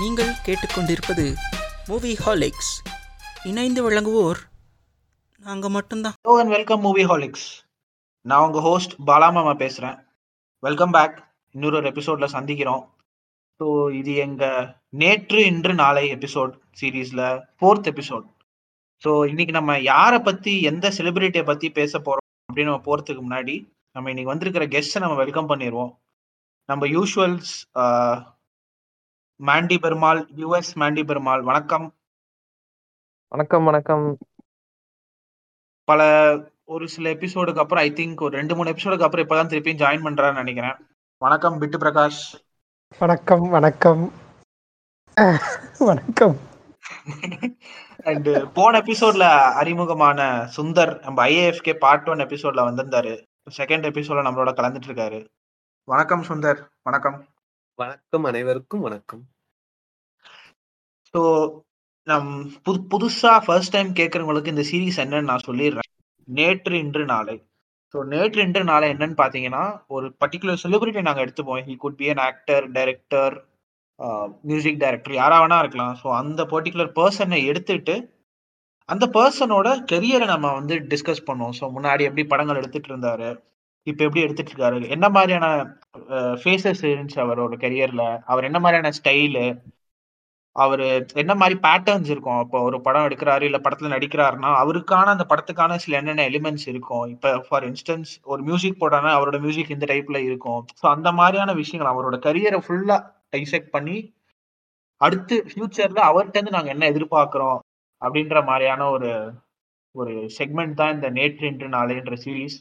நீங்கள் கேட்டுக்கொண்டிருப்பது மூவிஹாலிக்ஸ். இணைந்து வழங்குவோர் நாங்கள் மட்டும்தான். Hello and welcome Moviholics. நான் உங்கள் ஹோஸ்ட் பாலா மாமா பேசுகிறேன். Welcome back. இன்னொரு ஒரு எபிசோடில் சந்திக்கிறோம். ஸோ இது எங்கள் நேற்று இன்று நாளை எபிசோட் சீரீஸில் 4th எபிசோட். ஸோ இன்றைக்கி நம்ம யாரை பற்றி, எந்த செலிபிரிட்டியை பற்றி பேச போகிறோம் அப்படின்னு நம்ம போகிறதுக்கு முன்னாடி நம்ம இன்றைக்கி வந்திருக்கிற கெஸ்ட்டை நம்ம வெல்கம் பண்ணிடுவோம். நம்ம யூஷுவல்ஸ் மாண்டி பெர்மால், யூஎஸ் மாண்டி பெர்மால். வணக்கம். வணக்கம் வணக்கம். பல ஒரு சில எபிசோடுக்கு அப்புறம், ஐ திங்க் ஒரு 2-3 எபிசோடுக்கு அப்புறம் இப்பதான் திருப்பியும் ஜாயின் பண்றான்னு நினைக்கிறேன். வணக்கம் பிட்டு பிரகாஷ். வணக்கம் வணக்கம் வணக்கம். அண்ட் போன எபிசோட்ல அறிமுகமான சுந்தர் நம்ம ஐஏஎஃப்கே பார்ட் 1 எபிசோட்ல வந்திருந்தாரு. செகண்ட் எபிசோட்ல நம்மளோட கலந்துட்டு இருக்காரு. வணக்கம் சுந்தர். வணக்கம் வணக்கம் அனைவருக்கும். வணக்கம். ஸோ நம் புதுசாக ஃபர்ஸ்ட் டைம் கேட்குறவங்களுக்கு இந்த சீரீஸ் என்னன்னு நான் சொல்லிடுறேன். நேற்று இன்று நாளை. ஸோ நேற்று இன்று நாளை என்னன்னு பார்த்தீங்கன்னா, ஒரு பர்டிகுலர் செலிபிரிட்டி நாங்கள் எடுத்துப்போம். He could be an actor, director, music director, யாராக வேணா இருக்கலாம். ஸோ அந்த பர்டிகுலர் பர்சனை எடுத்துட்டு அந்த பர்சனோட கெரியரை நம்ம வந்து டிஸ்கஸ் பண்ணுவோம். ஸோ முன்னாடி எப்படி படங்கள் எடுத்துகிட்டு இருந்தாரு, இப்போ எப்படி எடுத்துட்டு இருக்காரு, என்ன மாதிரியான ஃபேஸஸ் இருந்துச்சு அவரோட கெரியர்ல, அவர் என்ன மாதிரியான ஸ்டைலு, அவரு என்ன மாதிரி பேட்டர்ன்ஸ் இருக்கும். இப்போ ஒரு படம் எடுக்கிறாரு இல்லை படத்துல நடிக்கிறாருன்னா அவருக்கான அந்த படத்துக்கான சில என்னென்ன எலிமெண்ட்ஸ் இருக்கும். இப்போ ஃபார் இன்ஸ்டன்ஸ் ஒரு மியூசிக் போட்டானா அவரோட மியூசிக் இந்த டைப்ல இருக்கும். ஸோ அந்த மாதிரியான விஷயங்கள் அவரோட கரியரை ஃபுல்லா டைசெக்ட் பண்ணி அடுத்து ஃபியூச்சர்ல அவர்கிட்ட நாங்கள் என்ன எதிர்பார்க்கிறோம் அப்படின்ற மாதிரியான ஒரு ஒரு செக்மெண்ட் தான் இந்த நேற்று இன்று நாளைன்ற சீரீஸ்.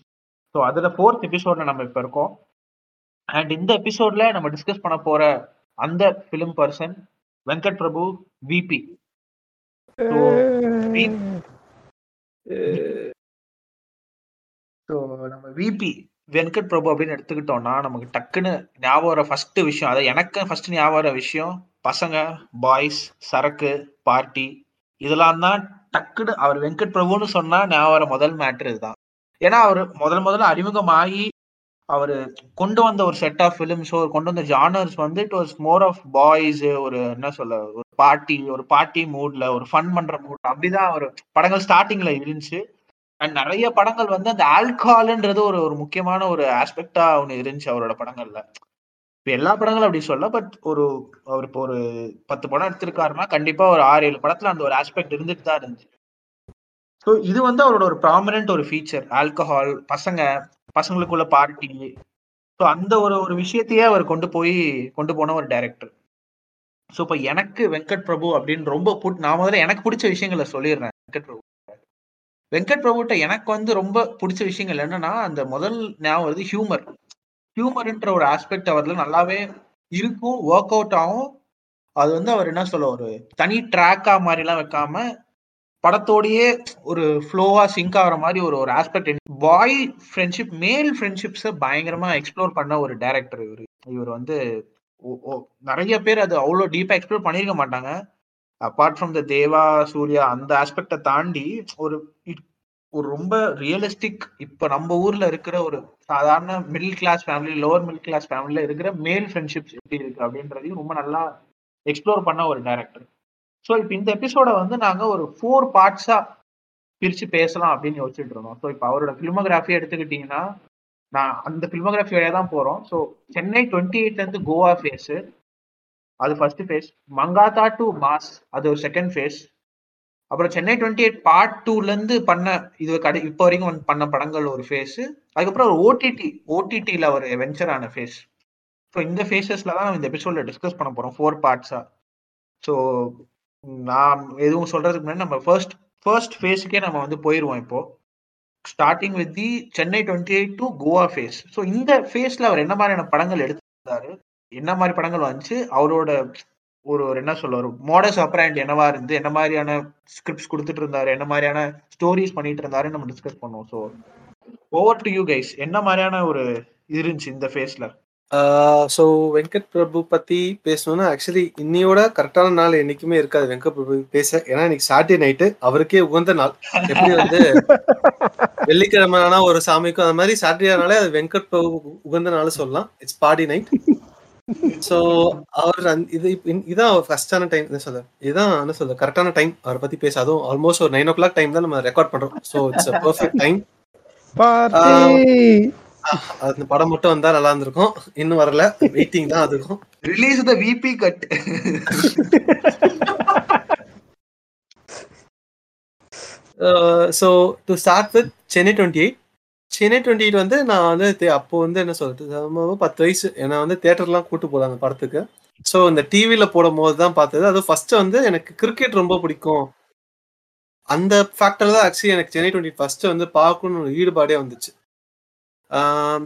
ஸோ அதில் 4th எபிசோடில் நம்ம இப்போ இருக்கோம். அண்ட் இந்த எபிசோடில் நம்ம டிஸ்கஸ் பண்ண போகிற அந்த film person Venkat Prabhu, VP. So நம்ம விபி வெங்கட் பிரபு அப்படின்னு எடுத்துக்கிட்டோம்னா நமக்கு டக்குன்னு ஞாபகம் வர ஃபர்ஸ்ட் விஷயம், அதாவது எனக்கு ஃபர்ஸ்ட் ஞாபகம் வர விஷயம் பசங்க, பாய்ஸ், சரக்கு, பார்ட்டி, இதெல்லாம் தான் டக்குன்னு அவர் வெங்கட் பிரபுன்னு சொன்னால் ஞாபகம் வர முதல் மேட்ரு இதுதான். ஏன்னா அவர் முதல்ல அறிமுகமாகி அவர் கொண்டு வந்த ஒரு செட் ஆஃப் ஃபிலிம்ஸ், ஒரு கொண்டு வந்த ஜானர்ஸ் வந்து it was more of boys, ஒரு என்ன சொல்ல, ஒரு பார்ட்டி மூட்ல, ஒரு ஃபன் பண்ற மூட்ல, அப்படிதான் ஒரு படங்கள் ஸ்டார்டிங்ல இருந்துச்சு. அண்ட் நிறைய படங்கள் வந்து அந்த ஆல்கஹால்ன்றது ஒரு ஒரு முக்கியமான ஒரு ஆஸ்பெக்டா ஒன்று இருந்துச்சு அவரோட படங்கள்ல. இப்போ எல்லா படங்களும் அப்படி சொல்ல, பட் அவர் இப்போ ஒரு 10 படம் எடுத்திருக்காருன்னா கண்டிப்பா ஒரு 6-7 படத்துல அந்த ஒரு ஆஸ்பெக்ட் இருந்துட்டு தான் இருந்துச்சு. ஸோ இது வந்து அவரோட ஒரு ப்ராமினென்ட் ஒரு ஃபீச்சர், ஆல்கஹால், பசங்களுக்குள்ள பார்ட்டி. ஸோ அந்த ஒரு விஷயத்தையே அவர் கொண்டு போன ஒரு டைரக்டர். ஸோ இப்போ எனக்கு வெங்கட் பிரபு அப்படின்னு நான் முதல்ல எனக்கு பிடிச்ச விஷயங்களை சொல்லிடுறேன். வெங்கட் பிரபுட்ட எனக்கு வந்து ரொம்ப பிடிச்ச விஷயங்கள் என்னன்னா, அந்த முதல் ஞாபகம் வருது ஹியூமர்ன்ற ஒரு ஆஸ்பெக்ட் அவரில் நல்லாவே இருக்கும், ஒர்க் அவுட் ஆகும். அது வந்து அவர் என்ன சொல்ல, ஒரு தனி ட்ராக்கா மாதிரிலாம் வைக்காம படத்தோடையே ஒரு ஃப்ளோவா சிங்க் ஆகிற மாதிரி ஒரு ஆஸ்பெக்ட். பாய் ஃப்ரெண்ட்ஷிப், மேல் ஃப்ரெண்ட்ஷிப்ஸை பயங்கரமா எக்ஸ்ப்ளோர் பண்ண ஒரு டைரக்டர் இவர் வந்து நிறைய பேர் அது அவ்வளோ டீப்பா எக்ஸ்ப்ளோர் பண்ணியிருக்க மாட்டாங்க. Apart from the Deva, Surya, அந்த ஆஸ்பெக்டை தாண்டி ஒரு ரொம்ப ரியலிஸ்டிக், இப்போ நம்ம ஊர்ல இருக்கிற ஒரு சாதாரண middle class family, lower middle class ஃபேமிலியில இருக்கிற மேல் ஃப்ரெண்ட்ஷிப்ஸ் எப்படி இருக்கு அப்படின்றதையும் ரொம்ப நல்லா எக்ஸ்ப்ளோர் பண்ண ஒரு டைரக்டர். ஸோ இப்போ இந்த எபிசோட வந்து நாங்கள் ஒரு 4 பார்ட்ஸா பிரிச்சு பேசலாம் அப்படின்னு யோசிச்சுட்டு இருந்தோம். ஸோ இப்போ அவரோட ஃபிலிமோகிராஃபி எடுத்துக்கிட்டீங்கன்னா நான் அந்த ஃபிலிமோகிராஃபி வழியாக தான் போகிறோம். ஸோ சென்னை 28லேருந்து கோவா ஃபேஸு, அது first phase. Mankatha to mass, அது ஒரு செகண்ட் ஃபேஸ். அப்புறம் சென்னை 28 பார்ட் 2லேருந்து பண்ண இது இப்போ வரைக்கும் பண்ண படங்கள் ஒரு ஃபேஸு. அதுக்கப்புறம் ஒரு ஓடிடியில் ஒரு வெஞ்சரான ஃபேஸ். ஸோ இந்த ஃபேஸஸ்ல தான் இந்த எபிசோட டிஸ்கஸ் பண்ண போகிறோம் 4 பார்ட்ஸா. ஸோ நான் எதுவும் சொல்றதுக்கு முன்னாடி நம்ம ஃபர்ஸ்ட் ஃபேஸுக்கே நம்ம வந்து போயிடுவோம். இப்போ starting with the Chennai 28 to Goa phase. So இந்த ஃபேஸ்ல அவர் என்ன மாதிரியான படங்கள் எடுத்திருந்தாரு, என்ன மாதிரி படங்கள் வந்துச்சு, அவரோட ஒரு என்ன சொல்ல, ஒரு மாடஸ் ஆபரேண்ட் என்னவா இருந்து, என்ன மாதிரியான ஸ்கிரிப்ட்ஸ் கொடுத்துட்டு இருந்தாரு, என்ன மாதிரியான ஸ்டோரிஸ் பண்ணிட்டு இருந்தாருன்னு நம்ம டிஸ்கஸ் பண்ணுவோம். So over to you guys, என்ன மாதிரியான ஒரு இது இருந்துச்சு இந்த ஃபேஸ்ல? ஸோ வெங்கட் பிரபு பற்றி பேசணுன்னா ஆக்சுவலி இன்னையோட கரெக்டான நாள் என்றைக்குமே இருக்காது வெங்கட் பிரபு பேச. ஏன்னா இன்னைக்கு சாட்டர்டே நைட்டு, அவருக்கே உகந்த நாள். எப்படி வந்து வெள்ளிக்கிழமை ஆனால் ஒரு சாமிக்கும் அந்த மாதிரி சாட்டர்டே நாளே அது வெங்கட் பிரபு உகந்த நாள் சொல்லலாம். It's party night. சோ அவர் இது இதான் ஃபர்ஸ்டான டைம் என்ன சொல்ல இதான் என்ன சொல்ல கரெக்டான டைம் அவரை பத்தி பேச. அதுவும் ஆல்மோஸ்ட் ஒரு 9 o'clock டைம் தான் நம்ம ரெக்கார்ட் பண்றோம். So it's perfect time. அந்த படம் மட்டும் வந்தா நல்லா இருந்திருக்கும், இன்னும் வரல, வெயிட்டிங் தான். அதுக்கும் release the VP cut. So to start with Chennai 28. Chennai 28 வந்து நான் வந்து அப்போ வந்து என்ன சொல்றது 10 வயசு. ஏன்னா வந்து தியேட்டர்லாம் கூட்டு போல அந்த படத்துக்கு. ஸோ இந்த டிவியில போடும் போது தான் பார்த்தது. அது ஃபர்ஸ்ட் வந்து எனக்கு கிரிக்கெட் ரொம்ப பிடிக்கும், அந்த ஃபேக்டர் தான் ஆக்சுவலி எனக்கு சென்னை 28 ஃபர்ஸ்ட் வந்து பார்க்கணும்னு ஒரு ஈடுபாடே வந்துச்சு.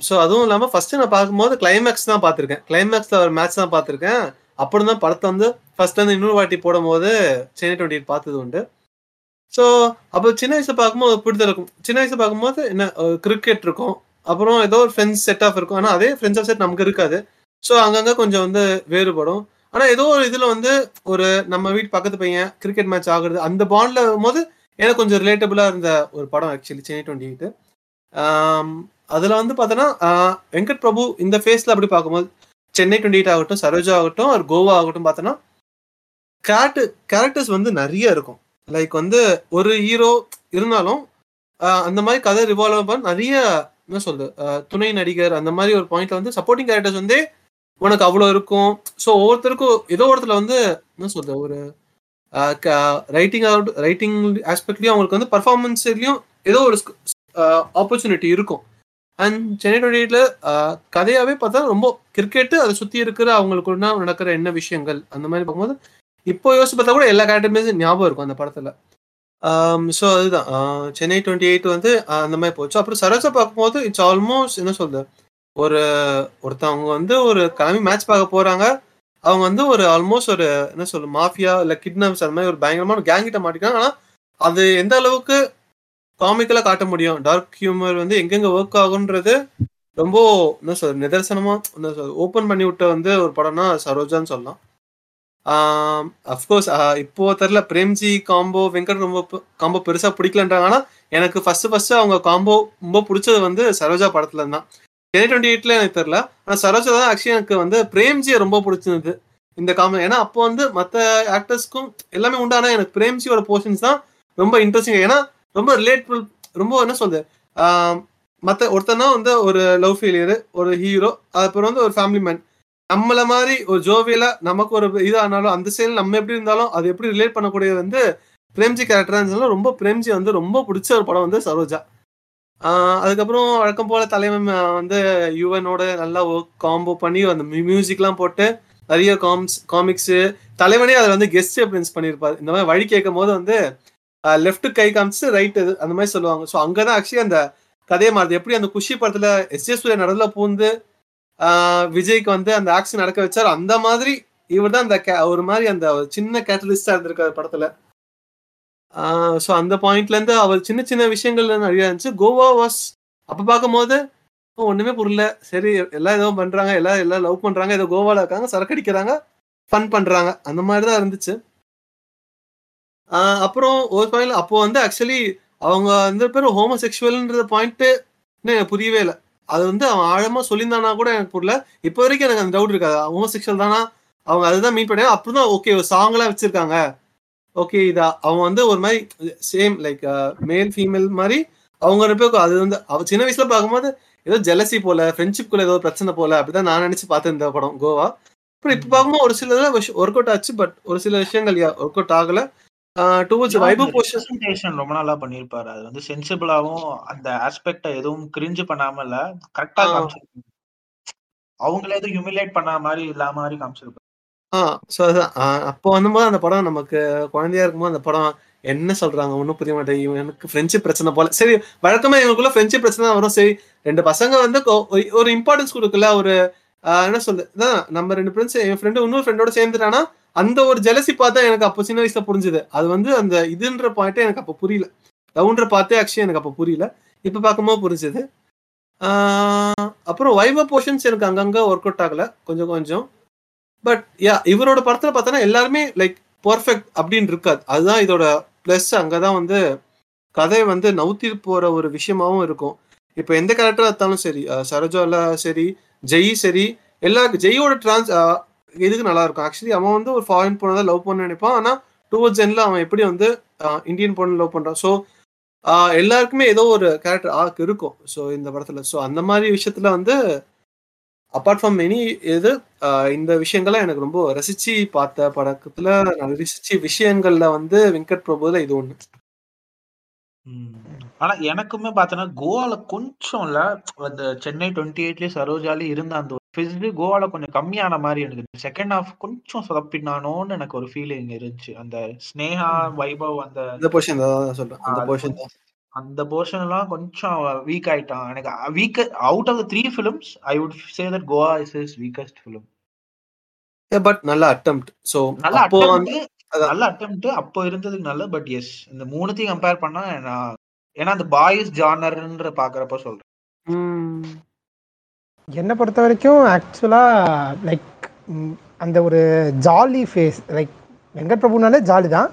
ஸோ அதுவும் இல்லாமல் ஃபர்ஸ்ட் நான் பார்க்கும்போது கிளைமேக்ஸ் தான் பார்த்துருக்கேன், கிளைமேக்ஸ்ல ஒரு மேட்ச் தான் பார்த்துருக்கேன். அப்படி தான் படத்தை வந்து ஃபர்ஸ்ட் வந்து இன்னொரு வாட்டி போடும் போது சென்னை 28 பார்த்தது உண்டு. ஸோ அப்போ சின்ன வயசுல பார்க்கும்போது பிடித்த இருக்கும். சின்ன வயசுல பார்க்கும்போது என்ன கிரிக்கெட் இருக்கும், அப்புறம் ஏதோ ஒரு ஃப்ரெண்ட்ஸ் செட் ஆஃப் இருக்கும். ஆனால் அதே ஃப்ரெண்ட்ஸ் ஆஃப் செட் நமக்கு இருக்காது. ஸோ அங்கங்கே கொஞ்சம் வந்து வேறுபடும். ஆனால் ஏதோ ஒரு இதில் வந்து ஒரு நம்ம வீட்டு பக்கத்து பையன் கிரிக்கெட் மேட்ச் ஆகுறது, அந்த பாண்டில் வரும்போது எனக்கு கொஞ்சம் ரிலேட்டபுளாக இருந்த ஒரு படம் ஆக்சுவலி சென்னை 28. அதில் வந்து பார்த்தோன்னா வெங்கட் பிரபு இந்த ஃபேஸில் அப்படி பார்க்கும்போது சென்னை 28 ஆகட்டும், சரோஜா ஆகட்டும், ஒரு கோவா ஆகட்டும் பார்த்தோன்னா கேரக்டர்ஸ் வந்து நிறைய இருக்கும். லைக் வந்து ஒரு ஹீரோ இருந்தாலும் அந்த மாதிரி கதை ரிவால்வ் பண்ண நிறைய என்ன சொல்றது துணை நடிகர், அந்த மாதிரி ஒரு பாயிண்ட்ல வந்து சப்போர்ட்டிங் கேரக்டர்ஸ் வந்து உனக்கு அவ்வளோ இருக்கும். ஸோ ஒவ்வொருத்தருக்கும் ஏதோ ஒருத்தர் வந்து என்ன சொல்றது ஒரு ரைட்டிங் ஆஸ்பெக்ட்லயும் அவங்களுக்கு வந்து பர்ஃபார்மன்ஸ்லயும் ஏதோ ஒரு ஆப்பர்ச்சுனிட்டி இருக்கும். அண்ட் சென்னை 28ல கதையாவே பார்த்தா ரொம்ப கிரிக்கெட்டு அதை சுற்றி இருக்கிற அவங்களுக்கு நடக்கிற என்ன விஷயங்கள் அந்த மாதிரி பார்க்கும்போது இப்போ யோசிச்சு பார்த்தா கூட எல்லா கேரக்டருமே ஞாபகம் இருக்கும் அந்த படத்துல. ஸோ அதுதான் சென்னை 28 வந்து அந்த மாதிரி போச்சு. அப்புறம் சரோஜா பார்க்கும்போது இட்ஸ் ஆல்மோஸ்ட் என்ன சொல்றது ஒருத்தவங்க வந்து ஒரு கிளம்பி மேட்ச் பார்க்க போறாங்க. அவங்க வந்து ஒரு ஆல்மோஸ்ட் ஒரு என்ன சொல்ற மாஃபியா இல்லை கிட்னாப்ஸ் அந்த மாதிரி ஒரு பயங்கரமான கேங்கிட்ட மாட்டிக்கிறாங்க. ஆனால் அது எந்த அளவுக்கு காமிக்கலா காட்ட முடியும், டார்க் ஹியூமர் வந்து எங்கெங்க ஒர்க் ஆகுன்றது ரொம்ப என்ன சொல்ற நிதர்சனமா என்ன சொல்ற ஓப்பன் பண்ணி விட்ட வந்து ஒரு படம்னா சரோஜான்னு சொல்லலாம். அஃப்கோர்ஸ் இப்போ தெரியல பிரேம்ஜி காம்போ வெங்கட் ரொம்ப காம்போ பெருசா பிடிக்கலன்றாங்க. ஆனா எனக்கு ஃபர்ஸ்ட் அவங்க காம்போ ரொம்ப பிடிச்சது வந்து சரோஜா படத்துல தான். சென்னை 28ல எனக்கு தெரியல, ஆனா சரோஜா தான் ஆக்சுவலி எனக்கு வந்து பிரேம்ஜியை ரொம்ப பிடிச்சிருந்தது இந்த காம்போ. ஏன்னா அப்போ வந்து மற்ற ஆக்டர்ஸ்க்கும் எல்லாமே உண்டு, ஆனா எனக்கு பிரேம்ஜியோட போர்ஷன்ஸ் தான் ரொம்ப இன்ட்ரெஸ்டிங். ஏன்னா ரொம்ப ரிலேட்டபுள், ரொம்ப என்ன சொல்றது மற்ற ஒருத்தனா வந்து ஒரு லவ் ஃபெயிலியர், ஒரு ஹீரோ, அப்புறம் வந்து ஒரு ஃபேமிலி மேன், நம்மள மாதிரி ஒரு ஜோவியலா நமக்கு ஒரு இதானாலும் அந்த சைடில் நம்ம எப்படி இருந்தாலும் அது எப்படி ரிலேட் பண்ணக்கூடிய வந்து பிரேம்ஜி கேரக்டரா இருந்தாலும் ரொம்ப பிரேம்ஜி வந்து ரொம்ப பிடிச்ச ஒரு படம் வந்து சரோஜா. அதுக்கப்புறம் வழக்கம் போல தலைமை வந்து யுவனோட நல்லா காம்போ பண்ணி அந்த மியூசிக்லாம் போட்டு நிறைய காமிக்ஸு தலைவனே அதை வந்து கெஸ்ட் அப்பியரன்ஸ் பண்ணியிருப்பாரு. இந்த மாதிரி வழி கேட்கும் போது வந்து லெஃப்ட் கை காமிச்சு ரைட் அந்த மாதிரி சொல்லுவாங்க. ஸோ அங்கதான் ஆக்சுவலி அந்த கதையை மாறுது. எப்படி அந்த குஷி படத்துல எஸ்.ஏ. சூர்யா நடந்ததுல பூந்து விஜய்க்கு வந்து அந்த ஆக்ஷன் நடக்க வச்சாரு, அந்த மாதிரி இவர் தான் அந்த ஒரு மாதிரி அந்த சின்ன கேட்டலிஸ்டா இருந்திருக்காரு படத்துல. ஸோ அந்த பாயிண்ட்ல இருந்து அவர் சின்ன சின்ன விஷயங்கள்ல நிறைய இருந்துச்சு. கோவா வாஸ் அப்ப பார்க்கும் போது ஒண்ணுமே புரியல, சரி எல்லாம் ஏதோ பண்றாங்க, எல்லாம் லவ் பண்றாங்க, ஏதோ கோவால இருக்காங்க, சரக்கடிக்கிறாங்க, ஃபன் பண்றாங்க, அந்த மாதிரிதான் இருந்துச்சு. அப்புறம் ஒரு பாயிண்ட் அப்போ வந்து ஆக்சுவலி அவங்க வந்து பேர் ஹோமோசெக்சுவல்ன்ற பாயிண்ட் எனக்கு புரியவே இல்லை. அது வந்து அவன் ஆழமா சொல்லியிருந்தானா கூட எனக்கு புரியல. இப்போ வரைக்கும் எனக்கு அந்த டவுட் இருக்காது, ஹோமோசெக்சுவல் தானா அவங்க, அதுதான் மீன் பண்ண. அப்புறம் தான் ஓகே ஒரு சாங்லாம் வச்சிருக்காங்க, ஓகே இதா அவன் வந்து ஒரு மாதிரி சேம் லைக் மேல் ஃபீமேல் மாதிரி அவங்க இருப்பேன். அது வந்து அவ சின்ன வயசுல பார்க்கும்போது ஏதோ ஜெலசி போல, ஃப்ரெண்ட்ஷிப்குள்ள ஏதோ பிரச்சனை போல அப்படிதான் நான் நினைச்சு பார்த்தேன் இந்த படம் கோவா. அப்புறம் இப்போ பார்க்கும்போது ஒரு சில ஒர்க் அவுட் ஆச்சு, பட் ஒரு சில விஷயங்கள் ஒர்க் அவுட் ஆகல. ரொம்ப நல்லா பண்ணிருப்பாரு, அது வந்து சென்சிபிளாவும் அந்த ஆஸ்பெக்ட் எதுவும் கிரிஞ்சு பண்ணாம இல்ல கரெக்டா காமிச்சிருப்பாங்க, அவங்கள எதுவும் ஹியூமிலேட் பண்ண மாதிரி இல்லாம மாதிரி காமிச்சிருப்பாங்க. அப்போ வந்து அந்த படம் நமக்கு குழந்தையா இருக்கும்போது அந்த படம் என்ன சொல்றாங்க ஒன்னும் புரிய மாட்டேங்குது. எனக்கு ஃப்ரெண்ட்ஷிப் பிரச்சனை போல, சரி வழக்கமா இவங்களுக்குள்ள ஃப்ரெண்ட்ஷிப் பிரச்சனை தான் வரும், சரி ரெண்டு பசங்க வந்து ஒரு இம்பார்ட்டன்ஸ் கொடுக்கல, ஒரு என்ன சொல்றது நம்ம ரெண்டு ஃப்ரெண்ட்ஸ் என் ஃப்ரெண்டு இன்னொரு ஃப்ரெண்டோட சேர்ந்துட்டானா அந்த ஒரு ஜெலசி பார்த்தா எனக்கு அப்போ சின்ன வயசுல புரிஞ்சுது. அது வந்து அந்த இதுன்ற பாயிண்டே எனக்கு அப்போ புரியல, ரவுண்டரை பார்த்தே ஆக்சுவலி எனக்கு அப்போ புரியல, இப்போ பார்க்கும்போது புரிஞ்சுது. அப்புறம் வைவ போர்ஷன்ஸ் எனக்கு அங்கங்கே ஒர்க் அவுட் ஆகல கொஞ்சம். பட் யா இவரோட படத்தில் பார்த்தோன்னா எல்லாருமே லைக் பர்ஃபெக்ட் அப்படின்னு இருக்காது, அதுதான் இதோட ப்ளஸ். அங்கே தான் வந்து கதை வந்து நவுத்தி போகிற ஒரு விஷயமாகவும் இருக்கும். இப்போ எந்த கேரக்டராக இருந்தாலும் சரி, சரோஜாவில் சரி, ஜெய் சரி, எல்லாருக்கும் ஜெயோட இதுக்கு நல்லா இருக்கும். ஆக்சுவலி அவன் வந்து ஒரு ஃபாரின் பொண்ணை லவ் பண்ண நினைப்பான், ஆனால் டுவர்ட்ஸ் எண்ட்ல அவன் எப்படி வந்து இந்தியன் பொண்ணை லவ் பண்றான். ஸோ எல்லாருக்குமே ஏதோ ஒரு கேரக்டர் ஆர்க் இருக்கும் ஸோ இந்த படத்துல. ஸோ அந்த மாதிரி விஷயத்துல வந்து அப்பார்ட் ஃப்ரம் மெனி இது இந்த விஷயங்கள்லாம் எனக்கு ரொம்ப ரசிச்சு பார்த்த படத்துல நான் ரசிச்சு விஷயங்கள்ல வந்து வெங்கட் பிரபுல இது ஒண்ணு. ஆனா எனக்குமே பாத்தோன்னா கோவால கொஞ்சம் இல்ல அந்த சென்னை 28லயே சரோஜாலே இருந்த அந்த கோவால கொஞ்சம் கம்மியான மாதிரி எனக்கு செகண்ட் ஹாஃப் கொஞ்சம் சொதப்பினானோன்னு எனக்கு ஒரு ஃபீலிங் இருந்துச்சு. அந்த ஸ்னேகா வைபவ் அந்த போர்ஷன் எல்லாம் கொஞ்சம் வீக் ஆயிட்டான் எனக்கு. Weak out of the 3 films I would say that Goa is his weakest film. But நல்ல அட்டெம்ப்ட். சோ நல்ல அட்டெம்ப்ட் அப்போ இருந்ததுக்கு நல்ல. பட் எஸ் இந்த மூணுத்தையும் கம்பேர் பண்ணா ஏன்னா அந்த பாய்ஸ் ஜானர்ன்ற பாக்குறப்ப சொல்றேன் என்னை பொறுத்த வரைக்கும் ஆக்சுவலாக லைக் அந்த ஒரு ஜாலி ஃபேஸ் லைக் வெங்கட் பிரபுனாலே ஜாலி தான்.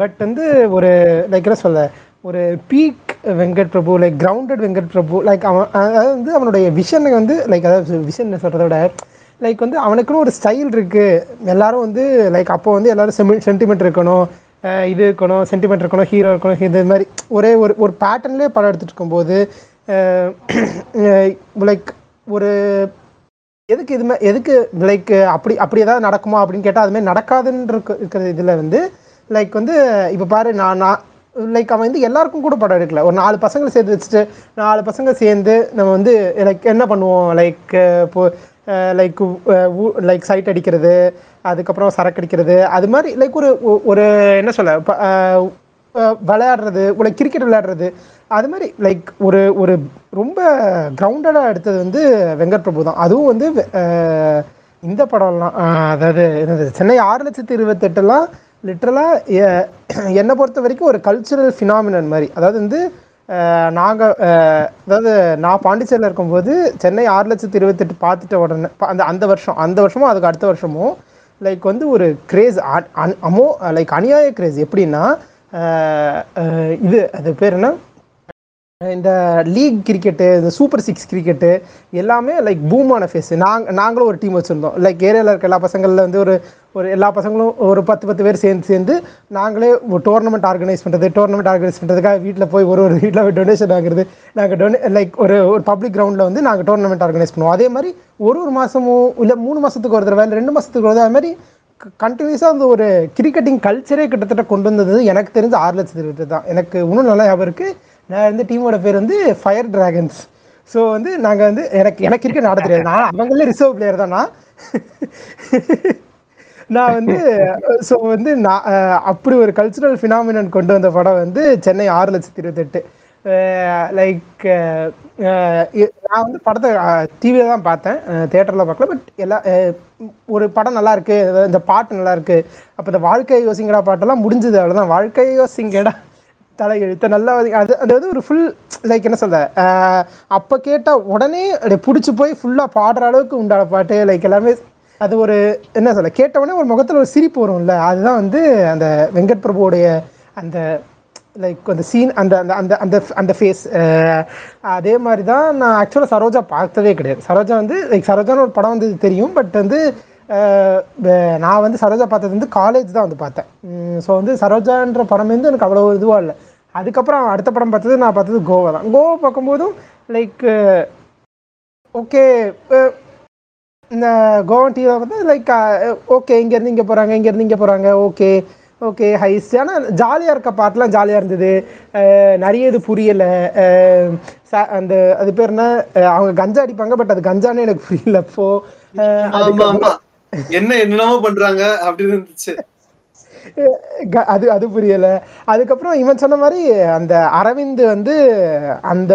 பட் வந்து ஒரு லைக் என்ன சொல்ல ஒரு peak Venkat Prabhu like grounded Venkat Prabhu like அவன் அதாவது வந்து அவனுடைய விஷனை வந்து லைக் அதாவது விஷன் சொல்கிறத விட லைக் வந்து அவனுக்குன்னு ஒரு ஸ்டைல் இருக்குது. எல்லோரும் வந்து லைக் அப்போ வந்து எல்லோரும் சென்டிமெண்ட் இருக்கணும் இது இருக்கணும் சென்டிமெண்ட் இருக்கணும் ஹீரோ இருக்கணும் இது மாதிரி ஒரே ஒரு ஒரு பேட்டர்ன்லேயே படம் எடுத்துகிட்டு இருக்கும்போது லைக் ஒரு எதுக்கு இதுமே எதுக்கு லைக் அப்படி அப்படி ஏதாவது நடக்குமா அப்படின்னு கேட்டால் அதுமாதிரி நடக்காதுன்னு இருக்கிற இதில் வந்து லைக் வந்து இப்போ பாரு நான் லைக் அவன் வந்து எல்லாருக்கும் கூட படம் எடுக்கல. ஒரு 4 பசங்களை சேர்த்து வச்சுட்டு 4 பசங்க சேர்ந்து நம்ம வந்து லைக் என்ன பண்ணுவோம் லைக் இப்போ லைக் லைக் சைட் அடிக்கிறது அதுக்கப்புறம் சரக்கு அடிக்கிறது அது மாதிரி லைக் ஒரு ஒரு என்ன சொல்ல விளையாடுறது உள்ள கிரிக்கெட் விளையாடுறது அது மாதிரி லைக் ஒரு ஒரு ரொம்ப கிரவுண்டடாக எடுத்தது வந்து வெங்கட் பிரபு தான். அதுவும் வந்து இந்த படம்லாம் அதாவது என்னது சென்னை 6,28,000 லிட்ரலாக என்னை பொறுத்த வரைக்கும் ஒரு கல்ச்சுரல் ஃபினாமினன் மாதிரி. அதாவது வந்து நாங்கள் அதாவது நான் பாண்டிச்சேரியில் இருக்கும்போது சென்னை 6,28,000 பார்த்துட்ட உடனே அந்த அந்த வருஷம் அந்த வருஷமும் அதுக்கு அடுத்த வருஷமும் லைக் வந்து ஒரு கிரேஸ் அமோ லைக் அநியாய கிரேஸ். எப்படின்னா இது அது பேர் என்ன இந்த லீக் கிரிக்கெட்டு இந்த சூப்பர் சிக்ஸ் கிரிக்கெட்டு எல்லாமே லைக் பூமான ஃபேஸு. நாங்களும் ஒரு டீம் வச்சுருந்தோம் லைக் ஏரியாவில் இருக்க எல்லா பசங்களில் வந்து ஒரு ஒரு எல்லா பசங்களும் ஒரு 10 பேர் சேர்ந்து நாங்களே டோர்னமெண்ட் ஆர்கனைஸ் பண்ணுறது. டோர்னமெண்ட் ஆர்கனைஸ் பண்ணுறதுக்காக வீட்டில் போய் ஒரு வீட்டில் டொனேஷன் வாங்குறது. நாங்கள் லைக் ஒரு ஒரு பப்ளிக் கிரவுண்டில் வந்து நாங்கள் டோர்னமெண்ட் ஆர்கனைஸ் பண்ணுவோம். அதே மாதிரி ஒரு மாதமும் இல்லை 3 மாதத்துக்கு ஒரு தடவை இல்லை 2 மாதத்துக்கு ஒரு தடவை அது மாதிரி கண்டினியூஸாக அந்த ஒரு கிரிக்கெட்டிங் கல்ச்சரே கிட்டத்தட்ட கொண்டு வந்தது எனக்கு தெரிஞ்ச 6,28,000 தான். எனக்கு இன்னும் நல்லா ஞாபகம் இருக்குது. நான் வந்து டீமோட பேர் வந்து ஃபயர் டிராகன்ஸ். ஸோ வந்து நாங்கள் வந்து எனக்கு கிரிக்கெட் ஆட தெரியாது. நான் அவங்களே ரிசர்வ் பிளேயர் தான். நான் வந்து ஸோ வந்து நான் அப்படி ஒரு கல்ச்சுரல் ஃபினாமினன் கொண்டு வந்த படம் வந்து சென்னை 6,28,000 லைக். நான் வந்து படத்தை டிவியில் தான் பார்த்தேன், தியேட்டரில் பார்க்கல. பட் எல்லா ஒரு படம் நல்லாயிருக்கு இந்த பாட்டு நல்லாயிருக்கு அப்போ இந்த வாழ்க்கை யோசிங்கடா பாட்டெல்லாம் முடிஞ்சது அவ்வளோதான். வாழ்க்கை யோசிங்கடா தலையெழுத்த நல்லா அது அதாவது ஒரு ஃபுல் லைக் என்ன சொல்ல அப்போ கேட்டால் உடனே அப்படியே பிடிச்சி போய் ஃபுல்லாக பாடுற அளவுக்கு உண்டான பாட்டு லைக் எல்லாமே அது ஒரு என்ன சொல்ல கேட்டவுடனே ஒரு முகத்தில் ஒரு சிரிப்பு வரும்ல. அதுதான் வந்து அந்த வெங்கட் பிரபுவோடைய அந்த லைக் அந்த சீன் அந்த அந்த அந்த அந்த ஃபேஸ். அதே மாதிரி தான் நான் ஆக்சுவலாக சரோஜா பார்த்ததே கிடையாது. சரோஜா வந்து லைக் சரோஜான்னு ஒரு படம் வந்து தெரியும். பட் வந்து நான் வந்து சரோஜா பார்த்தது வந்து காலேஜ் தான் வந்து பார்த்தேன். ஸோ வந்து சரோஜான்ற படம் வந்து எனக்கு அவ்வளோ இதுவாக இல்லை. அதுக்கப்புறம் அடுத்த படம் நான் பார்த்தது கோவா தான். கோவா பார்க்கும்போதும் லைக் ஓகே இந்த கோவன் டிவியில் பார்த்தா லைக் ஓகே இங்கேருந்து இங்கே போகிறாங்க இங்கேருந்து இங்கே போகிறாங்க ஓகே ஹைஸ். ஆனால் ஜாலியாக இருக்க பாட்டெலாம் ஜாலியாக இருந்தது. நிறைய இது புரியலை. அந்த அது பேர் என்ன அவங்க கஞ்சா அடிப்பாங்க பட் அது கஞ்சானே எனக்கு புரியல. அப்போ என்ன என்னவோ பண்றாங்க அப்படின்னு இருந்துச்சு அது அது புரியல. அதுக்கப்புறம் இவன் சொன்ன மாதிரி அந்த அரவிந்த் வந்து அந்த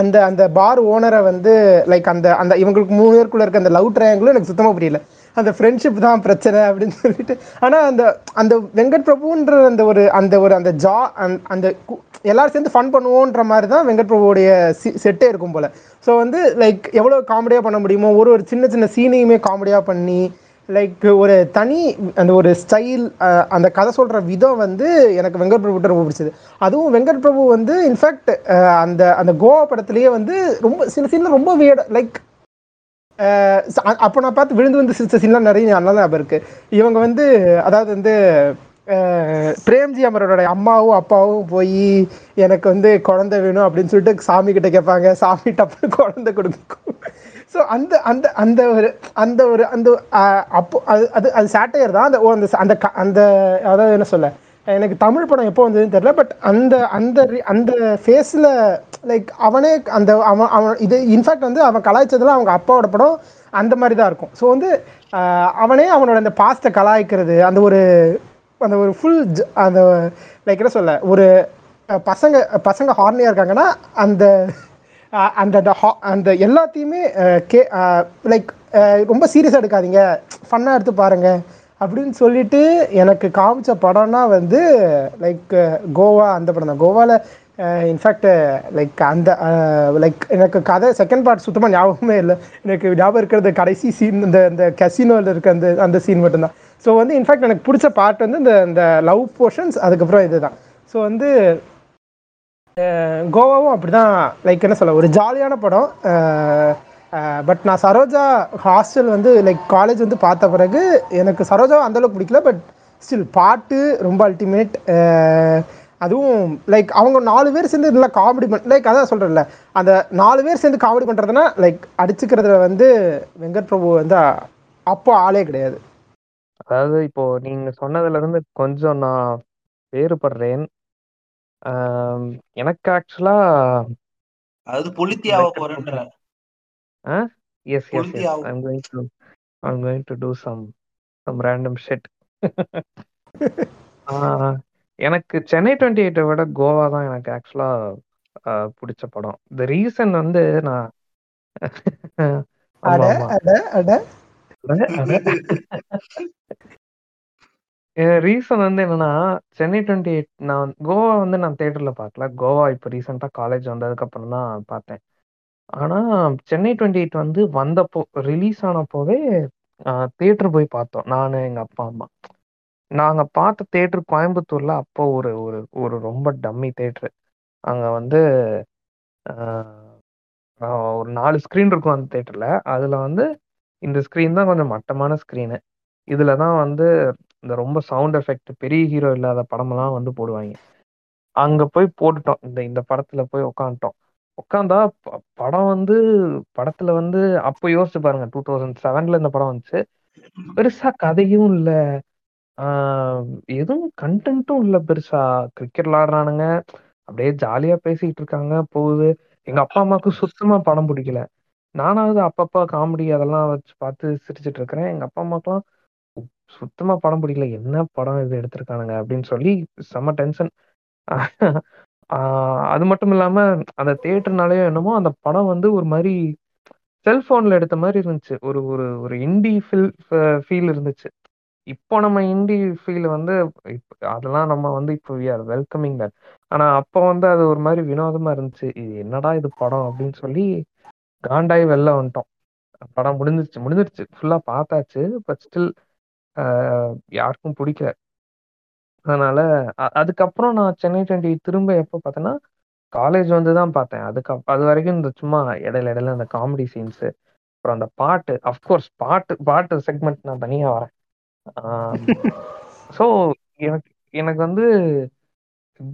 அந்த அந்த பார் ஓனரை வந்து லைக் அந்த அந்த இவங்களுக்கு 3 பேருக்குள்ள இருக்க அந்த லவ் ட்ரையாங்கிளும் எனக்கு சுத்தமாக புரியல. அந்த ஃப்ரெண்ட்ஷிப் தான் பிரச்சனை அப்படின்னு சொல்லிட்டு. ஆனால் அந்த அந்த வெங்கட் பிரபுன்ற அந்த ஒரு அந்த ஒரு அந்த ஜா அந்த எல்லாரும் சேர்ந்து ஃபன் பண்ணுவோன்ற மாதிரி தான் வெங்கட் பிரபுவோடைய செட்டே இருக்கும் போல். ஸோ வந்து லைக் எவ்வளோ காமெடியாக பண்ண முடியுமோ ஒரு சின்ன சீனையுமே காமெடியாக பண்ணி லைக் ஒரு தனி அந்த ஒரு ஸ்டைல் அந்த கதை சொல்கிற விதம் வந்து எனக்கு வெங்கட் பிரபுட்ட ரொம்ப பிடிச்சது. அதுவும் வெங்கட் பிரபு வந்து இன்ஃபேக்ட் அந்த அந்த கோவா படத்துலேயே வந்து ரொம்ப சின்ன ரொம்ப வியர்டாக லைக் அப்போ நான் பார்த்து விழுந்து வந்து சிரிச்ச சீன்லாம் நிறைய நல்லா தான் இருக்கு. இவங்க வந்து அதாவது வந்து பிரேம்ஜி அவரோட அம்மாவும் அப்பாவும் போய் எனக்கு வந்து குழந்தை வேணும் அப்படின்னு சொல்லிட்டு சாமி கிட்ட கேட்பாங்க, சாமி டப்புன்னு குழந்தை கொடுக்கும். ஸோ அந்த அந்த அந்த ஒரு அந்த ஒரு அந்த அப்போ அது அது அது சாட்டையர் தான். அந்த அந்த அந்த அதாவது என்ன சொல்ல, எனக்கு தமிழ் படம் எப்போ வந்ததுன்னு தெரியல, பட் அந்த அந்த அந்த ஃபேஸில் லைக் அவனே அந்த அவன் அவன் இது இன்ஃபேக்ட் வந்து அவன் கலாய்ச்சதில் அவங்க அப்பாவோட படம் அந்த மாதிரி தான் இருக்கும். ஸோ வந்து அவனே அவனோட அந்த பாஸ்ட்டை கலாய்க்கிறது, அந்த ஒரு அந்த ஒரு ஃபுல் அந்த லைக் என்ன சொல்ல, ஒரு பசங்க பசங்க ஹார்னியாக இருக்காங்கன்னா அந்த அந்த அந்த எல்லாத்தையுமே லைக் ரொம்ப சீரியஸாக எடுக்காதீங்க, ஃபன்னாக எடுத்து பாருங்கள் அப்படின்னு சொல்லிட்டு எனக்கு காமிச்ச படம்னா வந்து லைக் கோவா. அந்த படம் தான் கோவாவில் இன்ஃபேக்ட் லைக் அந்த லைக் எனக்கு கதை செகண்ட் பார்ட் சுத்தமாக ஞாபகமே இல்லை. எனக்கு ஞாபகம் இருக்கிறது கடைசி சீன், இந்த இந்த கசினோவில் இருக்க அந்த அந்த சீன் மட்டும்தான். ஸோ வந்து இன்ஃபேக்ட் எனக்கு பிடிச்ச பார்ட் வந்து இந்த இந்த லவ் போர்ஷன்ஸ், அதுக்கப்புறம் இது தான். ஸோ வந்து கோவாவும் அப்படி தான், லைக் என்ன சொல்ல, ஒரு ஜாலியான படம். பட் நான் சரோஜா ஹாஸ்டல் வந்து லைக் காலேஜ் வந்து பார்த்த பிறகு எனக்கு சரோஜா அந்தளவுக்கு பிடிக்கல. பட் ஸ்டில் பாட்டு ரொம்ப அல்டிமேட். அதுவும் லைக் அவங்க 4 பேர் சேர்ந்து நல்லா காமெடி லைக் அதான் சொல்கிறேன்ல, அந்த 4 பேர் சேர்ந்து காமெடி பண்ணுறதுனா லைக் அடிச்சுக்கிறதுல வந்து வெங்கட் பிரபு வந்து அப்போ ஆளே கிடையாது. அதாவது இப்போது நீங்கள் சொன்னதுலேருந்து கொஞ்சம் நான் வேறுபடுறேன். எனக்கு ஆக்சுவலாக அது பொலித்தியாவ போறேன்ற yes I'm going to do some random shit. எனக்கு சென்னை 28 விட கோவா தான் எனக்கு ஆக்சுவலா பிடிச்ச படம். தி ரீசன் வந்து நான் ரீசன் வந்து என்னன்னா, சென்னை 28 நான் கோவா வந்து நான் தியேட்டர்ல பார்க்கல. கோவா இப்போ ரீசெண்டா காலேஜ் வந்ததுக்கு அப்புறம் தான் பார்த்தேன். ஆனால் சென்னை 28 வந்து வந்தப்போ ரிலீஸ் ஆனப்போவே தேட்டர் போய் பார்த்தோம், நான் எங்கள் அப்பா அம்மா. நாங்கள் பார்த்த தேட்டர் கோயம்புத்தூரில் அப்போ ஒரு ஒரு ரொம்ப டம்மி தேட்டரு. அங்கே வந்து ஒரு 4 ஸ்க்ரீன் இருக்கும் அந்த தேட்டரில். அதில் வந்து இந்த ஸ்க்ரீன் தான் கொஞ்சம் மட்டமான ஸ்க்ரீனு. இதில் தான் வந்து இந்த ரொம்ப சவுண்ட் எஃபெக்ட் பெரிய ஹீரோ இல்லாத படமெல்லாம் வந்து போடுவாங்க. அங்கே போய் போட்டுட்டோம், இந்த படத்தில் போய் உட்காந்துட்டோம். உட்காந்தா படம் வந்து படத்துல வந்து அப்போ யோசிச்சு பாருங்க, 2007 இந்த படம் வந்துச்சு. பெருசா கதையும் இல்ல, எதுவும் கண்டென்ட்டும் இல்ல பெருசா. கிரிக்கெட் விளாடுறானுங்க, அப்படியே ஜாலியா பேசிட்டு இருக்காங்க போகுது. எங்க அப்பா அம்மாவுக்கு சுத்தமா படம் பிடிக்கல. நானாவது அப்பப்பா காமெடி அதெல்லாம் வச்சு பார்த்து சிரிச்சுட்டு இருக்கிறேன். எங்க அப்பா அம்மாக்கெல்லாம் சுத்தமா படம் பிடிக்கல, என்ன படம் இது எடுத்திருக்கானுங்க அப்படின்னு சொல்லி செம்ம டென்ஷன். அது மட்டும் இல்லாம அந்த தியேட்டர்னாலயோ என்னமோ அந்த படம் வந்து ஒரு மாதிரி செல்போன்ல எடுத்த மாதிரி இருந்துச்சு. ஒரு ஒரு ஒரு இண்டி ஃபீல் இருந்துச்சு. இப்போ நம்ம இண்டி ஃபீல் வந்து அதெல்லாம் நம்ம வந்து இப்போ வி ஆர் வெல்கமிங் தட். ஆனா அப்போ வந்து அது ஒரு மாதிரி வினோதமா இருந்துச்சு. இது என்னடா இது படம் அப்படின்னு சொல்லி காண்டாய் வெளில வந்துட்டோம். படம் முடிஞ்சிருச்சு ஃபுல்லா பார்த்தாச்சு. பட் ஸ்டில் யாருக்கும் பிடிக்கல. அதனால அதுக்கப்புறம் நான் சென்னை 28 திரும்ப எப்போ பார்த்தேன்னா காலேஜ் வந்து தான் பார்த்தேன். அது வரைக்கும் இந்த சும்மா இடையில அந்த காமெடி சீன்ஸு, அப்புறம் அந்த பாட்டு, அஃப்கோர்ஸ் பாட்டு செக்மெண்ட் நான் தனியாக வரேன். ஸோ எனக்கு வந்து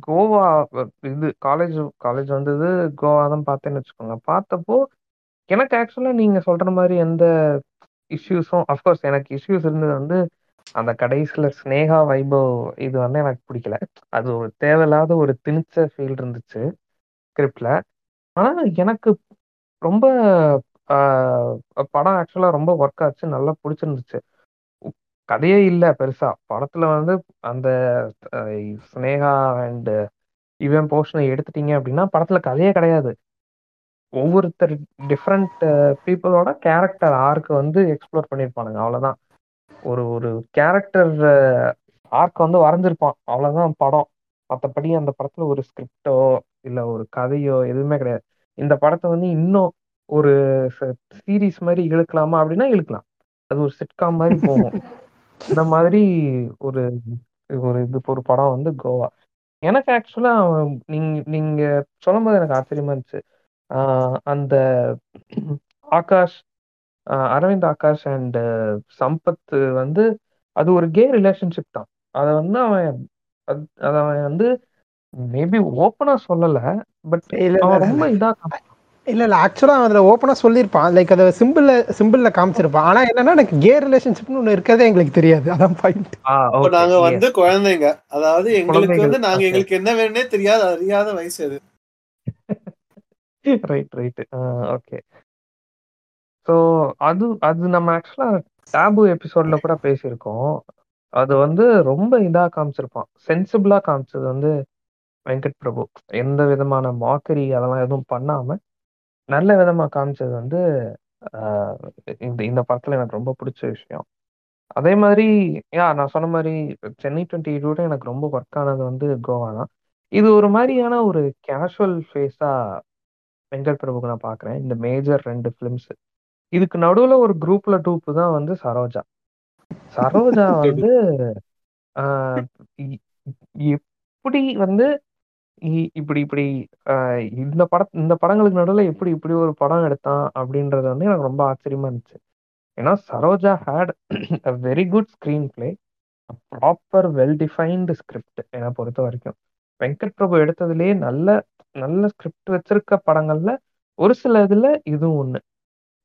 கோவா இது காலேஜ் வந்தது கோவா தான் பார்த்தேன்னு வச்சுக்கோங்க. பார்த்தப்போ எனக்கு ஆக்சுவலாக நீங்கள் சொல்கிற மாதிரி எந்த இஷ்யூஸும், அஃப்கோர்ஸ் எனக்கு இஷ்யூஸ் இருந்தது வந்து அந்த கடைசியில் ஸ்னேகா வைபவ் இது வந்து எனக்கு பிடிக்கல. அது ஒரு தேவையில்லாத ஒரு திணிச்ச ஃபீல் இருந்துச்சு ஸ்கிரிப்டில். ஆனால் எனக்கு ரொம்ப படம் ஆக்சுவலாக ரொம்ப ஒர்க் ஆச்சு, நல்லா பிடிச்சிருந்துச்சு. கதையே இல்லை பெருசா படத்தில் வந்து. அந்த ஸ்னேகா அண்டு இவன் போர்ஷனை எடுத்துட்டீங்க அப்படின்னா படத்தில் கதையே கிடையாது. ஒவ்வொருத்தர் டிஃப்ரெண்ட் பீப்புளோட கேரக்டர் ஆர்க்கு வந்து எக்ஸ்ப்ளோர் பண்ணியிருப்பானுங்க, அவ்வளோதான். ஒரு ஒரு கேரக்டர் ஆர்க் வந்து வரைஞ்சிருப்பான், அவ்வளோதான் படம். மற்றபடி அந்த படத்தில் ஒரு ஸ்கிரிப்டோ இல்லை ஒரு கதையோ எதுவுமே கிடையாது. இந்த படத்தை வந்து இன்னும் ஒரு சீரீஸ் மாதிரி இழுக்கலாமா அப்படின்னா இழுக்கலாம். அது ஒரு சிட்காம் மாதிரி போகும். இந்த மாதிரி ஒரு ஒரு இது ஒரு படம் வந்து கோவா. எனக்கு ஆக்சுவலாக நீங்கள் சொல்லும்போது எனக்கு ஆச்சரியமா இருந்துச்சு. அந்த ஆகாஷ் அரவிந்த் ஆகாஷ் அண்ட் சம்பத் வந்து அது ஒரு கே ரிலேஷன்ஷிப் தான். அதை வந்து அவன் வந்து மேபி ஓப்பனா சொல்லல, பட் ரொம்ப இதா இல்லை ஆக்சுவலாக அதில் ஓப்பனாக சொல்லியிருப்பான், லைக் அதை சிம்பிளில் காமிச்சிருப்பான். ஆனால் என்னன்னா எனக்கு கே ரிலேஷன்ஷிப்னு ஒன்று இருக்கிறதே எங்களுக்கு தெரியாது, அதான் பாயிண்ட். நாங்கள் வந்து குழந்தைங்க, அதாவது எங்களுக்கு வந்து நாங்கள் எங்களுக்கு என்ன வேணும்னே தெரியாது, அறியாத வயசு அது. Right right okay. ஸோ அது நம்ம ஆக்சுவலாக டேபு எபிசோடில் கூட பேசியிருக்கோம். அது வந்து ரொம்ப இதாக காமிச்சிருப்பான், சென்சிபிளாக காமிச்சது வந்து வெங்கட் பிரபு. எந்த விதமான மாக்கரி அதெல்லாம் எதுவும் பண்ணாமல் நல்ல விதமாக காமிச்சது வந்து இந்த படத்தில் எனக்கு ரொம்ப பிடிச்ச விஷயம். அதே மாதிரி நான் சொன்ன மாதிரி சென்னை 28 எனக்கு ரொம்ப ஒர்க் ஆனது வந்து கோவா தான். இது ஒரு மாதிரியான ஒரு கேஷுவல் ஃபேஸாக வெங்கட் பிரபுக்கு நான் பார்க்குறேன் இந்த மேஜர் 2 ஃபிலிம்ஸு. இதுக்கு நடுவில் ஒரு குரூப்பில் டூப்பு தான் வந்து சரோஜா வந்து எப்படி வந்து இப்படி இந்த படங்களுக்கு நடுவில் இப்படி ஒரு படம் எடுத்தான் அப்படின்றது வந்து எனக்கு ரொம்ப ஆச்சரியமா இருந்துச்சு. ஏன்னா Saroja had a very good screenplay, proper well defined script. என்னை பொறுத்த வரைக்கும் வெங்கட் பிரபு எடுத்ததுலேயே நல்ல நல்ல ஸ்கிரிப்ட் வச்சிருக்க படங்கள்ல ஒரு சில இதுல இதுவும் ஒன்று.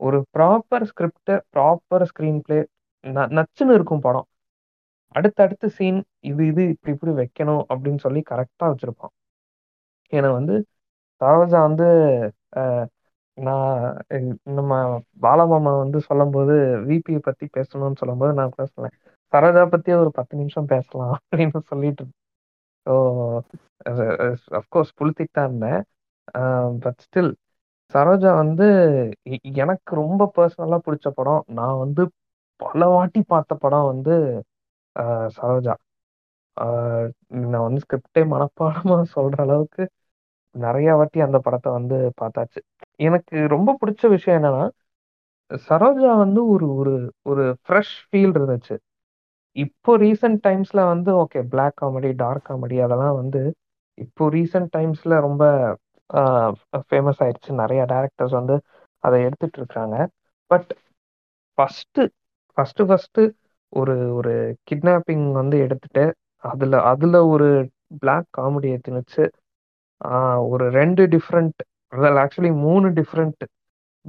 ஒரு proper script, proper screenplay, நச்சுன்னு இருக்கும் படம். அடுத்தடுத்து சீன் இது இப்படி வைக்கணும் அப்படின்னு சொல்லி கரெக்டா வச்சிருப்பான். ஏன்னா வந்து சரோஜா வந்து நம்ம பாலா மாமா வந்து சொல்லும் போது விபியை பத்தி பேசணும்னு சொல்லும் போது நான் கூட சொன்னேன் சரோஜா பத்தி ஒரு 10 நிமிஷம் பேசலாம் அப்படின்னு சொல்லிட்டு. ஸோ அஃப்கோர்ஸ் புளுத்திட்டு தான் இருந்தேன். பட் ஸ்டில் சரோஜா வந்து எனக்கு ரொம்ப பர்சனலா பிடிச்ச படம், நான் வந்து பல வாட்டி பார்த்த படம் வந்து சரோஜா. நான் வந்து ஸ்கிரிப்டே மனப்பாடமா சொல்ற அளவுக்கு நிறைய வாட்டி அந்த படத்தை வந்து பார்த்தாச்சு. எனக்கு ரொம்ப பிடிச்ச விஷயம் என்னன்னா சரோஜா வந்து ஒரு ஒரு ஃப்ரெஷ் ஃபீல் இருந்துச்சு. இப்போ ரீசெண்ட் டைம்ஸ்ல வந்து okay black comedy, dark comedy அதெல்லாம் வந்து இப்போ ரீசெண்ட் டைம்ஸ்ல ரொம்ப ஃபேமஸ் ஆயிடுச்சு. நிறைய டைரக்டர்ஸ் வந்து அதை எடுத்துட்டு இருக்காங்க. பட் ஃபர்ஸ்ட் ஒரு ஒரு கிட்னாப்பிங் வந்து எடுத்துட்டு அதுல ஒரு பிளாக் காமெடியை திணிச்சு ஒரு 3 டிஃப்ரெண்ட்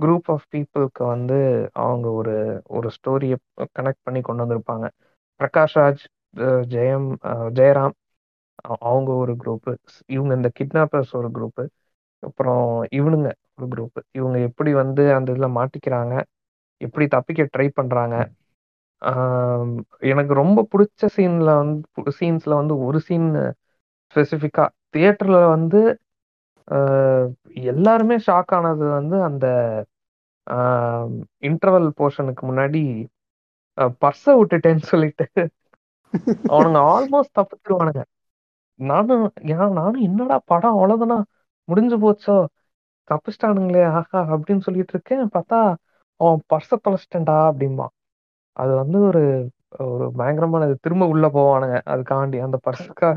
குரூப் ஆஃப் பீப்புளுக்கு வந்து அவங்க ஒரு ஒரு ஸ்டோரியை கனெக்ட் பண்ணி கொண்டு வந்திருப்பாங்க. பிரகாஷ்ராஜ், ஜெயராம் அவங்க ஒரு குரூப்பு, இவங்க இந்த கிட்னாப்பர்ஸ் ஒரு குரூப்பு, அப்புறம் இவனுங்க ஒரு குரூப்பு. இவங்க எப்படி வந்து அந்த இதில் மாட்டிக்கிறாங்க, எப்படி தப்பிக்க ட்ரை பண்ணுறாங்க. எனக்கு ரொம்ப பிடிச்ச சீன்ஸ்ல வந்து ஒரு சீன் ஸ்பெசிஃபிக்கா தியேட்டர்ல வந்து எல்லாருமே ஷாக் ஆனது வந்து அந்த இன்டர்வல் போர்ஷனுக்கு முன்னாடி பர்ஸை விட்டுட்டேன்னு சொல்லிட்டு அவனுங்க ஆல்மோஸ்ட் தப்பிச்சிருவானுங்க. நானும் என்னடா படம் அவ்வளவுதானா முடிஞ்சு போச்சோ தப்பிச்சிட்டானுங்களே ஆஹா அப்படின்னு சொல்லிட்டு இருக்கேன். பார்த்தா அவன் பர்ஸை தொலைச்சிட்டேன்டா அப்படின்பா. அது வந்து ஒரு ஒரு பயங்கரமான திரும்ப உள்ள போவானுங்க, அதுக்காண்டி அந்த பர்ஸுக்காக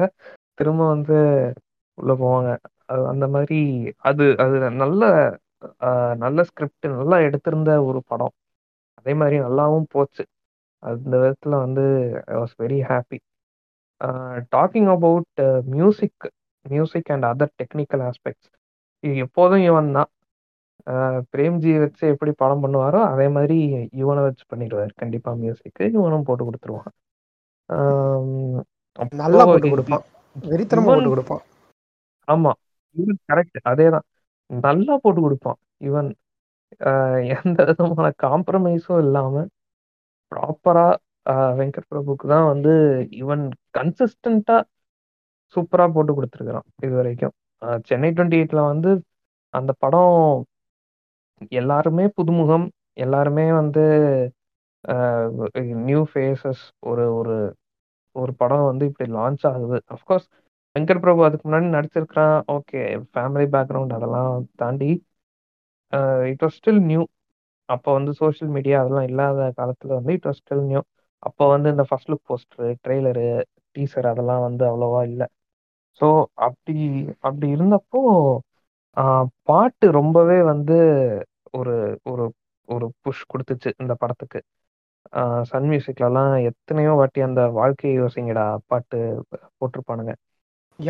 திரும்ப வந்து உள்ள போவாங்க. அது அந்த மாதிரி அது நல்ல ஸ்கிரிப்ட் நல்லா எடுத்திருந்த ஒரு படம். அதே மாதிரி நல்லாவும் போச்சு. அந்த விதத்துல வந்து I was very happy. Talking about music and other technical aspects, எப்போதும் இவன் தான் பிரேம்ஜியை வச்சு எப்படி படம் பண்ணுவாரோ அதே மாதிரி இவனை வச்சு பண்ணிடுவார். கண்டிப்பா மியூசிக்கு இவனும் போட்டு கொடுத்துருவான். ஆமா இவன் கரெக்ட், அதேதான் நல்லா போட்டு கொடுப்பான். இவன் எந்த விதமான காம்ப்ரமைஸும் இல்லாம ப்ராப்பரா வெங்கட் பிரபுக்கு தான் வந்து இவன் கன்சிஸ்டண்டா சூப்பரா போட்டு கொடுத்துருக்கிறான் இது வரைக்கும். சென்னை 28ல வந்து அந்த படம் எல்லாருமே புதுமுகம், எல்லாருமே வந்து நியூ ஃபேஸஸ். ஒரு ஒரு ஒரு படம் வந்து இப்படி லான்ச் ஆகுது. அஃப்கோர்ஸ் வெங்கட் பிரபு அதுக்கு முன்னாடி நடிச்சிருக்கிறான், ஓகே ஃபேமிலி பேக்ரவுண்ட் அதெல்லாம் தாண்டி இட் வாஸ் ஸ்டில் நியூ. அப்போ வந்து சோஷியல் மீடியா அதெல்லாம் இல்லாத காலத்தில் வந்து இட் வாஸ் ஸ்டில் நியூ. அப்போ வந்து இந்த first look poster, trailer, teaser அதெல்லாம் வந்து அவ்வளோவா இல்லை. ஸோ அப்படி இருந்தப்போ பாட்டு ரொம்பவே வந்து ஒரு ஒரு ஒரு புஷ் கொடுத்துச்சு இந்த படத்துக்கு. சன் மியூசிக்லலாம் எத்தனையோ வாட்டி அந்த வாழ்க்கையை யோசிங்கடா பாட்டு போட்டிருப்பானுங்க.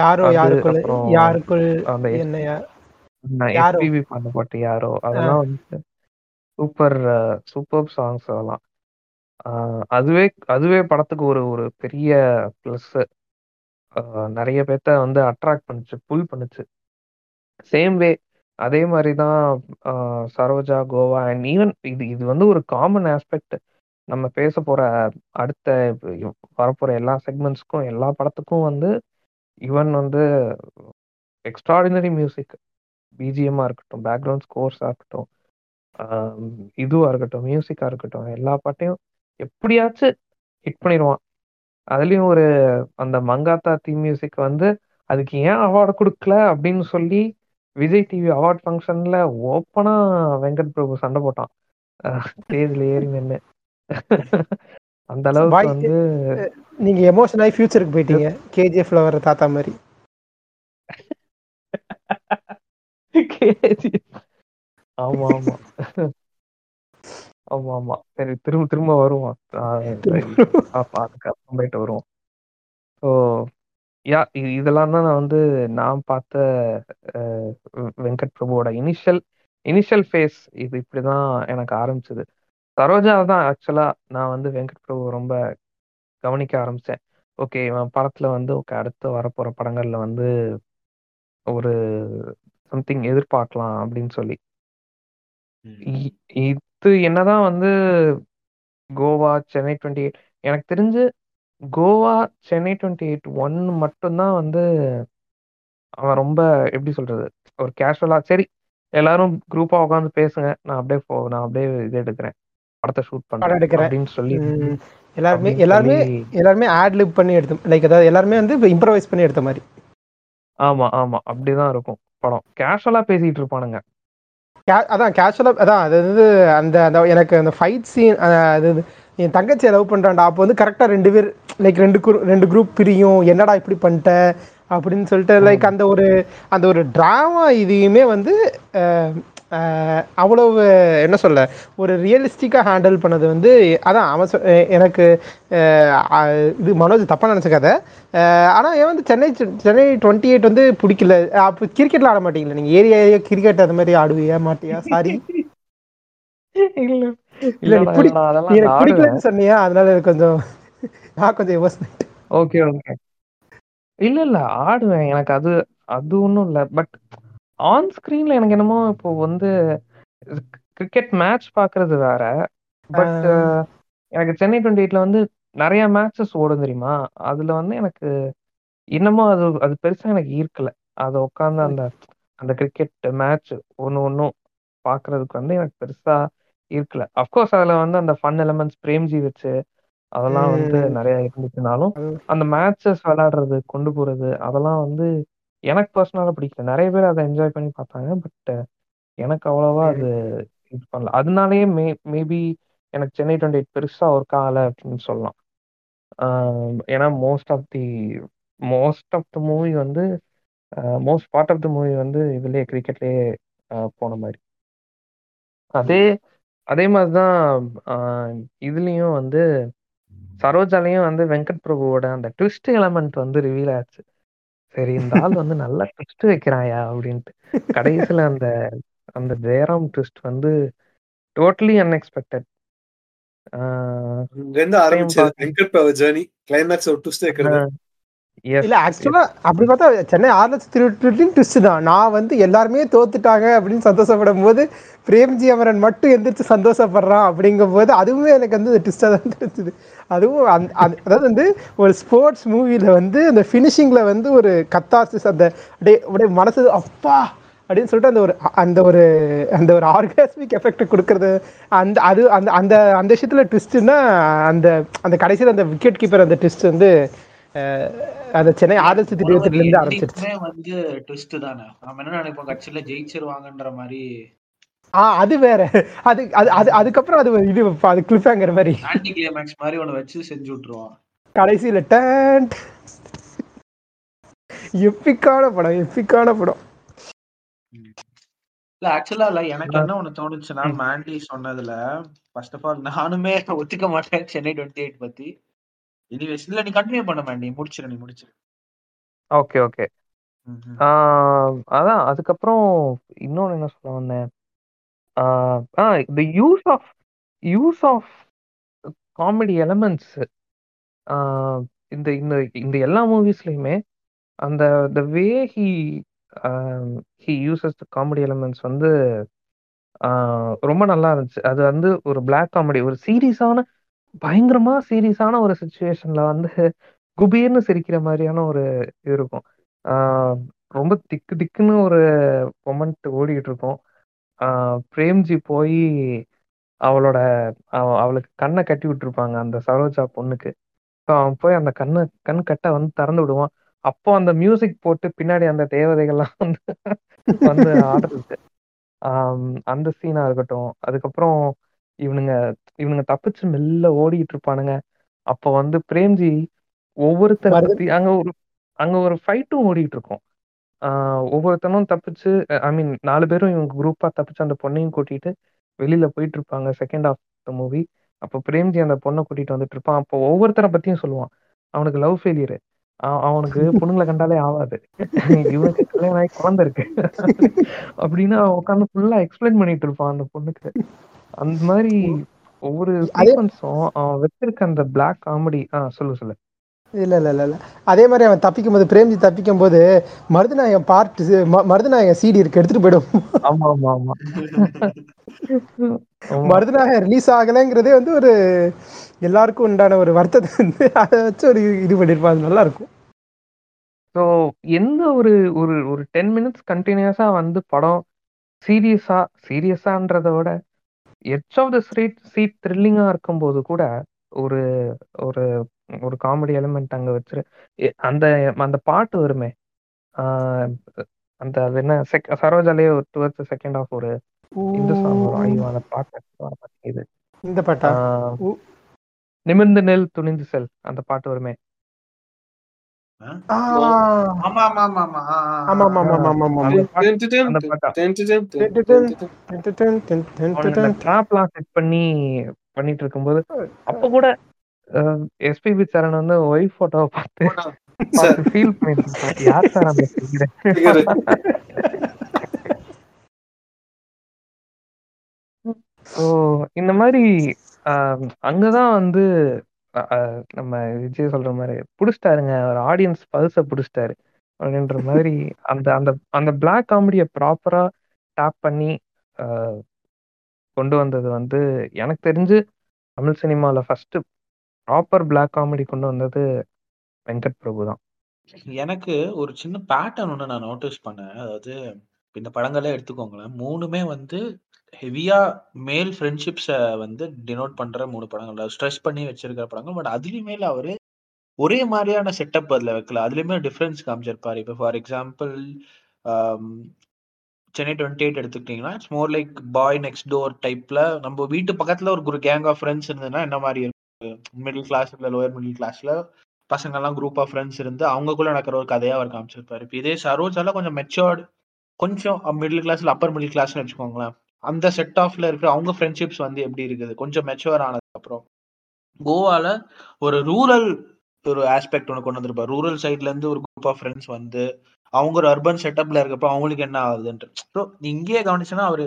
யாரோ அதெல்லாம் வந்து சூப்பர் சூப்பர் சாங்ஸ். அதெல்லாம் அதுவே படத்துக்கு ஒரு ஒரு பெரிய பிளஸ். நிறைய பேர்த்த வந்து அட்ராக்ட் பண்ணுச்சு, புல் பண்ணுச்சு. சேம் வே அதே மாதிரி தான் சரோஜா, கோவா அண்ட் ஈவன் இது வந்து ஒரு காமன் ஆஸ்பெக்ட். நம்ம பேச போற அடுத்த வரப்போற எல்லா செக்மெண்ட்ஸ்க்கும் எல்லா படத்துக்கும் வந்து ஈவன் வந்து எக்ஸ்ட்ராடினரி மியூசிக், பிஜிஎம்மாக இருக்கட்டும், பேக்ரவுண்ட் ஸ்கோர்ஸாக இருக்கட்டும், இதுவாக இருக்கட்டும், மியூசிக்காக இருக்கட்டும், எல்லா பாட்டையும் எப்படியாச்சும் ஹிட் பண்ணிடுவான். அதுலேயும் ஒரு அந்த மங்காத்தா தீம் மியூசிக் வந்து அதுக்கு ஏன் அவார்டு கொடுக்கல அப்படின்னு சொல்லி விஜய் டிவி அவார்ட் ஃபங்க்ஷனில் ஓப்பனாக வெங்கட் பிரபு சண்டை போட்டான் ஸ்டேஜில் ஏறி நின்று. அந்த அளவுக்கு வந்து நீங்க எமோஷன் ஆகி ஃபியூச்சருக்கு போயிட்டீங்க. கேஜிஎஃப்ல வர தாத்தா மாதிரி ஆமா ஆமா ஆமா ஆமா சரி, திரும்ப திரும்ப வருவோம், அதுக்கப்புறம் போயிட்டு வருவோம். ஸோ இதெல்லாம் தான் நான் வந்து நான் பார்த்த வெங்கட் பிரபுவோட இனிஷியல் ஃபேஸ். இது இப்படிதான் எனக்கு ஆரம்பிச்சது. சரோஜா தான் ஆக்சுவலா நான் வந்து வெங்கட் பிரபு ரொம்ப கவனிக்க ஆரம்பிச்சேன். ஓகே, இவன் படத்துல வந்து ஓகே அடுத்து வரப்போற படங்கள்ல வந்து ஒரு சம்திங் எதிர்பார்க்கலாம் அப்படின்னு சொல்லி. இது என்னதான் வந்து கோவா, சென்னை 28, எனக்கு தெரிஞ்சு கோவா, சென்னை 28 1 மட்டும்தான் வந்து அவன் ரொம்ப எப்படி சொல்றது ஒரு கேஷுவலா சரி எல்லாரும் குரூப்பா உட்காந்து பேசுங்க, நான் அப்படியே இது எடுக்கிறேன், படத்தை ஷூட் பண்ண எடுக்கிறேன் அப்படின்னு சொல்லி எல்லாருமே ஆட்லிப் பண்ணி எடுத்து லைக் அதாவது எல்லாருமே வந்து இம்ப்ரோவைஸ் பண்ணி எடுத்த மாதிரி. ஆமா ஆமா அப்படிதான் இருக்கும் படம். கேஷுவலா பேசிட்டு இருப்பானுங்க. அதான் கேஷுவலா அதான் அது வந்து அந்த எனக்கு அந்த ஃபைட் சீன், அது என் தங்கச்சியை லவ் பண்றான்டா, அப்போ வந்து கரெக்டா ரெண்டு பேர் லைக் ரெண்டு குரூப் பிரியும், என்னடா இப்படி பண்ணிட்ட அப்படின்னு சொல்லிட்டு லைக் அந்த ஒரு ட்ராமா இதையுமே வந்து அவ்வளவு என்ன சொல்ல ஒரு ரியலிஸ்டிக்காக ஹேண்டில் பண்ணது வந்து அதான் அவன் எனக்கு இது மனோஜ் தப்பாக நினச்சிக்காத. ஆனால் ஏன் வந்து சென்னை 28 வந்து பிடிக்கல. அப்போ கிரிக்கெட்லாம் ஆட மாட்டீங்களா நீங்கள்? ஏரியா கிரிக்கெட் அது மாதிரி ஆடுவியா மாட்டியா? சாரி இல்லை பிடிக்கலன்னு சொன்னியா, அதனால எனக்கு கொஞ்சம் நான் கொஞ்சம் யோசனை. ஓகே ஓகே இல்ல ஆடுவேன், எனக்கு அது ஒன்றும் இல்லை. பட் ஆன் ஸ்கிரீன்ல எனக்கு என்னமோ இப்போ வந்து கிரிக்கெட் மேட்ச் பாக்குறது வேற. பட் எனக்கு சென்னை 28ல வந்து நிறைய மேட்சஸ் ஓடும் தெரியுமா, அதுல வந்து எனக்கு என்னமோ அது பெருசா எனக்கு ஈர்க்கல. அதை உட்காந்து அந்த கிரிக்கெட் மேட்ச் ஒன்னும் பாக்குறதுக்கு வந்து எனக்கு பெருசா ஈர்க்கல. அப்கோர்ஸ் அதுல வந்து அந்த ஃபன் எலமெண்ட்ஸ் பிரேம்ஜி வச்சு அதெல்லாம் வந்து நிறைய இருந்துச்சுனாலும் அந்த மேட்சஸ் விளையாடுறது கொண்டு போறது அதெல்லாம் வந்து எனக்கு பர்சனலா பிடிக்கல. நிறைய பேர் அதை என்ஜாய் பண்ணி பார்த்தாங்க, பட் எனக்கு அவ்வளவா அது இது பண்ணல. அதனாலயே மேபி எனக்கு சென்னை 28 பெருசா ஒரு காலை அப்படின்னு சொல்லலாம். ஏன்னா most part of the movie வந்து இதுலயே கிரிக்கெட்லயே போன மாதிரி. அதே மாதிரிதான் இதுலயும் வந்து சரோஜாலையும் வந்து வெங்கட் பிரபுவோட அந்த ட்விஸ்ட் எலமெண்ட் வந்து ரிவீல் ஆச்சு. சரி, இந்த ஆள் வந்து நல்லா ட்விஸ்ட் வைக்கிறாயா அப்படின்ட்டு கடைசியில அந்த ஜெயராம் ட்விஸ்ட் வந்து டோட்டலி அன்எக்ஸ்பெக்டட். இல்ல ஆக்சுவலா அப்படி பார்த்தா சென்னை 6 லட்சத்தி 28 ட்விஸ்ட் தான். நான் வந்து எல்லாருமே தோத்துட்டாங்க அப்படின்னு சந்தோஷப்படும் போது பிரேம்ஜி அமரன் மட்டும் எந்திரிச்சு சந்தோஷப்படுறான் அப்படிங்கும் போது அதுவுமே எனக்கு வந்து ட்விஸ்டாக தான் தெரிஞ்சுது. அதுவும் அதாவது வந்து ஒரு ஸ்போர்ட்ஸ் மூவியில் வந்து அந்த ஃபினிஷிங்கில் வந்து ஒரு கத்தார்சிஸ் அந்த அப்படியே மனசு அப்பா அப்படின்னு சொல்லிட்டு அந்த ஒரு ஆர்காஸ்மிக் எஃபெக்ட் கொடுக்கறது அந்த விஷயத்தில் ட்விஸ்ட்டுன்னா அந்த கடைசியில் அந்த விக்கெட் கீப்பர் அந்த ட்விஸ்ட் வந்து அது சென்னை 6 லட்சத்தி 28 இருந்து ஆரம்பிச்சிருச்சு. வந்து ட்விஸ்ட் தானே நம்ம என்ன நினைப்போம் கட்சியில ஜெயிச்சிருவாங்கன்ற மாதிரி. அது வேற அது அதுக்கப்புறம் அது இது அது கிளிஃப்ஹேங்கர் மாதிரி ஆன்டி கிளைமாக்ஸ் மாதிரி ஒன்னு வச்சு செஞ்சு விட்டுருவான் கடைசியில. டேன் எப்பிக்கான படம். இல்ல ஆக்சுவலா இல்ல, எனக்கு என்ன ஒண்ணு தோணுச்சுன்னா மாண்டி சொன்னதுல ஃபர்ஸ்ட் ஆஃப் ஆல் நானுமே ஒத்துக்க மாட்டேன் சென்னை 28 பத்தி. எனிவேஸ் இல்ல நீ கண்டினியூ பண்ண மாண்டி, முடிச்சிரு நீ முடிச்சிரு. ஓகே ஓகே அதான். அதுக்கப்புறம் இன்னொன்னு என்ன சொல்ல வந்தேன், யூஸ் ஆஃப் காமெடி எலமெண்ட்ஸ் இந்த இந்த எல்லா மூவிஸ்லயுமே அந்த the way he uses the comedy elements வந்து ரொம்ப நல்லா இருந்துச்சு. அது வந்து ஒரு black comedy, ஒரு சீரியஸான பயங்கரமா சீரியஸான ஒரு சிச்சுவேஷன்ல வந்து குபீர்னு சிரிக்கிற மாதிரியான ஒரு இருக்கும். ரொம்ப திக்கு திக்குன்னு ஒரு மொமெண்ட் ஓடிட்டு இருக்கும். பிரேம்ஜி போய் அவளுக்கு கண்ணை கட்டி விட்டுருப்பாங்க அந்த சரோஜா பொண்ணுக்கு. ஸோ அவன் போய் அந்த கண் கட்டை வந்து திறந்து விடுவான். அப்போ அந்த மியூசிக் போட்டு பின்னாடி அந்த தேவதைகள்லாம் வந்து ஆடுறது அந்த சீனா இருக்கட்டும். அதுக்கப்புறம் இவனுங்க தப்பிச்சு மெல்ல ஓடிட்டு இருப்பானுங்க. அப்போ வந்து பிரேம்ஜி ஒவ்வொருத்தர் பத்தி அங்க ஒரு ஃபைட்டும் ஓடிட்டு இருக்கும். ஒவ்வொருத்தனும் தப்பிச்சு, ஐ மீன் 4 பேரும் இவங்க குரூப்பா தப்பிச்சு அந்த பொண்ணையும் கூட்டிட்டு வெளியில போயிட்டு இருப்பாங்க செகண்ட் ஆஃப் த மூவி. அப்போ பிரேம்ஜி அந்த பொண்ணை கூட்டிட்டு வந்துட்டு இருப்பான். அப்போ ஒவ்வொருத்தரை பத்தியும் சொல்லுவான். அவனுக்கு லவ் ஃபெயிலியர், அவனுக்கு பொண்ணுங்களை கண்டாலே ஆகாது, இவனுக்கு கல்யாணம் ஆகி குழந்தை இருக்கு அப்படின்னு அவன் உட்காந்து ஃபுல்லா எக்ஸ்பிளைன் பண்ணிட்டு இருப்பான் அந்த பொண்ணுக்கு. அந்த மாதிரி ஒவ்வொரு சீக்வன்ஸும் அவன் வச்சிருக்க அந்த பிளாக் காமெடி. சொல்லு இல்லை அதே மாதிரி அவன் தப்பிக்கும் போது, பிரேம்ஜி தப்பிக்கும் போது மருதநாயகன் மருதநாயகன் சிடி இருக்கு எடுத்துட்டு போயிடும். மருதநாயகன் ரிலீஸ் ஆகலைங்கிறதே வந்து ஒரு எல்லாருக்கும் உண்டான ஒரு வருத்தத்தை வந்து அதை வச்சு ஒரு இது பண்ணிருப்பாங்க. நல்லா இருக்கும். ஸோ எந்த ஒரு ஒரு ஒரு 10 மினிட்ஸ் கண்டினியூஸா வந்து படம் சீரியஸான்றத விட எட்ஜ் ஆஃப் த சீட் த்ரில்லிங்கா இருக்கும் போது கூட ஒரு ஒரு ஒரு காமெடி எலிமெண்ட் அங்க வச்சிரு. அந்த அந்த பாட்டு வருமே, அந்த அது என்ன சரோஜாலே டுவர்ட்ஸ் செகண்ட் ஆஃப் ஒரு இந்த சாங் வரும். ஐயோ அந்த பாட்டு, இந்த பாட்டா நிமிர்ந்து நெல் துணிந்து செல் அந்த பாட்டு வருமே. பண்ணிட்டு இருக்கும்போது அப்ப கூட எஸ்பிபி சரண் வந்து ஒய்ஃப் போட்டோவை பார்த்து ஃபீல் பண்ணிட்டு யார் சார் அந்த இந்த மாதிரி அங்கதான் வந்து நம்ம விஜய் சொல்ற மாதிரி புடிச்சிட்டாருங்க, ஒரு ஆடியன்ஸ் பல்ஸை புடிச்சிட்டாரு அப்படின்ற மாதிரி அந்த அந்த அந்த பிளாக் காமெடியை ப்ராப்பரா டேப் பண்ணி கொண்டு வந்தது வந்து எனக்கு தெரிஞ்சு தமிழ் சினிமால ஃபர்ஸ்ட் ப்ராப்பர் பிளாக் காமெடி கொண்டு வந்தது வெங்கட் பிரபு தான். எனக்கு ஒரு சின்ன பேட்டர்ன் ஒன்று நான் நோட்டீஸ் பண்ணேன். அதாவது இந்த படங்களே எடுத்துக்கோங்களேன், 3மே வந்து ஹெவியா மேல் ஃப்ரெண்ட்ஷிப்ஸை வந்து டினோட் பண்ற 3 படங்கள், ஸ்ட்ரெஸ் பண்ணி வச்சிருக்கிற படங்கள். பட் அதுலேயுமே அவரு ஒரே மாதிரியான செட்டப் அதில் வைக்கல, அதுலேயுமே டிஃப்ரென்ஸ் காமிச்சிருப்பாரு. இப்போ ஃபார் எக்ஸாம்பிள் சென்னை 28 எடுத்துக்கிட்டீங்கன்னா it's more like boy next door டைப்ல. நம்ம வீட்டு பக்கத்துல ஒரு கேங் ஆஃப் ஃப்ரெண்ட்ஸ் இருந்ததுன்னா என்ன மாதிரி இருக்கு, மிடில் கிளாஸ் இல்லை லோயர் மிடில் கிளாஸ்ல பசங்கள்லாம் குரூப் ஆஃப் ஃப்ரெண்ட்ஸ் இருந்து அவங்களுக்குள்ள நடக்கிற ஒரு கதையா அவர் காமிச்சிருப்பாரு. இப்போ இதே சரோஜால கொஞ்சம் மெச்சோர்டு, கொஞ்சம் மிடில் கிளாஸ்ல அப்பர் மிடில் கிளாஸ்ன்னு வச்சுக்கோங்களேன், அந்த செட் ஆஃப்ல இருக்கிற அவங்க ஃப்ரெண்ட்ஷிப்ஸ் வந்து எப்படி இருக்குது கொஞ்சம் மெச்சோர் ஆனதுக்கு அப்புறம். கோவால ஒரு ரூரல் ஒரு ஆஸ்பெக்ட் ஒன்று கொண்டு வந்திருப்பாரு, ரூரல் சைட்ல இருந்து ஒரு குரூப் ஆஃப் ஃப்ரெண்ட்ஸ் வந்து அவங்க ஒரு அர்பன் செட்டப்ல இருக்கப்போ அவங்களுக்கு என்ன ஆகுதுன்ற. ஸோ இங்கேயே கவனிச்சுன்னா அவரு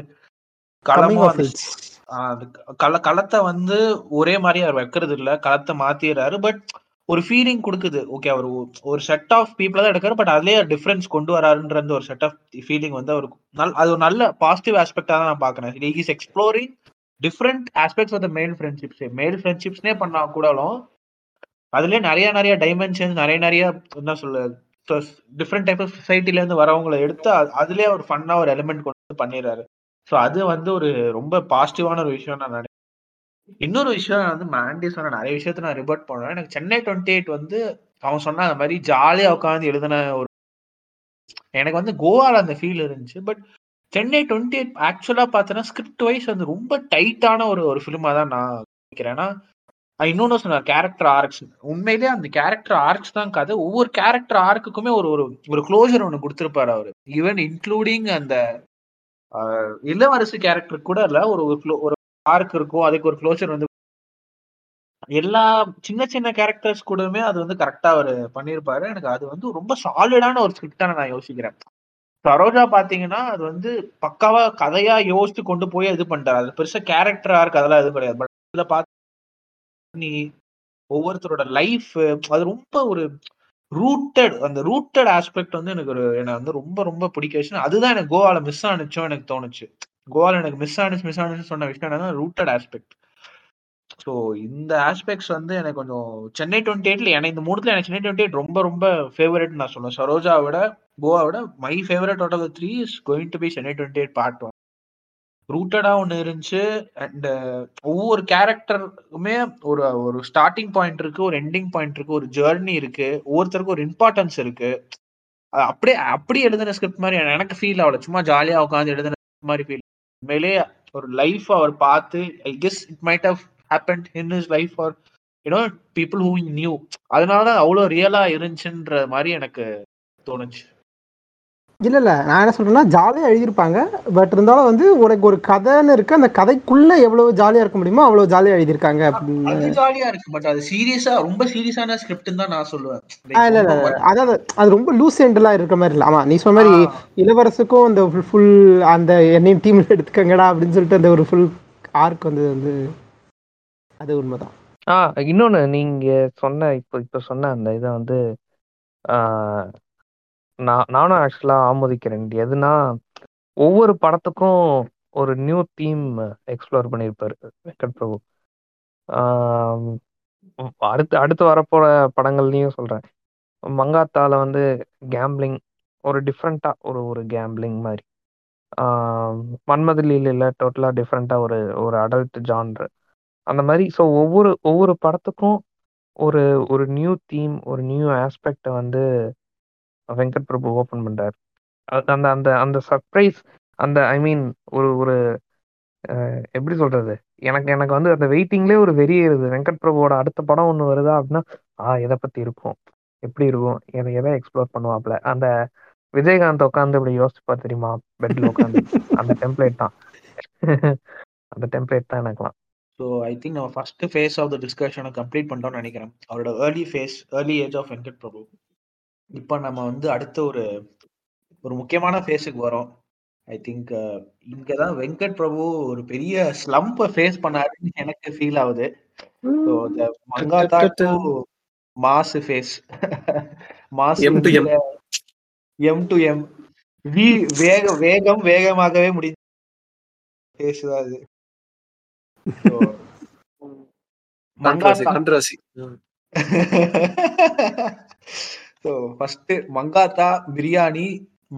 களத்தை வந்து ஒரே மாதிரி அவர் வைக்கிறது இல்லை, களத்தை மாத்திடுறாரு. பட் ஒரு ஃபீலிங் கொடுக்குது, ஓகே அவர் ஒரு செட் ஆஃப் பீப்புளை தான் எடுக்கிறார், பட் அதுலேயே டிஃப்ரென்ஸ் கொண்டு வராருன்ற ஒரு செட் ஆஃப் ஃபீலிங் வந்து அவருக்கு அது ஒரு நல்ல பாசிட்டிவ் ஆஸ்பெக்டாக தான் நான் பார்க்குறேன். He is exploring different aspects of the male friendships. மேல் ஃப்ரெண்ட்ஷிப்ஸ்னே பண்ணா கூடாலும் அதுலேயே நிறைய டைமென்ஷன்ஸ், நிறைய என்ன சொல்ல டிஃப்ரெண்ட் டைப் ஆஃப் சொசைட்டிலேருந்து வரவங்களை எடுத்து அதுலேயே ஒரு ஃபன்னாக ஒரு எலிமெண்ட் கொண்டு வந்து பண்ணிடுறாரு. ஸோ அது வந்து ஒரு ரொம்ப பாசிட்டிவான ஒரு விஷயம் நான் நினைக்கிறேன். இன்னொரு விஷயம் வந்து மாண்டி சொன்ன நிறைய விஷயத்த நான் ரிப்போர்ட் பண்ணுவேன். எனக்கு சென்னை 28 வந்து அவன் சொன்ன அந்த மாதிரி ஜாலியாக உட்காந்து எழுதின ஒரு எனக்கு வந்து கோவாவில் அந்த ஃபீல் இருந்துச்சு. பட் சென்னை 28 ஆக்சுவலாக பார்த்தோன்னா ஸ்கிரிப்ட் வைஸ் வந்து ரொம்ப டைட்டான ஒரு ஃபிலிமாக தான் நான் நினைக்கிறேன். இன்னொன்னு சொன்ன கேரக்டர் ஆர்க்ஸ், உண்மையிலேயே அந்த கேரக்டர் ஆர்க்ஸ் தான் கதை. ஒவ்வொரு கேரக்டர் ஆர்க்குமே ஒரு ஒரு க்ளோசர் ஒன்று கொடுத்துருப்பாரு அவர், ஈவன் இன்க்ளூடிங் அந்த இளவரசு கேரக்டர் கூட இல்ல, ஒரு ஆர்க் இருக்கும், அதுக்கு ஒரு க்ளோசர் வந்து எல்லா சின்ன சின்ன கேரக்டர்ஸ் கூடமே அது வந்து கரெக்டா அவர் பண்ணியிருப்பாரு. எனக்கு அது வந்து ரொம்ப சாலிடான ஒரு ஸ்கிரிப்டான நான் யோசிக்கிறேன். சரோஜா பாத்தீங்கன்னா அது வந்து பக்காவா கதையா யோசித்து கொண்டு போய் இது பண்றாரு. அது பெருசா கேரக்டரா இருக்கு அதெல்லாம் இது கிடையாது. பட் இதுல பாத்தீங்கன்னா ஒவ்வொருத்தரோட லைஃப் அது ரொம்ப ஒரு ரூட்டட், அந்த ரூட்டட் ஆஸ்பெக்ட் வந்து எனக்கு ஒரு என்னை வந்து ரொம்ப ரொம்ப பிடிக்க. அதுதான் எனக்கு கோவால மிஸ் ஆனிச்சோ எனக்கு தோணுச்சு. கோவால எனக்கு மிஸ் ஆனிச்சு சொன்ன விஷயம் என்னன்னா ரூட்டட் ஆஸ்பெக்ட். ஸோ இந்த ஆஸ்பெக்ட்ஸ் வந்து எனக்கு கொஞ்சம் சென்னை 28ல எனக்கு இந்த மூணுத்துல எனக்கு சென்னை 28 ரொம்ப ரொம்ப ஃபேவரட் நான் சொல்லுவேன். சரோஜாவோட கோவாவோட my favourite out of the three is going to be Chennai 28 part 1. ரூட்டடா ஒன்று இருந்துச்சு அண்ட் ஒவ்வொரு கேரக்டருக்குமே ஒரு ஒரு ஸ்டார்டிங் பாயிண்ட் இருக்கு, ஒரு எண்டிங் பாயிண்ட் இருக்கு, ஒரு ஜேர்னி இருக்கு, ஒவ்வொருத்தருக்கும் ஒரு இம்பார்ட்டன்ஸ் இருக்கு. அப்படியே அப்படி எழுதின ஸ்கிரிப்ட் மாதிரி எனக்கு ஃபீல் ஆகல. சும்மா ஜாலியாக உட்காந்து எழுதின மாதிரி ஃபீல். உண்மையிலே ஒரு லைஃப் அவர் பார்த்து I guess it might have happened in his life or you know people who he knew, அதனால அவ்வளோ ரியலா இருந்துச்சுன்ற மாதிரி எனக்கு தோணுச்சு. இல்லை நான் என்ன சொல்றேன்னா ஜாலியாக எழுதியிருப்பாங்க, பட் இருந்தாலும் வந்து உனக்கு ஒரு கதைன்னு இருக்கு, அந்த கதைக்குள்ள எவ்வளவு ஜாலியா இருக்க முடியுமோ அவ்வளவு ஜாலியா எழுதியிருக்காங்க அப்படின்னு. ஜாலியா இருக்கு பட் அது சீரியஸா ரொம்ப சீரியஸான ஸ்கிரிப்ட்னு தான் நான் சொல்லுவேன். இல்லை அதாவது அது ரொம்ப லூஸ் ஹேண்டலாக இருக்கிற மாதிரி இல்லை. ஆமா நீ சொன்ன மாதிரி இளவரசுக்கும் அந்த ஃபுல் அந்த என்னையும் டீம்ல எடுத்துக்கங்கடா அப்படின்னு சொல்லிட்டு அந்த ஒரு ஃபுல் ஆர்க் வந்து வந்து அது உண்மைதான். இன்னொன்னு நீங்க சொன்ன இப்ப சொன்ன அந்த இதை வந்து நானும் ஆக்சுவலா ஆமோதிக்கிறேன். எதுனா ஒவ்வொரு படத்துக்கும் ஒரு நியூ தீம் எக்ஸ்ப்ளோர் பண்ணியிருப்பாரு வெங்கட் பிரபு. அடுத்து வரப்போற படங்கள்லயும் சொல்றேன். மங்காத்தால வந்து கேம்பிளிங் ஒரு டிஃப்ரெண்டா ஒரு ஒரு கேம்பிளிங் மாதிரி, மன்மதலியில் இல்லை டோட்டலா டிஃப்ரெண்டா ஒரு ஒரு அடல்ட் ஜான்ரு அந்த மாதிரி. ஸோ ஒவ்வொரு படத்துக்கும் ஒரு ஒரு நியூ தீம் ஒரு நியூ ஆஸ்பெக்டை வந்து வெங்கட் பிரபு ஓப்பன் பண்ணுறாரு. அந்த அந்த அந்த சர்ப்ரைஸ் அந்த ஐ மீன் ஒரு ஒரு எப்படி சொல்கிறது, எனக்கு வந்து அந்த வெயிட்டிங்லேயே ஒரு வெறியிருது. வெங்கட் பிரபுவோட அடுத்த படம் ஒன்று வருதா அப்படின்னா எதை பற்றி இருக்கும், எப்படி இருக்கும், எதை எக்ஸ்ப்ளோர் பண்ணுவாப்புல. அந்த விஜயகாந்த் உட்காந்து இப்படி யோசிச்சுப்பார் தெரியுமா பெட்டில் உட்காந்து, அந்த டெம்ப்ளேட் தான் எனக்குலாம். So I think our first phase of the discussion complete பண்ணிட்டோம்னு நினைக்கிறேன். அவரோட early age of Venkat Prabhu. இப்போ நம்ம வந்து அடுத்த ஒரு ஒரு முக்கியமான ஃபேஸுக்கு வரோம். ஐ திங்க் இங்கே தான் வெங்கட் பிரபு ஒரு பெரிய ஸ்லம்பை ஃபேஸ் பண்ணாருன்னு எனக்கு ஃபீல் ஆகுது. So Mankatha to mass phase, mass M to M V வேகமாகவே முடிஞ்ச ஃபேஸ் தான் அது. மங்காத்தா பிரியாணி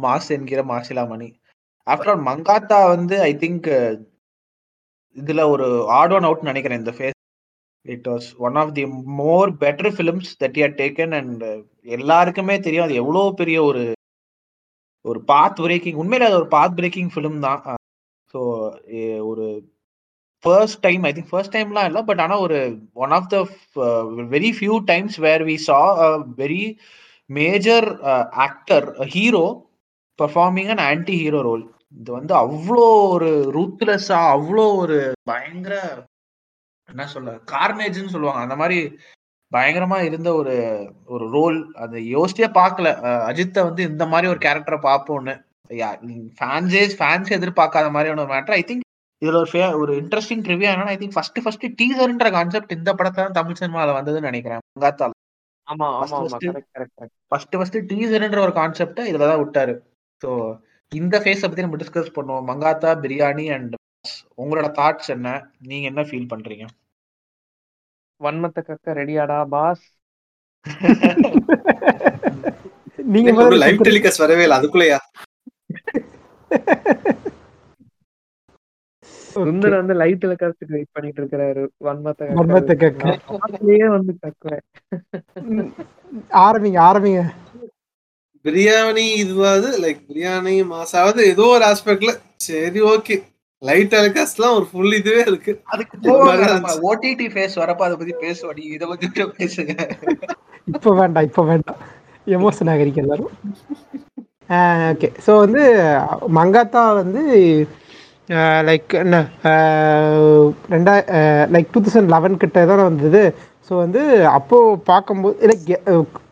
மாஸ் என்கிற மாசிலாமணி. ஆஃப்டர் ஆல் மங்காத்தா வந்து ஐ திங்க் இதுல ஒரு ஆட் ஒன் அவுட் நினைக்கிறேன். இந்த phase it was one of the more better films that he had taken and எல்லாருக்குமே தெரியும் அது எவ்வளோ பெரிய ஒரு ஒரு பாத் பிரேக்கிங், உண்மையில அது ஒரு பாத் பிரேக்கிங் ஃபிலிம் தான். ஸோ ஒரு first time I think first டைம்லாம் இல்லை பட் ஆனால் ஒரு one of the very few times where we saw a very major actor hero performing and anti hero role. இது வந்து அவ்வளோ ஒரு ரூத்லெஸ்ஸாக அவ்வளோ ஒரு பயங்கர என்ன சொல்ல கார்னேஜ்ன்னு சொல்லுவாங்க அந்த மாதிரி பயங்கரமாக இருந்த ஒரு ஒரு ரோல். அது யோசிச்சே பார்க்கல அஜித்தை வந்து இந்த மாதிரி ஒரு கேரக்டரை பார்ப்போன்னு ஃபேன்ஸே எதிர்பார்க்காத மாதிரியான ஒரு மேட்டர். ஐ திங்க் இதுல ஒரு இன்ட்ரெஸ்டிங் ரிவ்யூ என்னன்னா ஐ திங்க் ஃபர்ஸ்ட் டீசர்ன்ற கான்செப்ட் இந்த படத்துல தான் தமிழ் சினிமால வந்ததுன்னு நினைக்கிறேன். மங்காத்தால ஃபர்ஸ்ட் டீசர்ன்ற ஒரு கான்செப்ட் இதுல தான் விட்டாரு. ஸோ இந்த ஃபேஸை பத்தி நம்ம டிஸ்கஸ் பண்ணுவோம். மங்காத்தா பிரியாணி அண்ட் உங்களோட தாட்ஸ் என்ன, நீங்க என்ன ஃபீல் பண்றீங்க? வன்மத்தை கக்க ரெடியாடா பாஸ். நீங்க ஒரு லைவ் டெலிகாஸ்ட் வரவே இல்ல அதுக்குள்ளயா? சுந்தர் வந்து லைட் டெலிகாஸ்ட்க்கு வெயிட் பண்ணிட்டு இருக்காரு. வன்மத்தை கக்கலையே வந்து கக்குறேன். ஆரம்பிங்க பிரியாணி. இதுவாது லைக் பிரியாணி மாசாவது ஏதோ ஒரு ஆஸ்பெக்ட்ல சரி ஓகே. லைட் டெலிகாஸ்ட்லாம் ஒரு ஃபுல் இதுவே இருக்கு. அதுக்கு போக ஓடிடி ஃபேஸ் வரப்ப அத பத்தி பேசுவோம். நீ இத பத்தி பேசுங்க. இப்போ வேண்டாம் எமோஷன் ஆகறீங்க எல்லாரும். ஓகே. ஸோ வந்து மங்காத்தா வந்து லைக் என்ன 2011 கிட்ட தான் வந்தது. ஸோ வந்து அப்போது பார்க்கும்போது லைக்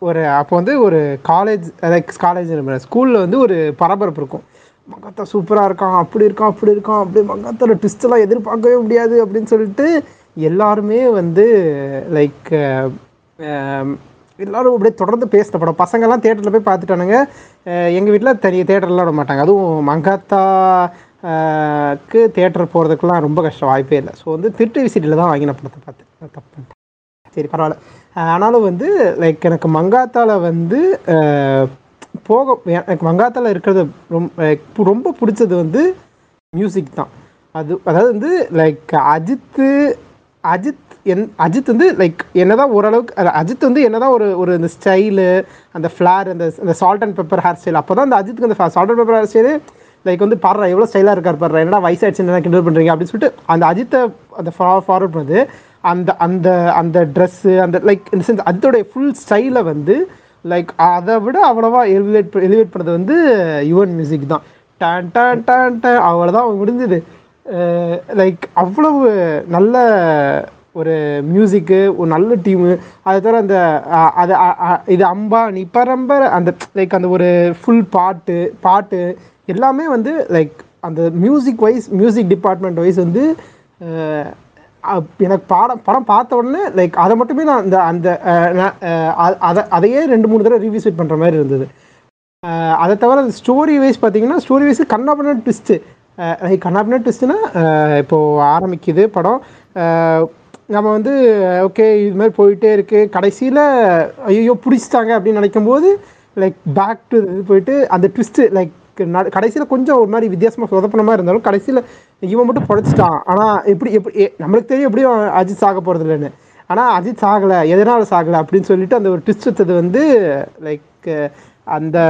ஒரு அப்போ வந்து ஒரு காலேஜ் லைக் காலேஜ் ஸ்கூலில் வந்து ஒரு பரபரப்பு இருக்கும். மங்காத்தா சூப்பராக இருக்கான், அப்படி இருக்கான் அப்படி மங்காத்தாவோட ட்விஸ்டெல்லாம் எதிர்பார்க்கவே முடியாது அப்படின்னு சொல்லிட்டு எல்லாருமே வந்து லைக் எல்லோரும் அப்படியே தொடர்ந்து பேசின படம். பசங்கள்லாம் தேட்டரில் போய் பார்த்துட்டானுங்க. எங்கள் வீட்டில் தனி தேட்டர்லாம் விட மாட்டாங்க. அதுவும் மங்காத்தாக்கு தேட்டர் போகிறதுக்குலாம் ரொம்ப கஷ்டம், வாய்ப்பே இல்லை. ஸோ வந்து திருட்டு விசிட்டியில் தான் வாங்கின படத்தை பார்த்து தப்பு சரி பரவாயில்ல. ஆனாலும் வந்து லைக் எனக்கு மங்காத்தாவில் வந்து போக எனக்கு மங்காத்தாவில் இருக்கிறது ரொம்ப பிடிச்சது வந்து மியூசிக் தான். அதாவது வந்து லைக் அஜித் வந்து லைக் என்னதான் ஓரளவுக்கு அஜித் வந்து என்னதான் ஒரு ஒரு இந்த ஸ்டைலு அந்த ஃப்ளார் அந்த salt and pepper hair style அப்போ தான் அந்த அஜித்துக்கு அந்த salt and pepper hair style like வந்து பாடுறா எவ்வளோ ஸ்டைலாக இருக்கார் பாடுறா என்னடா வயசாகிடுச்சு என்ன கிண்டல் பண்ணுறீங்க அப்படின்னு சொல்லிட்டு அந்த அஜித்தை அந்த ஃபார்வர்ட் பண்ணுறது அந்த அந்த அந்த ட்ரெஸ்ஸு அந்த லைக் இந்த சென்ஸ் அதோடைய ஃபுல் ஸ்டைலை வந்து லைக் அதை விட அவ்வளோவா எலிவேட் பண்ணது வந்து யுவன் மியூசிக் தான். டான் டான் டான் டான் அவ்வளோதான் முடிஞ்சுது. லைக் அவ்வளவு நல்ல ஒரு மியூசிக்கு, ஒரு நல்ல டீமு. அது தவிர அந்த அது இது அம்பா நீ பரம்பரை அந்த லைக் அந்த ஒரு ஃபுல் பாட்டு எல்லாமே வந்து லைக் அந்த music wise music department wise வந்து எனக்கு படம் பார்த்த உடனே லைக் அதை மட்டுமே நான் அந்த அந்த அதையே 2-3 தடவை ரீவிசிட் பண்ணுற மாதிரி இருந்தது. அதை தவிர அந்த ஸ்டோரி வைஸ் பார்த்தீங்கன்னா ஸ்டோரி வைஸ் கண்ணாபின்னா ட்விஸ்ட்டு லைக் கண்ணாபின்னா ட்விஸ்ட்டுன்னா இப்போது ஆரம்பிக்குது படம், நம்ம வந்து ஓகே இது மாதிரி போயிட்டே இருக்குது. கடைசியில் ஐயோ பிடிச்சிட்டாங்க அப்படின்னு நினைக்கும் போது லைக் பேக் டு இது போயிட்டு அந்த ட்விஸ்ட்டு லைக் கடைசியில் கொஞ்சம் ஒரு மாதிரி வித்தியாசமாக சொதப்பின மாதிரி இருந்தாலும் கடைசியில் இவன் மட்டும் பொழைச்சிட்டான். ஆனால் எப்படி நம்மளுக்கு தெரியும் எப்படியும் அஜித் சாக போகிறது இல்லைன்னு. ஆனால் அஜித் சாகலை, எதனால் சாகலை அப்படின்னு சொல்லிட்டு அந்த ஒரு ட்விஸ்ட் வச்சது வந்து லைக் அந்த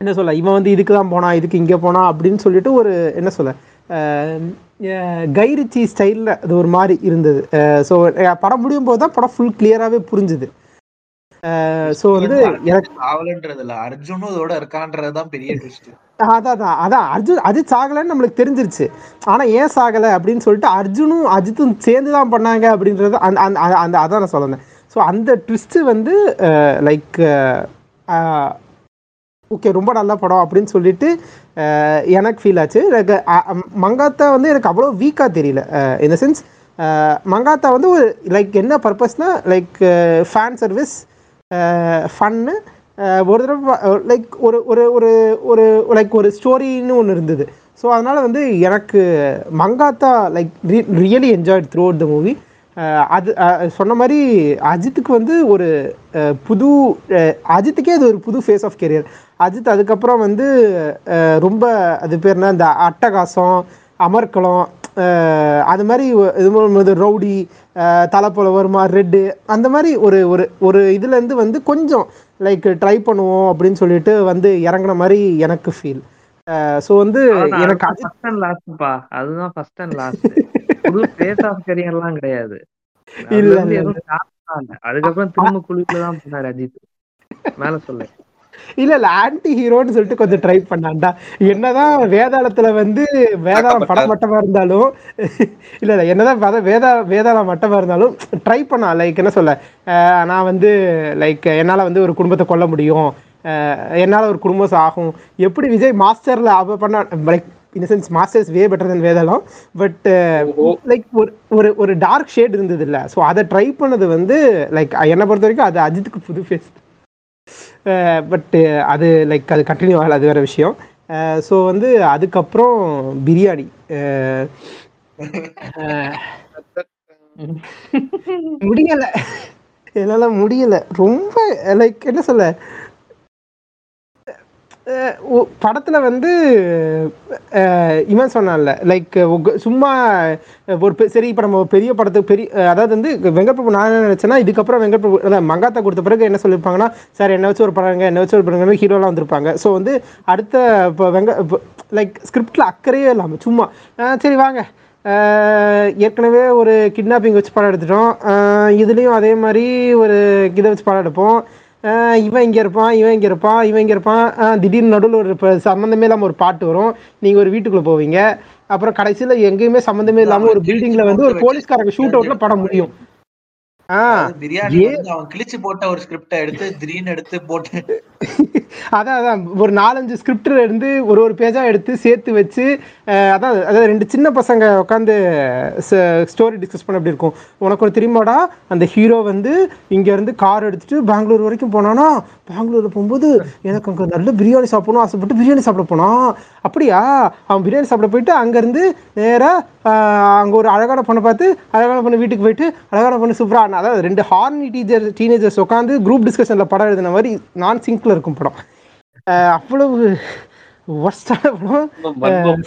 என்ன சொல்ல இவன் வந்து இதுக்கு தான் போனான், இதுக்கு இங்கே போனான் அப்படின்னு சொல்லிட்டு ஒரு என்ன சொல்ல கைரிச்சி ஸ்டைலில் அது ஒரு மாதிரி இருந்தது. ஸோ படம் முடியும் போது தான் படம் ஃபுல் கிளியராகவே புரிஞ்சுது. ஸோ வந்து அர்ஜுனும் இதோட இருக்கான்றதுதான் பெரிய ட்விஸ்ட். அதான் அஜித் சாகலைன்னு நம்மளுக்கு தெரிஞ்சிருச்சு. ஆனால் ஏன் சாகலை அப்படின்னு சொல்லிட்டு அர்ஜுனும் அஜித்தும் சேர்ந்து தான் பண்ணாங்க அப்படின்றது அந்த அதான் நான் சொல்லுறேன். ஸோ அந்த ட்விஸ்ட்டு வந்து லைக் ஓகே ரொம்ப நல்ல படம் அப்படின்னு சொல்லிட்டு எனக்கு ஃபீல் ஆச்சு. லைக் மங்காத்தா வந்து எனக்கு அவ்வளோ வீக்காக தெரியல. இந்த சென்ஸ் மங்காத்தா வந்து ஒரு லைக் என்ன பர்பஸ்னால் லைக் ஃபேன் சர்வீஸ் ஃபன்னு ஒரு தடவை லைக் ஒரு ஒரு ஒரு ஒரு லைக் ஒரு ஸ்டோரின்னு ஒன்று இருந்தது. ஸோ அதனால் வந்து எனக்கு Mankatha like really enjoyed throughout the movie. அது சொன்ன மாதிரி அஜித்துக்கு வந்து ஒரு புது அஜித்துக்கே அது ஒரு புது ஃபேஸ் ஆஃப் கெரியர். அஜித் அதுக்கப்புறம் வந்து ரொம்ப அது பேர்னா இந்த அட்டகாசம் அமர்க்களம் அது மாதிரி இது ரவுடி தலைப்போல வருமா ரெட்டு அந்த மாதிரி ஒரு ஒரு ஒரு இதுலேருந்து வந்து கொஞ்சம் லைக் ட்ரை பண்ணுவோம் அப்படின்னு சொல்லிட்டு வந்து இறங்குன மாதிரி எனக்கு ஃபீல். ஸோ வந்து எனக்கு ஃபர்ஸ்ட் அண்ட் லாஸ்ட்ப்பா, அதுதான் ஃபர்ஸ்ட் அண்ட் லாஸ்ட். புது ஃபேஸ் ஆஃப் கரியர்லாம் கிடையாது இல்ல, அதுக்கப்புறம் திரும்ப குழுக்குல தான் போனார் அஜித். மேல சொல்ல இல்ல ஆன்டி ஹீரோன்னு சொல்லிட்டு கொஞ்சம் ட்ரை பண்ணாண்டா. என்னதான் வேதாளத்துல வந்து வேதாளம் படம் மட்டமா இருந்தாலும் இல்ல என்னதான் வேதாளம் மட்டமா இருந்தாலும் ட்ரை பண்ணா லைக் என்ன சொல்ல நான் வந்து லைக் என்னால வந்து ஒரு குடும்பத்தை கொல்ல முடியும், என்னால் ஒரு குடும்பம் ஆகும். எப்படி விஜய் மாஸ்டர்ல அவ பண்ண like in sense masters way better than Vedalam. But like ஒரு ஒரு டார்க் ஷேட் இருந்தது இல்லை. ஸோ அதை ட்ரை பண்ணது வந்து லைக் என்னை பொறுத்த வரைக்கும் அது அஜித்துக்கு புது ஃபேஸ். பட்டு அது லைக் அது கண்டினியூ ஆகலை, அது வேறு விஷயம். ஸோ வந்து அதுக்கப்புறம் பிரியாணி முடியலை, என்னால் முடியலை. ரொம்ப லைக் என்ன சொல்ல படத்தில் வந்து இவன் சொன்னான்ல லைக் சும்மா ஒரு சரி இப்போ நம்ம பெரிய படத்துக்கு பெரிய அதாவது வந்து வெங்கட் பிரபு நான் என்ன நினச்சேன்னா இதுக்கப்புறம் வெங்கட் பிரபு அதாவது மங்காத்தா கொடுத்த பிறகு என்ன சொல்லியிருப்பாங்கன்னா சார் என்னை வச்சு ஒரு படங்க ஹீரோலாம் வந்திருப்பாங்க. ஸோ வந்து அடுத்த இப்போ லைக் ஸ்கிரிப்டில் அக்கறையே இல்லாமல் சும்மா சரி வாங்க ஏற்கனவே ஒரு கிட்னாப்பிங் வச்சு படம் எடுத்துட்டோம், இதுலேயும் அதே மாதிரி ஒரு இதை வச்சு படம் எடுப்போம், இவன் இங்கே இருப்பான், இவன் இங்கே இருப்பான், இவன் இங்கே இருப்பான், திடீர்னு நடுவில் ஒரு இப்போ சம்மந்தமே இல்லாமல் ஒரு பாட்டு வரும், நீங்கள் ஒரு வீட்டுக்குள்ளே போவீங்க, அப்புறம் கடைசியில் எங்கேயுமே சம்மந்தமே இல்லாமல் ஒரு பில்டிங்கில் வந்து ஒரு போலீஸ்காரங்க ஷூட் அவுட்டில் படம் முடியும். கிழிச்சு போட்ட ஒரு ஸ்கிரிப்டை எடுத்து திடீர்னு எடுத்து போட்டு அதான் அதான் ஒரு 4-5 ஸ்கிரிப்டில் இருந்து ஒரு ஒரு பேஜாக எடுத்து சேர்த்து வச்சு அதான் அதாவது 2 சின்ன பசங்க உட்காந்து ஸ்டோரி டிஸ்கஸ் பண்ண அப்படி இருக்கும். உனக்கு ஒரு திரும்படா அந்த ஹீரோ வந்து இங்கேருந்து கார் எடுத்துகிட்டு பெங்களூர் வரைக்கும் போனானா, பெங்களூரில் போகும்போது எனக்கு அங்கே நல்ல பிரியாணி சாப்பிடணும் ஆசைப்பட்டு பிரியாணி சாப்பிட போனான். அப்படியா, அவன் பிரியாணி சாப்பிட போயிட்டு அங்கேருந்து நேராக அங்கே ஒரு அழகான பொண்ணை பார்த்து அழகான பொண்ணு வீட்டுக்கு போயிட்டு அழகான பொண்ணு சூப்பராக, அதாவது 2 ஹார்னி டீனேஜர்ஸ் உட்காந்து குரூப் டிஸ்கஷனில் படம் எழுதின மாதிரி நான் சிங்கில் இருக்கும் படம். அவ்வளவு வர்ஸ்டான படம்,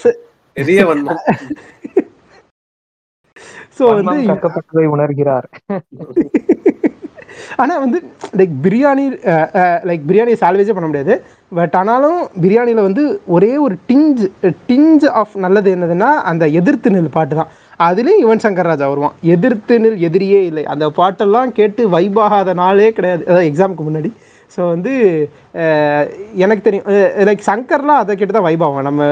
பெரிய வன்மம். சோ வந்து கட்டப்பட்டதை உணர்கிறார். ஆனால் வந்து லைக் பிரியாணி லைக் பிரியாணியை சால்வேஜே பண்ண முடியாது. பட் ஆனாலும் பிரியாணியில் வந்து ஒரே ஒரு டிஞ்ச் ஆஃப் நல்லது என்னதுன்னா அந்த எதிர்த்து நில் பாட்டு தான். அதுலேயும் யுவன் சங்கர் ராஜா வருவான். எதிர்த்து நில் எதிரியே இல்லை அந்த பாட்டெல்லாம் கேட்டு வைபாகாத நாளே கிடையாது, அதாவது எக்ஸாமுக்கு முன்னாடி. ஸோ வந்து எனக்கு தெரியும் லைக் சங்கர்லாம் அதை கேட்டு தான் வைபாவம் நம்ம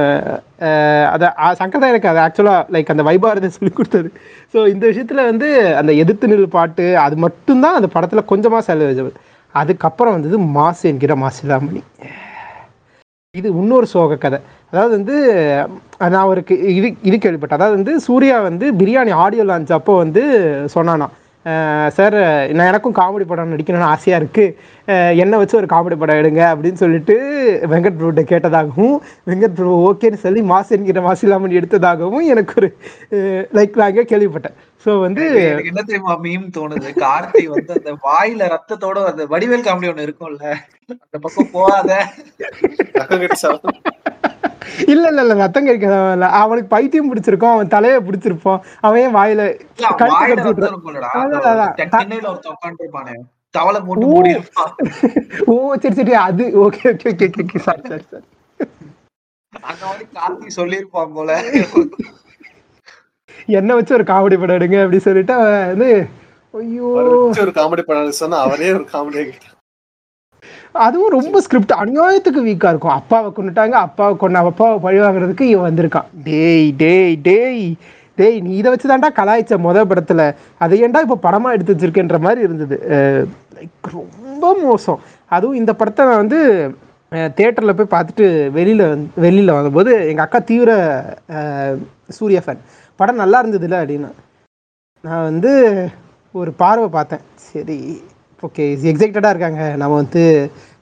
அதை சங்கர் தான் எனக்கு அது ஆக்சுவலாக லைக் அந்த வைபாரதை சொல்லி கொடுத்தது. ஸோ இந்த விஷயத்தில் வந்து அந்த எதிர்த்து நில் பாட்டு அது மட்டும்தான் அந்த படத்தில் கொஞ்சமாக செலவு. அதுக்கப்புறம் வந்தது மாசு என்கிற மாசிலாமணி. இது இன்னொரு சோக கதை. அதாவது வந்து நான் ஒரு இது கேள்விப்பட்டேன், அதாவது வந்து சூர்யா வந்து பிரியாணி ஆடியோ லான்ச் அப்போ வந்து சொன்னானா, சார் நான் எனக்கும் காமெடி படம் நடிக்கணும்னு ஆசையாக இருக்குது, என்னை வச்சு ஒரு காமெடி படம் எடுங்க அப்படின்னு சொல்லிட்டு வெங்கட் பிரபுட்ட கேட்டதாகவும் வெங்கட் பிரபு ஓகேன்னு சொல்லி மாசு என்கிற மாசிலாமணி எடுத்ததாகவும் எனக்கு ஒரு லைக் நாங்க கேள்விப்பட்டேன். ஸோ வந்து என்ன தெரியுமா மீம் தோணுது, கார்த்தி வந்து அந்த வாயில ரத்தத்தோட அந்த வடிவேல் காமெடி ஒன்று இருக்கும்ல, அந்த பக்கம் போகாத இல்ல ரத்தம் கிடைக்காத அவனுக்கு பைத்தியம் பிடிச்சிருக்கும், அவன் தலையை பிடிச்சிருப்பான், அவன் வாயில ஓ சரி சரி அது okay okay okay okay sorry sorry sorry அந்த மாதிரி கார்த்தி சொல்லியிருப்பான் போல, என்ன வச்சு ஒரு காமெடி படம் எடுங்க அப்படின்னு சொல்லிட்டு அவன் வந்து ஐயோ ஒரு காமெடி படம் சொன்னா அவனே ஒரு காமெடி ஆகிட்டான். அதுவும் ரொம்ப ஸ்கிரிப்ட் அநியாயத்துக்கு வீக்காக இருக்கும். அப்பாவை கொண்டுட்டாங்க, அப்பாவை கொண்ட அப்பாவை பழி வாங்குறதுக்கு இவன் வந்திருக்கான். டேய் டேய் டேய் டேய் நீ இதை வச்சு தான்டா கலாய்ச்ச மொதல் படத்தில், அதை ஏன்டா இப்போ படமாக எடுத்து வச்சிருக்கேன்ற மாதிரி இருந்தது. லைக் ரொம்ப மோசம். அதுவும் இந்த படத்தை நான் வந்து தியேட்டரில் போய் பார்த்துட்டு வெளியில் வந்தபோது எங்கள் அக்கா தீவிர சூர்யா ஃபேன், படம் நல்லா இருந்ததுல்ல அப்படின்னு நான் வந்து ஒரு பார்வை பார்த்தேன். சரி ஓகே எக்ஸைட்டடாக இருக்காங்க, நம்ம வந்து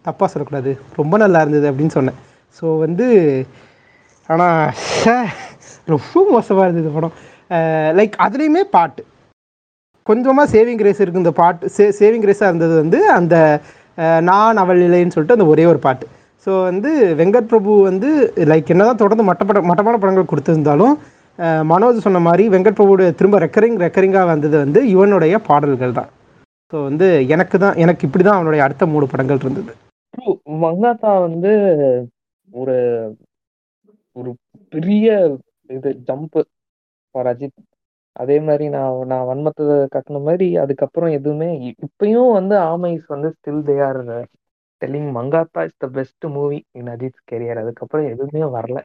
தப்பாக சொல்லக்கூடாது, ரொம்ப நல்லா இருந்தது அப்படின்னு சொன்னேன். ஸோ வந்து ஆனால் ரொம்ப மோசமாக இருந்தது படம். லைக் அதுலேயுமே பாட்டு கொஞ்சமாக சேவிங் கிரேஸ் இருக்குது. இந்த பாட்டு சேவிங் கிரேஸாக இருந்தது வந்து அந்த நான் அவள் இல்லைன்னு சொல்லிட்டு அந்த ஒரே ஒரு பாட்டு. ஸோ வந்து வெங்கட் பிரபு வந்து லைக் என்ன தான் தொடர்ந்து மட்டமான படங்கள் கொடுத்துருந்தாலும் மனோஜ் சொன்ன மாதிரி வெங்கட் பிரபுடைய திரும்ப ரெக்கரிங்காக வந்தது வந்து இவனுடைய பாடல்கள் தான். ஸோ வந்து எனக்கு இப்படிதான் அவனுடைய அடுத்த 3 படங்கள் இருந்தது. மங்காத்தா வந்து ஒரு ஒரு பெரிய இது ஜம்ப் ஃபார் அஜித். அதே மாதிரி நான் வன்மத்தை கட்டின மாதிரி அதுக்கப்புறம் எதுவுமே இப்பயும் வந்து ஆமைஸ் வந்து still they are telling Mankatha is the best movie in Ajith career. அதுக்கப்புறம் எதுவுமே வரல,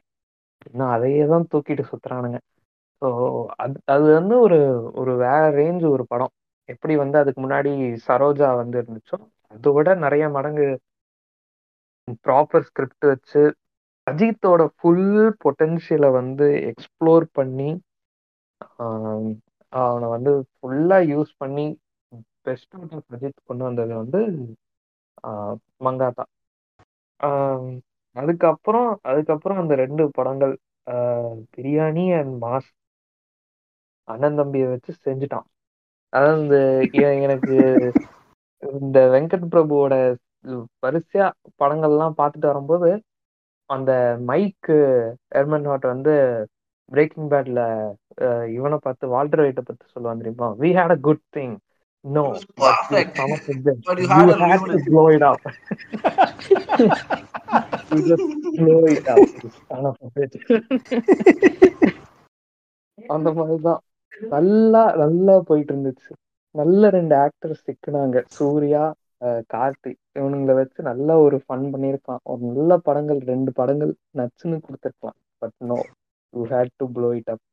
இன்னும் அதையே தான் தூக்கிட்டு சுத்துறானுங்க. ஸோ அது வந்து ஒரு வேற ரேஞ்சு ஒரு படம். எப்படி வந்து அதுக்கு முன்னாடி சரோஜா வந்து இருந்துச்சோ அதை விட நிறைய மடங்கு ப்ராப்பர் ஸ்கிரிப்ட் வச்சு அஜித்தோட ஃபுல் பொட்டென்ஷியலை வந்து எக்ஸ்ப்ளோர் பண்ணி அவனை வந்து ஃபுல்லாக யூஸ் பண்ணி பெஸ்ட் அவுட் ஆஃப் அஜித் கொண்டு வந்தது வந்து மங்காத்தா. அதுக்கப்புறம் அந்த 2 படங்கள் பிரியாணி அண்ட் மாஸ் அண்ணன் தம்பியை வச்சு செஞ்சுட்டான். அதாவது எனக்கு இந்த வெங்கட் பிரபுவோட வரிசையா படங்கள்லாம் பார்த்துட்டு வரும்போது அந்த மைக்கு எர்மன்ஹாட் வந்து பிரேக்கிங் பேட்ல இவனை பார்த்து வால்டர் வைட்டை பத்தி சொல்லுவான் தெரியுமா, we had a good thing no அந்த மாதிரிதான் நல்லா போயிட்டு இருந்துச்சு. நல்ல 2 ஆக்டர்ஸ் சிக்கினாங்க, சூர்யா கார்த்தி இவனுங்களை வச்சு நல்லா ஒரு ஃபன் பண்ணியிருக்கான். ஒரு நல்ல படங்கள், 2 படங்கள் நச்சுன்னு கொடுத்துருக்கலாம். But no, you had to blow it up.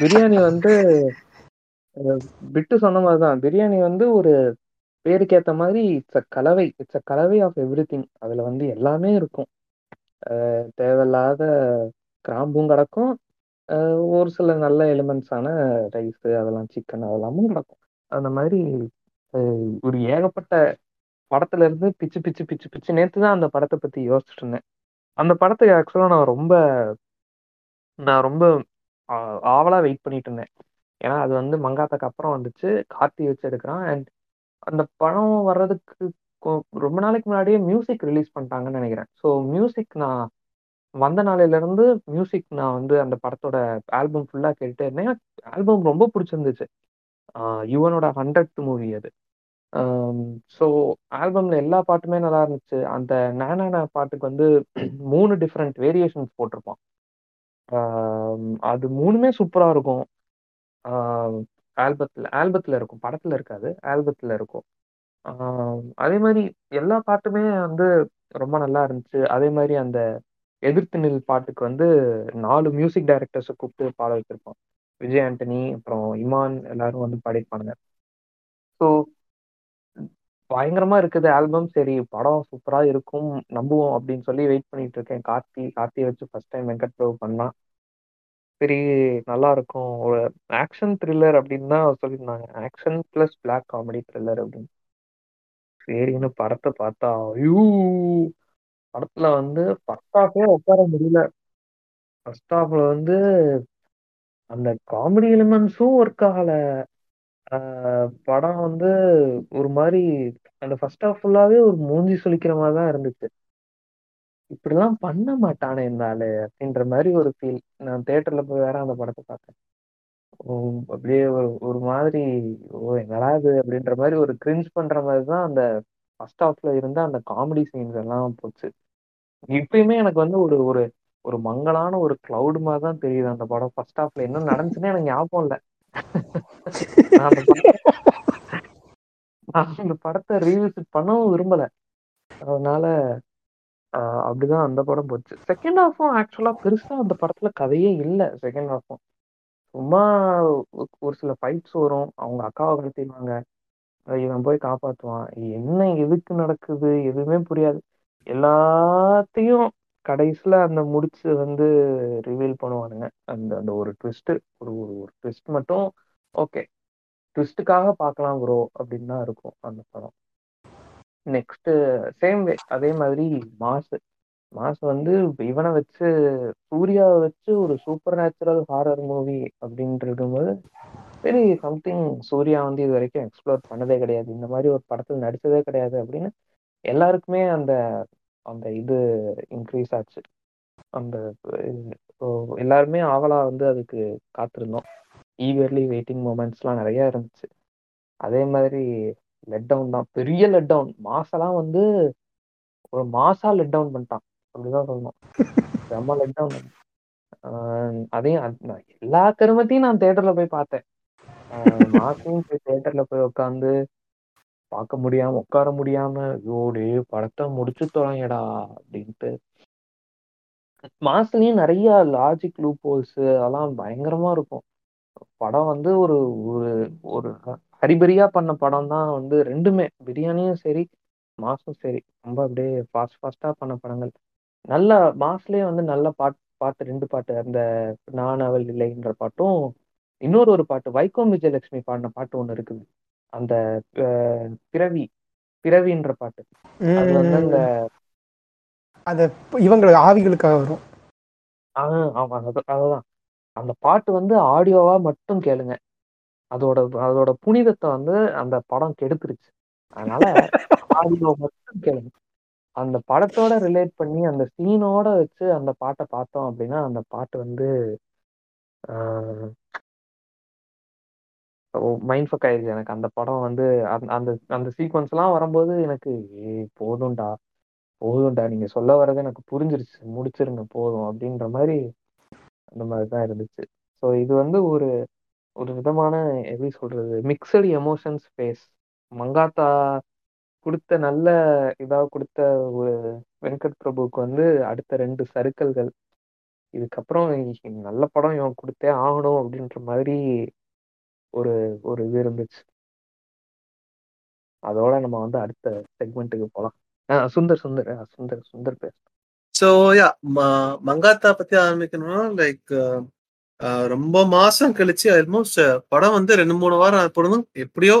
Biryani வந்து பிட்டு சொன்ன மாதிரி தான், பிரியாணி வந்து ஒரு பேருக்கு ஏற்ற மாதிரி இட்ஸ் அ கலவை ஆஃப் எவ்ரிதிங். அதில் வந்து எல்லாமே இருக்கும். தேவையில்லாத கிராம்பும் கிடக்கும், ஒரு சில நல்ல எலிமெண்ட்ஸான ரைஸு அதெல்லாம் சிக்கன் அதெல்லாமும் கிடக்கும். அந்த மாதிரி ஒரு ஏகப்பட்ட படத்துல இருந்து பிச்சு நேற்றுதான் அந்த படத்தை பத்தி யோசிச்சுட்டு இருந்தேன். அந்த படத்தை ஆக்சுவலா நான் ரொம்ப ஆவலா வெயிட் பண்ணிட்டு இருந்தேன். ஏன்னா அது வந்து மங்காத்தாக்கு அப்புறம் வந்துச்சு, கார்த்தி வச்சு எடுக்கிறான். அண்ட் அந்த படம் வர்றதுக்கு ரொம்ப நாளைக்கு முன்னாடியே மியூசிக் ரிலீஸ் பண்ணிட்டாங்கன்னு நினைக்கிறேன். ஸோ மியூசிக் நான் வந்த நாளையிலேருந்து மியூசிக் நான் வந்து அந்த படத்தோட ஆல்பம் ஃபுல்லாக கேட்டுட்டே இருந்தேன். ஆல்பம் ரொம்ப பிடிச்சிருந்துச்சு. யுவனோட 100th மூவி அது. ஸோ ஆல்பமில் எல்லா பாட்டுமே நல்லா இருந்துச்சு. அந்த நானா பாட்டுக்கு வந்து 3 டிஃப்ரெண்ட் வேரியேஷன்ஸ் போட்டிருப்பான். அது 3மே சூப்பராக இருக்கும். ஆல்பத்தில் இருக்கும், படத்தில் இருக்காது, ஆல்பத்தில் இருக்கும். அதே மாதிரி எல்லா பாட்டுமே வந்து ரொம்ப நல்லா இருந்துச்சு. அதே மாதிரி அந்த எதிர்த்து நில் பாட்டுக்கு வந்து 4 மியூசிக் டைரக்டர்ஸை கூப்பிட்டு பாட வச்சிருப்பான். விஜய் ஆண்டனி அப்புறம் இமான் எல்லாரும் வந்து பாடிப்பானுங்க. ஸோ பயங்கரமா இருக்குது ஆல்பம். சரி, படம் சூப்பரா இருக்கும் நம்புவோம் அப்படின்னு சொல்லி வெயிட் பண்ணிட்டு இருக்கேன். கார்த்தியை வச்சு ஃபர்ஸ்ட் டைம் வெங்கட் பிரபு பண்ணா சரி நல்லா இருக்கும். ஒரு ஆக்ஷன் த்ரில்லர் அப்படின்னு தான் சொல்லியிருந்தாங்க. Action plus black comedy thriller அப்படின்னு சரின்னு படத்தை பார்த்தா, ஐயோ படத்துல வந்து ஃபர்ஸ்ட் ஹாஃபே உட்கார முடியல. ஃபர்ஸ்ட் ஹாஃப்ல வந்து அந்த காமெடி எலிமெண்ட்ஸும் ஒர்க் ஆகல. படம் வந்து ஒரு மாதிரி அந்த ஃபர்ஸ்ட் ஹாஃப் ஃபுல்லாவே ஒரு மூஞ்சி சுளிக்கிற மாதிரி தான் இருந்துச்சு. இப்படிலாம் பண்ண மாட்டானே இருந்தாலே அப்படின்ற மாதிரி ஒரு ஃபீல். நான் தியேட்டர்ல போய் வேற அந்த படத்தை பார்த்தேன். அப்படியே ஒரு மாதிரி என்னடாது அப்படின்ற மாதிரி ஒரு கிரிஞ்ச் பண்ற மாதிரி தான் அந்த ஃபர்ஸ்ட் ஹாஃப்ல இருந்த அந்த காமெடி சீன்ஸ் எல்லாம் போச்சு. இப்பயுமே எனக்கு வந்து ஒரு மங்களான ஒரு கிளவுட் மாதிரி தான் தெரியுது அந்த படம். ஃபர்ஸ்ட் ஹாஃப்ல என்ன நடந்துச்சுன்னு எனக்கு ஞாபகம் இல்லை. நான் அந்த படத்தை ரீவிசிட் பண்ணவும் விரும்பல. அதனால அப்படிதான் அந்த படம் போச்சு. செகண்ட் ஹாஃபும் ஆக்சுவலா பெருசா அந்த படத்துல கதையே இல்லை. செகண்ட் ஹாஃபும் சும்மா ஒரு சில ஃபைட்ஸ் வரும், அவங்க அக்காவை கடத்திடுவாங்க, இவன் போய் காப்பாற்றுவான், என்ன எதுக்கு நடக்குது எதுவுமே புரியாது. எல்லாத்தையும் கடைசியில் அந்த முடிச்சு வந்து ரிவீல் பண்ணுவானுங்க. அந்த அந்த ஒரு ட்விஸ்ட்டு ஒரு ட்விஸ்ட் மட்டும் ஓகே, ட்விஸ்ட்டுக்காக பார்க்கலாம் ப்ரோ அப்படின்னு தான் இருக்கும் அந்த படம். நெக்ஸ்ட்டு சேம் வே அதே மாதிரி மாஸ் வந்து இவனை வச்சு சூர்யாவை வச்சு ஒரு சூப்பர் நேச்சுரல் ஹாரர் மூவி அப்படின்ட்டு இருக்கும்போது சரி சம்திங் சூர்யா வந்து இது வரைக்கும் எக்ஸ்ப்ளோர் பண்ணதே கிடையாது, இந்த மாதிரி ஒரு படத்தில் நடித்ததே கிடையாது அப்படின்னு எல்லாருக்குமே அந்த இது இன்க்ரீஸ் ஆச்சு. அந்த எல்லாருமே ஆவலா வந்து அதுக்கு காத்திருந்தோம். ஈகர்லி வெயிட்டிங் மூமெண்ட்ஸ்லாம் நிறைய இருந்துச்சு. அதே மாதிரி லெட் டவுன் தான், பெரிய லெட் டவுன். மாசெல்லாம் வந்து ஒரு மாசா லெட் டவுன் பண்ணிட்டான் அப்படிதான் சொல்லணும். செம்ம லெட் டவுன். அதையும் எல்லா கருமத்தையும் நான் தியேட்டர்ல போய் பார்த்தேன். மாசையும் போய் தியேட்டர்ல போய் உட்காந்து பார்க்க முடியாம உட்கார முடியாம யோடு படத்தை முடிச்சு தொடங்கடா அப்படின்ட்டு. மாசுலயும் நிறைய லாஜிக் லூப் ஹோல்ஸ் அதெல்லாம் பயங்கரமா இருக்கும். படம் வந்து ஒரு ஒரு ஹரிபரியா பண்ண படம் தான் வந்து ரெண்டுமே, பிரியாணியும் சரி மாசும் சரி. ரொம்ப அப்படியே ஃபாஸ்டா பண்ண படங்கள். நல்ல மாசுலயே வந்து நல்ல பாட்டு 2 பாட்டு, அந்த நான் அவள் இல்லைன்ற பாட்டும் இன்னொரு பாட்டு வைக்கம் விஜயலட்சுமி பாடின பாட்டு ஒண்ணு இருக்குது, அந்த பிறவின்ற பாட்டு. அது வந்து அந்த இவங்களுக்கு ஆவிகளுக்காக வரும். அதுதான் அந்த பாட்டு வந்து ஆடியோவா மட்டும் கேளுங்க. அதோட புனிதத்தை வந்து அந்த படம் கெடுத்துருச்சு. அதனால ஆடியோ மட்டும் கேளுங்க. அந்த படத்தோட ரிலேட் பண்ணி அந்த சீனோட வச்சு அந்த பாட்டை பார்த்தோம் அப்படின்னா அந்த பாட்டு வந்து மைண்ட் ஃபக் ஆயிடுச்சு எனக்கு. அந்த படம் வந்து அந்த அந்த சீக்வன்ஸ் எல்லாம் வரும்போது எனக்கு போதும்டா நீங்க சொல்ல வர்றது எனக்கு புரிஞ்சிருச்சு, முடிச்சிருங்க போதும் அப்படின்ற மாதிரி அந்த மாதிரிதான் இருந்துச்சு. ஸோ இது வந்து ஒரு விதமான எப்படி சொல்றது மிக்சடு எமோஷன்ஸ் ஃபேஸ் மங்காத்தா கொடுத்த நல்ல இதாக கொடுத்த ஒரு வெங்கட் பிரபுவுக்கு வந்து அடுத்த 2 சறுக்கல்கள். இதுக்கப்புறம் நல்ல படம் இவன் கொடுத்தே ஆகணும் அப்படின்ற மாதிரி ஒரு ஒரு இது இருந்துச்சு. அதோட நம்ம வந்து அடுத்த செக்மெண்ட்டுக்கு போகலாம். சுந்தர் பேச. ஸோ யா, மங்காத்தா பத்தி ஆரம்பிக்கணும்னா லைக் ரொம்ப மாசம் கழிச்சு ஆல்மோஸ்ட் படம் வந்து 2-3 வாரம் பொழுதும் எப்படியோ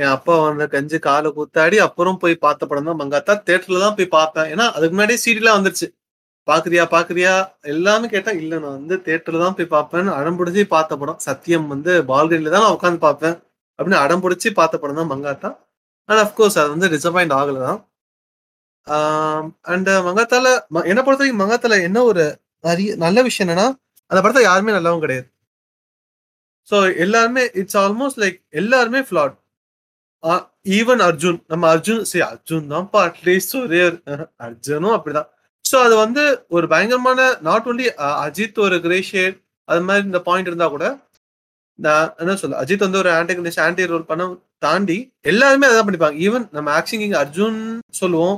என் அப்பா வந்து கஞ்சி காலை கூத்தாடி அப்புறம் போய் பார்த்த படம் தான் மங்காத்தா. தியேட்டர்ல தான் போய் பார்ப்பேன். ஏன்னா அதுக்கு முன்னாடியே சீடிலாம் வந்துருச்சு. பாக்குறியா எல்லாமே கேட்டா இல்ல, நான் வந்து தியேட்டர்ல தான் போய் பார்ப்பேன்னு அடம்பிடிச்சு பார்த்த படம். சத்தியம் வந்து பால்கனில தான் நான் உட்காந்து பார்ப்பேன் அப்படின்னு அடம்பிடிச்சு பார்த்த படம் தான் மங்காத்தா. அண்ட் அஃப்கோர்ஸ் அது வந்து டிசப்பாயிண்ட் ஆகலதான். அண்ட் மங்காத்தால என்ன பொறுத்த வரைக்கும் மங்காத்தால என்ன ஒரு நல்ல விஷயம் என்னன்னா, அந்த படத்தை யாருமே நல்லவும் கிடையாது. ஸோ எல்லாருமே இட்ஸ் ஆல்மோஸ்ட் லைக் எல்லாருமே ஃபிளாட். ஈவன் அர்ஜுன், நம்ம அர்ஜுன் சரி அர்ஜுன் தான்ப்பா அட்லீஸ்ட் ஒரே அர்ஜுனும் அப்படிதான். ஸோ அது வந்து ஒரு பயங்கரமான நாட் ஒன்லி அஜித் ஒரு கிரேஷியேட் அது மாதிரி இந்த பாயிண்ட் இருந்தா கூட, நான் என்ன சொல்ல, அஜித் வந்து ஒரு ஆன்டி ரோல் பண்ண தாண்டி எல்லாருமே அதான் பண்ணிப்பாங்க. ஈவன் நம்ம ஆக்ஷன் கிங் அர்ஜுன் சொல்லுவோம்,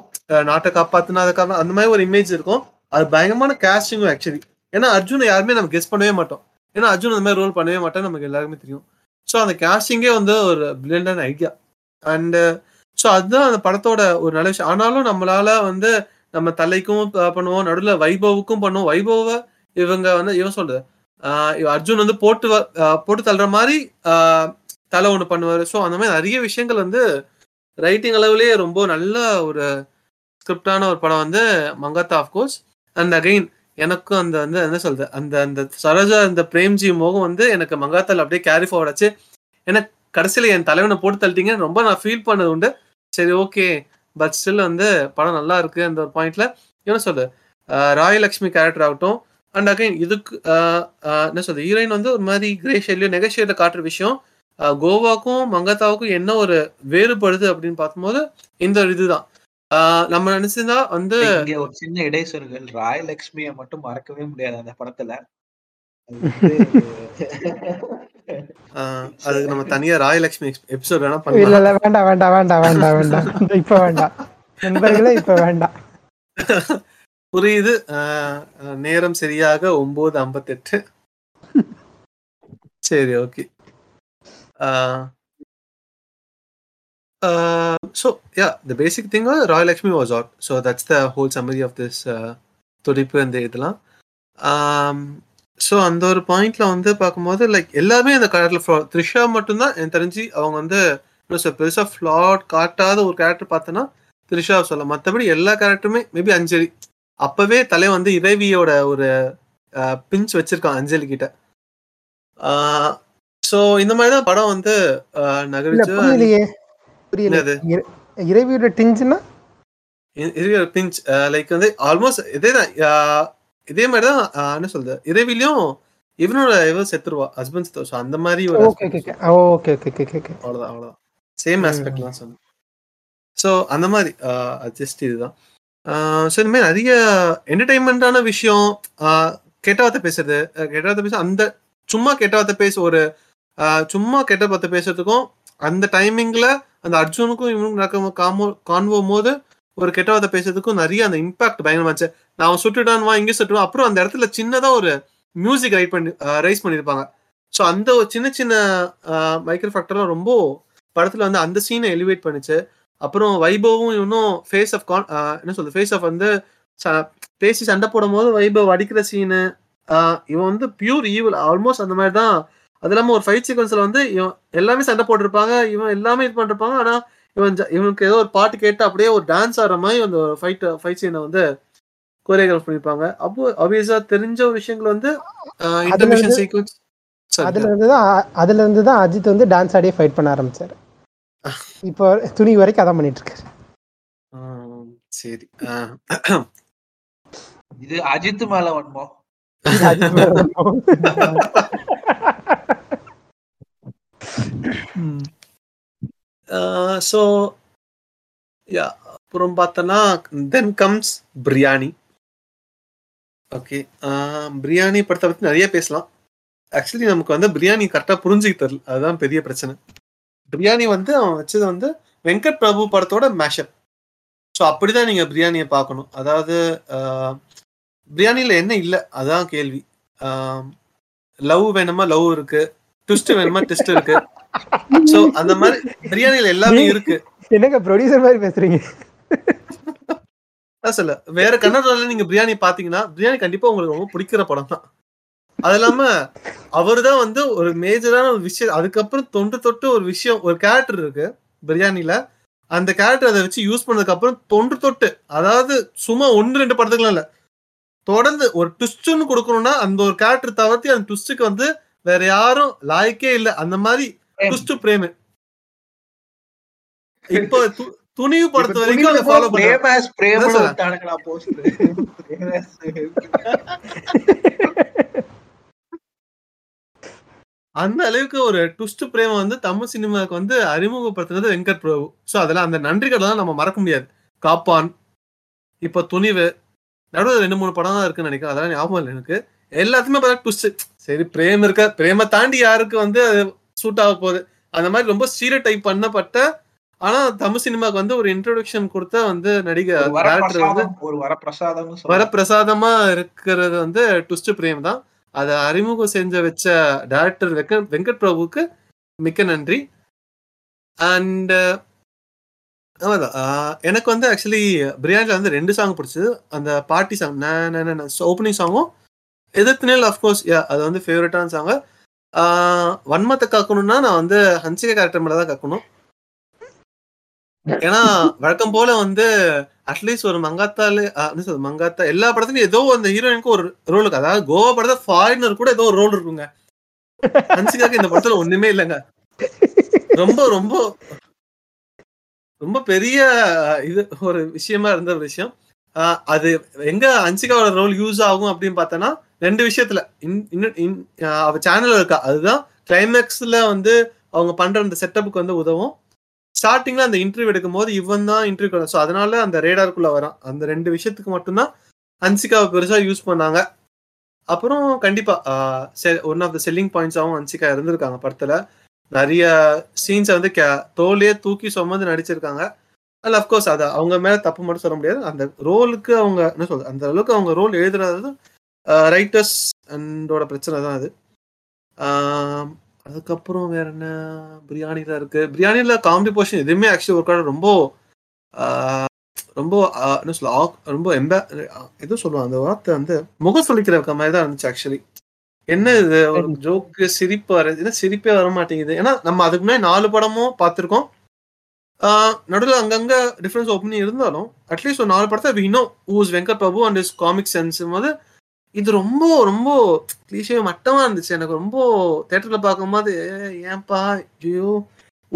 நாட்டை காப்பாத்தினா அதை காரணம் அந்த மாதிரி ஒரு இமேஜ் இருக்கும். அது பயங்கரமான கேஸ்டிங்கும் ஆக்சுவலி. ஏன்னா அர்ஜுனை யாருமே நம்ம கெஸ் பண்ணவே மாட்டோம். ஏன்னா அர்ஜுன் அந்த மாதிரி ரோல் பண்ணவே மாட்டோம், நமக்கு எல்லாருமே தெரியும். ஸோ அந்த கேஸ்டிங்கே வந்து ஒரு பிரில்லியன்டான ஐடியா. அண்டு ஸோ அதுதான் அந்த படத்தோட ஒரு நல்ல விஷயம். ஆனாலும் நம்மளால வந்து நம்ம தலைக்கும் பண்ணுவோம், நடுவில் வைபவுக்கும் பண்ணுவோம். வைபவை இவங்க வந்து இவன் சொல்றது அர்ஜுன் வந்து போட்டு தள்ளுற மாதிரி தலை ஒன்று பண்ணுவார். ஸோ அந்த மாதிரி நிறைய விஷயங்கள் வந்து ரைட்டிங் அளவுலேயே ரொம்ப நல்ல ஒரு ஸ்கிரிப்டான ஒரு படம் வந்து மங்காத்தா ஆஃப்கோர்ஸ். அண்ட் அகெயின் எனக்கும் அந்த வந்து என்ன சொல்றது, அந்த அந்த சரோஜா அந்த பிரேம்ஜி மோகம் வந்து எனக்கு மங்காத்தால் அப்படியே கேரி ஃபார்வர்ட் ஆச்சு. எனக்கு கடைசியில் என் தலைவனை போட்டு தள்ளிட்டீங்கன்னு ரொம்ப நான் ஃபீல் பண்ணது உண்டு. சரி ஓகே, பட் ஸ்டில் வந்து படம் நல்லா இருக்கு அந்த ஒரு பாயிண்ட்ல. என்ன சொல்றது, ராயலட்சுமி கேரக்டர் ஆகட்டும், அண்ட் அகைன் இதுக்கு என்ன சொல்றது, ஹீரோயின் வந்து ஒரு மாதிரி கிரேஷியலையும் நெகோஷியேட்ல காட்டுற விஷயம் கோவாக்கும் மங்காத்தாவுக்கும் என்ன ஒரு வேறுபடுது அப்படின்னு பார்க்கும்போது இந்த ஒரு இதுதான் நம்ம நினைச்சிருந்தா வந்து ஒரு சின்ன இடைச்சர்கள். ராயலட்சுமியை மட்டும் மறக்கவே முடியாது அந்த படத்துல. அதுக்கு நம்ம தனியா ராயலட்சுமி எபிசோட் வேணா பண்ணலாம். வேண்டாம் இப்ப வேண்டாம், புரியுது. நேரம் சரியாக 9:58. சரி okay. So yeah, the basic thing was Royal Lakshmi was out. So that's the whole summary of this Tudipu and Idala. So and the point la undu paakumbodhu like ellame and character Trisha mattum da en therinji avanga undu so perusa flawed kaattada or character paathana Trisha solla mathabadi ella character me maybe Anjali appave thale vandu Iraviyoda oru pinch vechirukka Anjali kitta. So இந்த மாதிரி தான் படம் வந்து நகரிச்சு இறைவியோட டிஞ்சுனா இறைவியோட pinch like வந்து ஆல்மோஸ்ட் இதேதான். இதே மாதிரி தான் என்ன சொல்றது, இறைவிலையும் இவனோட இவ செத்துருவா, ஹஸ்பண்ட் செத்துருவா. அந்த மாதிரி ஒரு அவ்வளோதான் அவ்வளோதான் சேம் ஆஸ்பெக்ட்லாம் சொன்னேன். ஸோ அந்த மாதிரி ஜஸ்ட் இதுதான். ஸோ இந்த மாதிரி நிறைய என்டர்டைன்மெண்டான விஷயம், கெட்டவார்த்தை பேசுறது, கெட்டவார்த்தை பேச அந்த சும்மா கெட்டவார்த்தை பேச ஒரு சும்மா கெட்ட பார்த்து பேசுறதுக்கும் அந்த டைமிங்ல அந்த அர்ஜுனுக்கும் இவனுக்கும் நடக்க காண்போம் போது ஒரு கெட்டவார்த்தை பேசுறதுக்கும் நிறைய அந்த இம்பாக்ட் பயங்கரமாச்சு. நான் அவன் சுட்டுடான்வா இங்கே சுட்டுவான். அப்புறம் அந்த இடத்துல சின்னதா ஒரு மியூசிக் ரைஸ் பண்ணியிருப்பாங்க. ஸோ அந்த ஒரு சின்ன சின்ன மைக்ரோ ஃபேக்டர்லாம் ரொம்ப படத்துல வந்து அந்த சீனை எலிவேட் பண்ணிச்சு. அப்புறம் வைபவும் இவனும் ஃபேஸ் ஆஃப் என்ன சொல்றது, ஃபேஸ் ஆஃப் வந்து பேசி சண்டை போடும் போது வைபவ் அடிக்கிற சீனு, இவன் வந்து பியூர் ஈவல் ஆல்மோஸ்ட் அந்த மாதிரி தான். அது இல்லாமல் ஒரு ஃபைட் சீக்வன்ஸ்ல வந்து இவன் எல்லாமே சண்டை போட்டிருப்பாங்க, இவன் எல்லாமே இது பண்ணிருப்பாங்க. ஆனால் இவனுக்கு ஏதோ ஒரு பாட்டு கேட்டு அப்படியே ஒரு டான்ஸ் ஆடுற மாதிரி அந்த ஃபைட் சீனை வந்து கோரியோகிராஃப் பண்ணிருப்பாங்க. அப்போ ஆப்வியஸா தெரிஞ்ச ஒரு விஷயங்கள் வந்து இன்டர்மிஷன் சீக்வன்ஸ் அதுல இருந்து தான் அஜித் வந்து டான்ஸ் ஆடியே ஃபைட் பண்ண ஆரம்பிச்சாரு. இப்போ துணி வரைக்கும் அதான் பண்ணிட்டு இருக்காரு. சரி, இது அஜித் மேல வன்மம். So yeah, அப்புறம் பார்த்தனா then comes Biryani. Okay, biryani படத்தை பற்றி நிறைய பேசலாம். ஆக்சுவலி நமக்கு வந்து பிரியாணி கரெக்டாக புரிஞ்சுக்க தெரியல, அதுதான் பெரிய பிரச்சனை. பிரியாணி வந்து அவன் வச்சது வந்து வெங்கட் பிரபு படத்தோட மேஷப். ஸோ அப்படிதான் நீங்கள் பிரியாணியை பார்க்கணும். அதாவது பிரியாணியில் என்ன இல்லை அதுதான் கேள்வி. லவ் வேணுமா லவ் இருக்கு, ட்விஸ்ட் வேணுமா ட்விஸ்ட் இருக்கு. ஸோ அந்த மாதிரி பிரியாணியில் எல்லாமே இருக்கு. என்னங்க ப்ரொடியூசர் மாதிரி பேசுறீங்க? சொல்ல வேற கன்னடத்துல நீங்க பிரியாணி பாத்தீங்கன்னா பிரியாணி கண்டிப்பா உங்களுக்கு ரொம்ப பிடிக்கிற படம் தான். அது இல்லாம அவருதான் வந்து ஒரு மேஜரான ஒரு விஷயம். அதுக்கப்புறம் தொண்டு தொட்டு ஒரு விஷயம், ஒரு கேரக்டர் இருக்கு பிரியாணில. அந்த கேரக்டர் அதை வச்சு யூஸ் பண்ணதுக்கு அப்புறம் தொண்டு தொட்டு, அதாவது சும்மா 1-2 படத்துக்குலாம் இல்ல, தொடர்ந்து ஒரு ட்விஸ்ட்னு கொடுக்கணும்னா அந்த ஒரு கேரக்டர் தவிர்த்து அந்த ட்விஸ்டுக்கு வந்து வேற யாரும் லாய்க்கே இல்லை. அந்த மாதிரி ட்விஸ்ட் பிரேம் இப்போ துணிவு படத்து வரைக்கும். அந்த அளவுக்கு ஒரு ட்விஸ்ட் பிரேம வந்து தமிழ் சினிமாவுக்கு வந்து அறிமுகப்படுத்தினது வெங்கட் பிரபு. ஸோ அதெல்லாம் அந்த நன்றிகளை தான் நம்ம மறக்க முடியாது. காப்பான், இப்போ துணிவு, நடுவில் 2-3 படம் தான் இருக்குன்னு நினைக்கிறேன், அதெல்லாம் ஞாபகம் இல்லை எனக்கு. எல்லாத்துமே பார்த்தா ட்விஸ்ட். சரி, பிரேம் இருக்க, பிரேமை தாண்டி யாருக்கு வந்து அது சூட் ஆக போகுது? அந்த மாதிரி ரொம்ப ஸ்டீரியோ டைப் பண்ணப்பட்ட, ஆனா தமிழ் சினிமாக்கு வந்து ஒரு இன்ட்ரோடக்ஷன் கொடுத்த வந்து நடிகர் வரப்பிரசாதமா இருக்கிறது வந்து ட்விஸ்ட் பிரேம் தான். அதை அறிமுகம் செஞ்ச வச்ச டைரக்டர் வெங்கட் பிரபுவுக்கு மிக்க நன்றி. அண்ட் எனக்கு வந்து ஆக்சுவலி பிரியாணில வந்து 2 சாங் பிடிச்சது. அந்த பார்ட்டி சாங் ஓப்பனிங் சாங்கும் எதிர்த்துனேல் அஃப்கோர்ஸ் அது வந்து ஃபேவரட்டான சாங். வன்மத்தை காக்கணும்னா நான் வந்து ஹன்சிகா கேரக்டர் மேல தான் காக்கணும். ஏன்னா வழக்கம் போல வந்து அட்லீஸ்ட் ஒரு மங்காத்தா எல்லா படத்துலயும் ஏதோ அந்த ஹீரோயினுக்கு ஒரு ரோல் இருக்கு. அதாவது கோவா படத்துல ஃபாரினர் கூட ஏதோ ஒரு ரோல் இருக்குங்க. ஹன்சிகாக்கு இந்த படத்துல ஒண்ணுமே இல்லைங்க. ரொம்ப ரொம்ப ரொம்ப பெரிய இது ஒரு விஷயமா இருந்த ஒரு விஷயம். அது எங்க ஹன்சிகாவோட ரோல் யூஸ் ஆகும் அப்படின்னு பார்த்தோன்னா 2 விஷயத்துல. அவ சேனல் இருக்கா, அதுதான் கிளைமேக்ஸ்ல வந்து அவங்க பண்ற அந்த செட்டப்புக்கு வந்து உதவும். ஸ்டார்டிங்ல அந்த இன்டர்வியூ எடுக்கும் போது இவன் தான் இன்டர்வியூ, ஸோ அதனால அந்த ரேடாருக்குள்ள வரான். அந்த 2 விஷயத்துக்கு மட்டும்தான் ஹன்சிகாவை பெருசா யூஸ் பண்ணாங்க. அப்புறம் கண்டிப்பா ஒன் ஆஃப் த செல்லிங் பாயிண்ட்ஸாகவும் ஹன்சிகா இருந்திருக்காங்க படத்துல. நிறைய சீன்ஸை வந்து தோலே தூக்கி சுமந்து நடிச்சிருக்காங்க. அதில் அஃப்கோர்ஸ் அதை அவங்க மேல தப்பு மட்டும் சொல்ல முடியாது. அந்த ரோலுக்கு அவங்க என்ன சொல்றது, அந்த அளவுக்கு அவங்க ரோல் எழுதுறது ரைட்டர்ஸ் அண்டோட பிரச்சனை தான் அது. அதுக்கப்புறம் வேற என்ன பிரியாணில இருக்கு? பிரியாணில காமெடி போர்ஷன் எதுவுமே ஆக்சுவலி ஒர்க் ஆட் ரொம்ப ரொம்ப என்ன சொல்ல, ரொம்ப எதுவும் சொல்லுவாங்க அந்த வார்த்தை வந்து முகம் சொல்லிக்கிற மாதிரி தான் இருந்துச்சு ஆக்சுவலி. என்ன இது ஒரு ஜோக்கு, சிரிப்பு வருது, ஏன்னா சிரிப்பே வர மாட்டேங்குது. ஏன்னா நம்ம அதுக்கு முன்னாடி 4 படமும் பார்த்துருக்கோம். நடுவில் அங்கங்க டிஃப்ரென்ஸ் ஒப்பீனியன் இருந்தாலும் அட்லீஸ்ட் ஒரு 4 படத்தை வினோம் ஊஸ் Venkat Prabhu and is comic sense போது இது ரொம்ப ரொம்ப கிளீஷே மட்டமா இருந்துச்சு. எனக்கு ரொம்ப தியேட்டர்ல பார்க்கும் போது ஏன்பா ஐயோ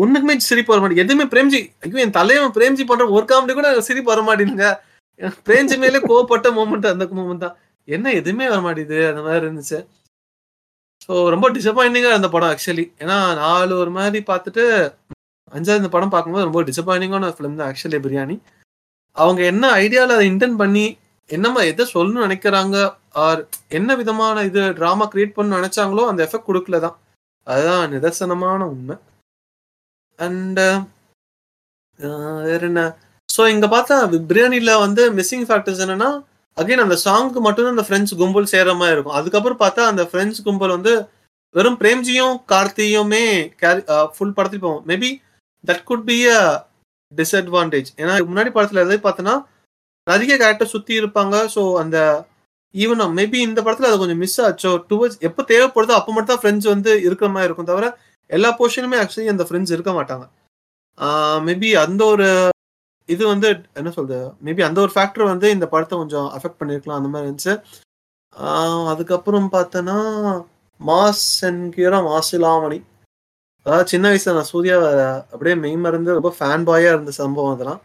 ஒண்ணுக்குமே சிரிப்பு வர மாட்டேங்குது. எதுவுமே பிரேம்ஜி, ஐயோ என் தலைவன் பிரேம்ஜி பண்ற ஒரு காமெடி கூட சிரிப்பு வர மாட்டேங்குங்க. பிரேம்ஜி மேலே கோவப்பட்ட மூமெண்ட் அந்த மூமெண்ட் தான். என்ன எதுவுமே வர மாட்டேது, அந்த மாதிரி இருந்துச்சு. ஸோ ரொம்ப டிசப்பாயிண்டிங்காக அந்த படம் ஆக்சுவலி. ஏன்னா 4 ஒரு மாதிரி பார்த்துட்டு 5வது படம் பார்க்கும்போது ரொம்ப டிசப்பாயிண்டிங்கான ஃபிலிம் தான் ஆக்சுவலி பிரியாணி. அவங்க என்ன ஐடியாவில் அதை இன்டென்ட் பண்ணி என்னம்மா எதை சொல்லணும்னு நினைக்கிறாங்க, ஆர் என்ன விதமான இது ட்ராமா கிரியேட் பண்ண நினைச்சாங்களோ அந்த எஃபெக்ட் கொடுக்கல தான். அதுதான் நிதர்சனமான உண்மை. அண்ட் வேற என்ன, ஸோ இங்கே பார்த்தா பிரியாணியில் வந்து மிஸ்ஸிங் ஃபேக்டர்ஸ் என்னன்னா, அகைன் அந்த சாங்க்கு மட்டும்தான் அந்த ஃப்ரெண்ட்ஸ் கும்பல் சேர்ற மாதிரி இருக்கும். அதுக்கப்புறம் பார்த்தா அந்த ஃப்ரெண்ட்ஸ் கும்பல் வந்து வெறும் பிரேம்ஜியும் கார்த்தியுமே ஃபுல் படத்துக்கு போவோம். Maybe that could be a disadvantage. ஏன்னா முன்னாடி படத்தில் எதாவது பார்த்தோன்னா நிறைய கேரக்டர் சுற்றி இருப்பாங்க. ஸோ அந்த ஈவன் மேபி இந்த படத்தில் அது கொஞ்சம் மிஸ் ஆச்சோ. டுவர்ட்ஸ் எப்போ தேவைப்படுதோ அப்போ மட்டும் தான் ஃப்ரெண்ட்ஸ் வந்து இருக்கிற மாதிரி இருக்கும், தவிர எல்லா போர்ஷனுமே ஆக்சுவலி அந்த ஃப்ரெண்ட்ஸ் இருக்க மாட்டாங்க. மேபி அந்த ஒரு இது வந்து என்ன சொல்றது, மேபி அந்த ஒரு ஃபேக்டர் வந்து இந்த படத்தை கொஞ்சம் அஃபெக்ட் பண்ணிருக்கலாம், அந்த மாதிரி இருந்துச்சு. அதுக்கப்புறம் பார்த்தோன்னா மாஸ் என்கிற மாசிலாமணி, அதாவது சின்ன வயசுல நான் சூர்யாவை அப்படியே மெய்மறந்து ரொம்ப ஃபேன் பாயா இருந்த சம்பவம் அதெல்லாம்.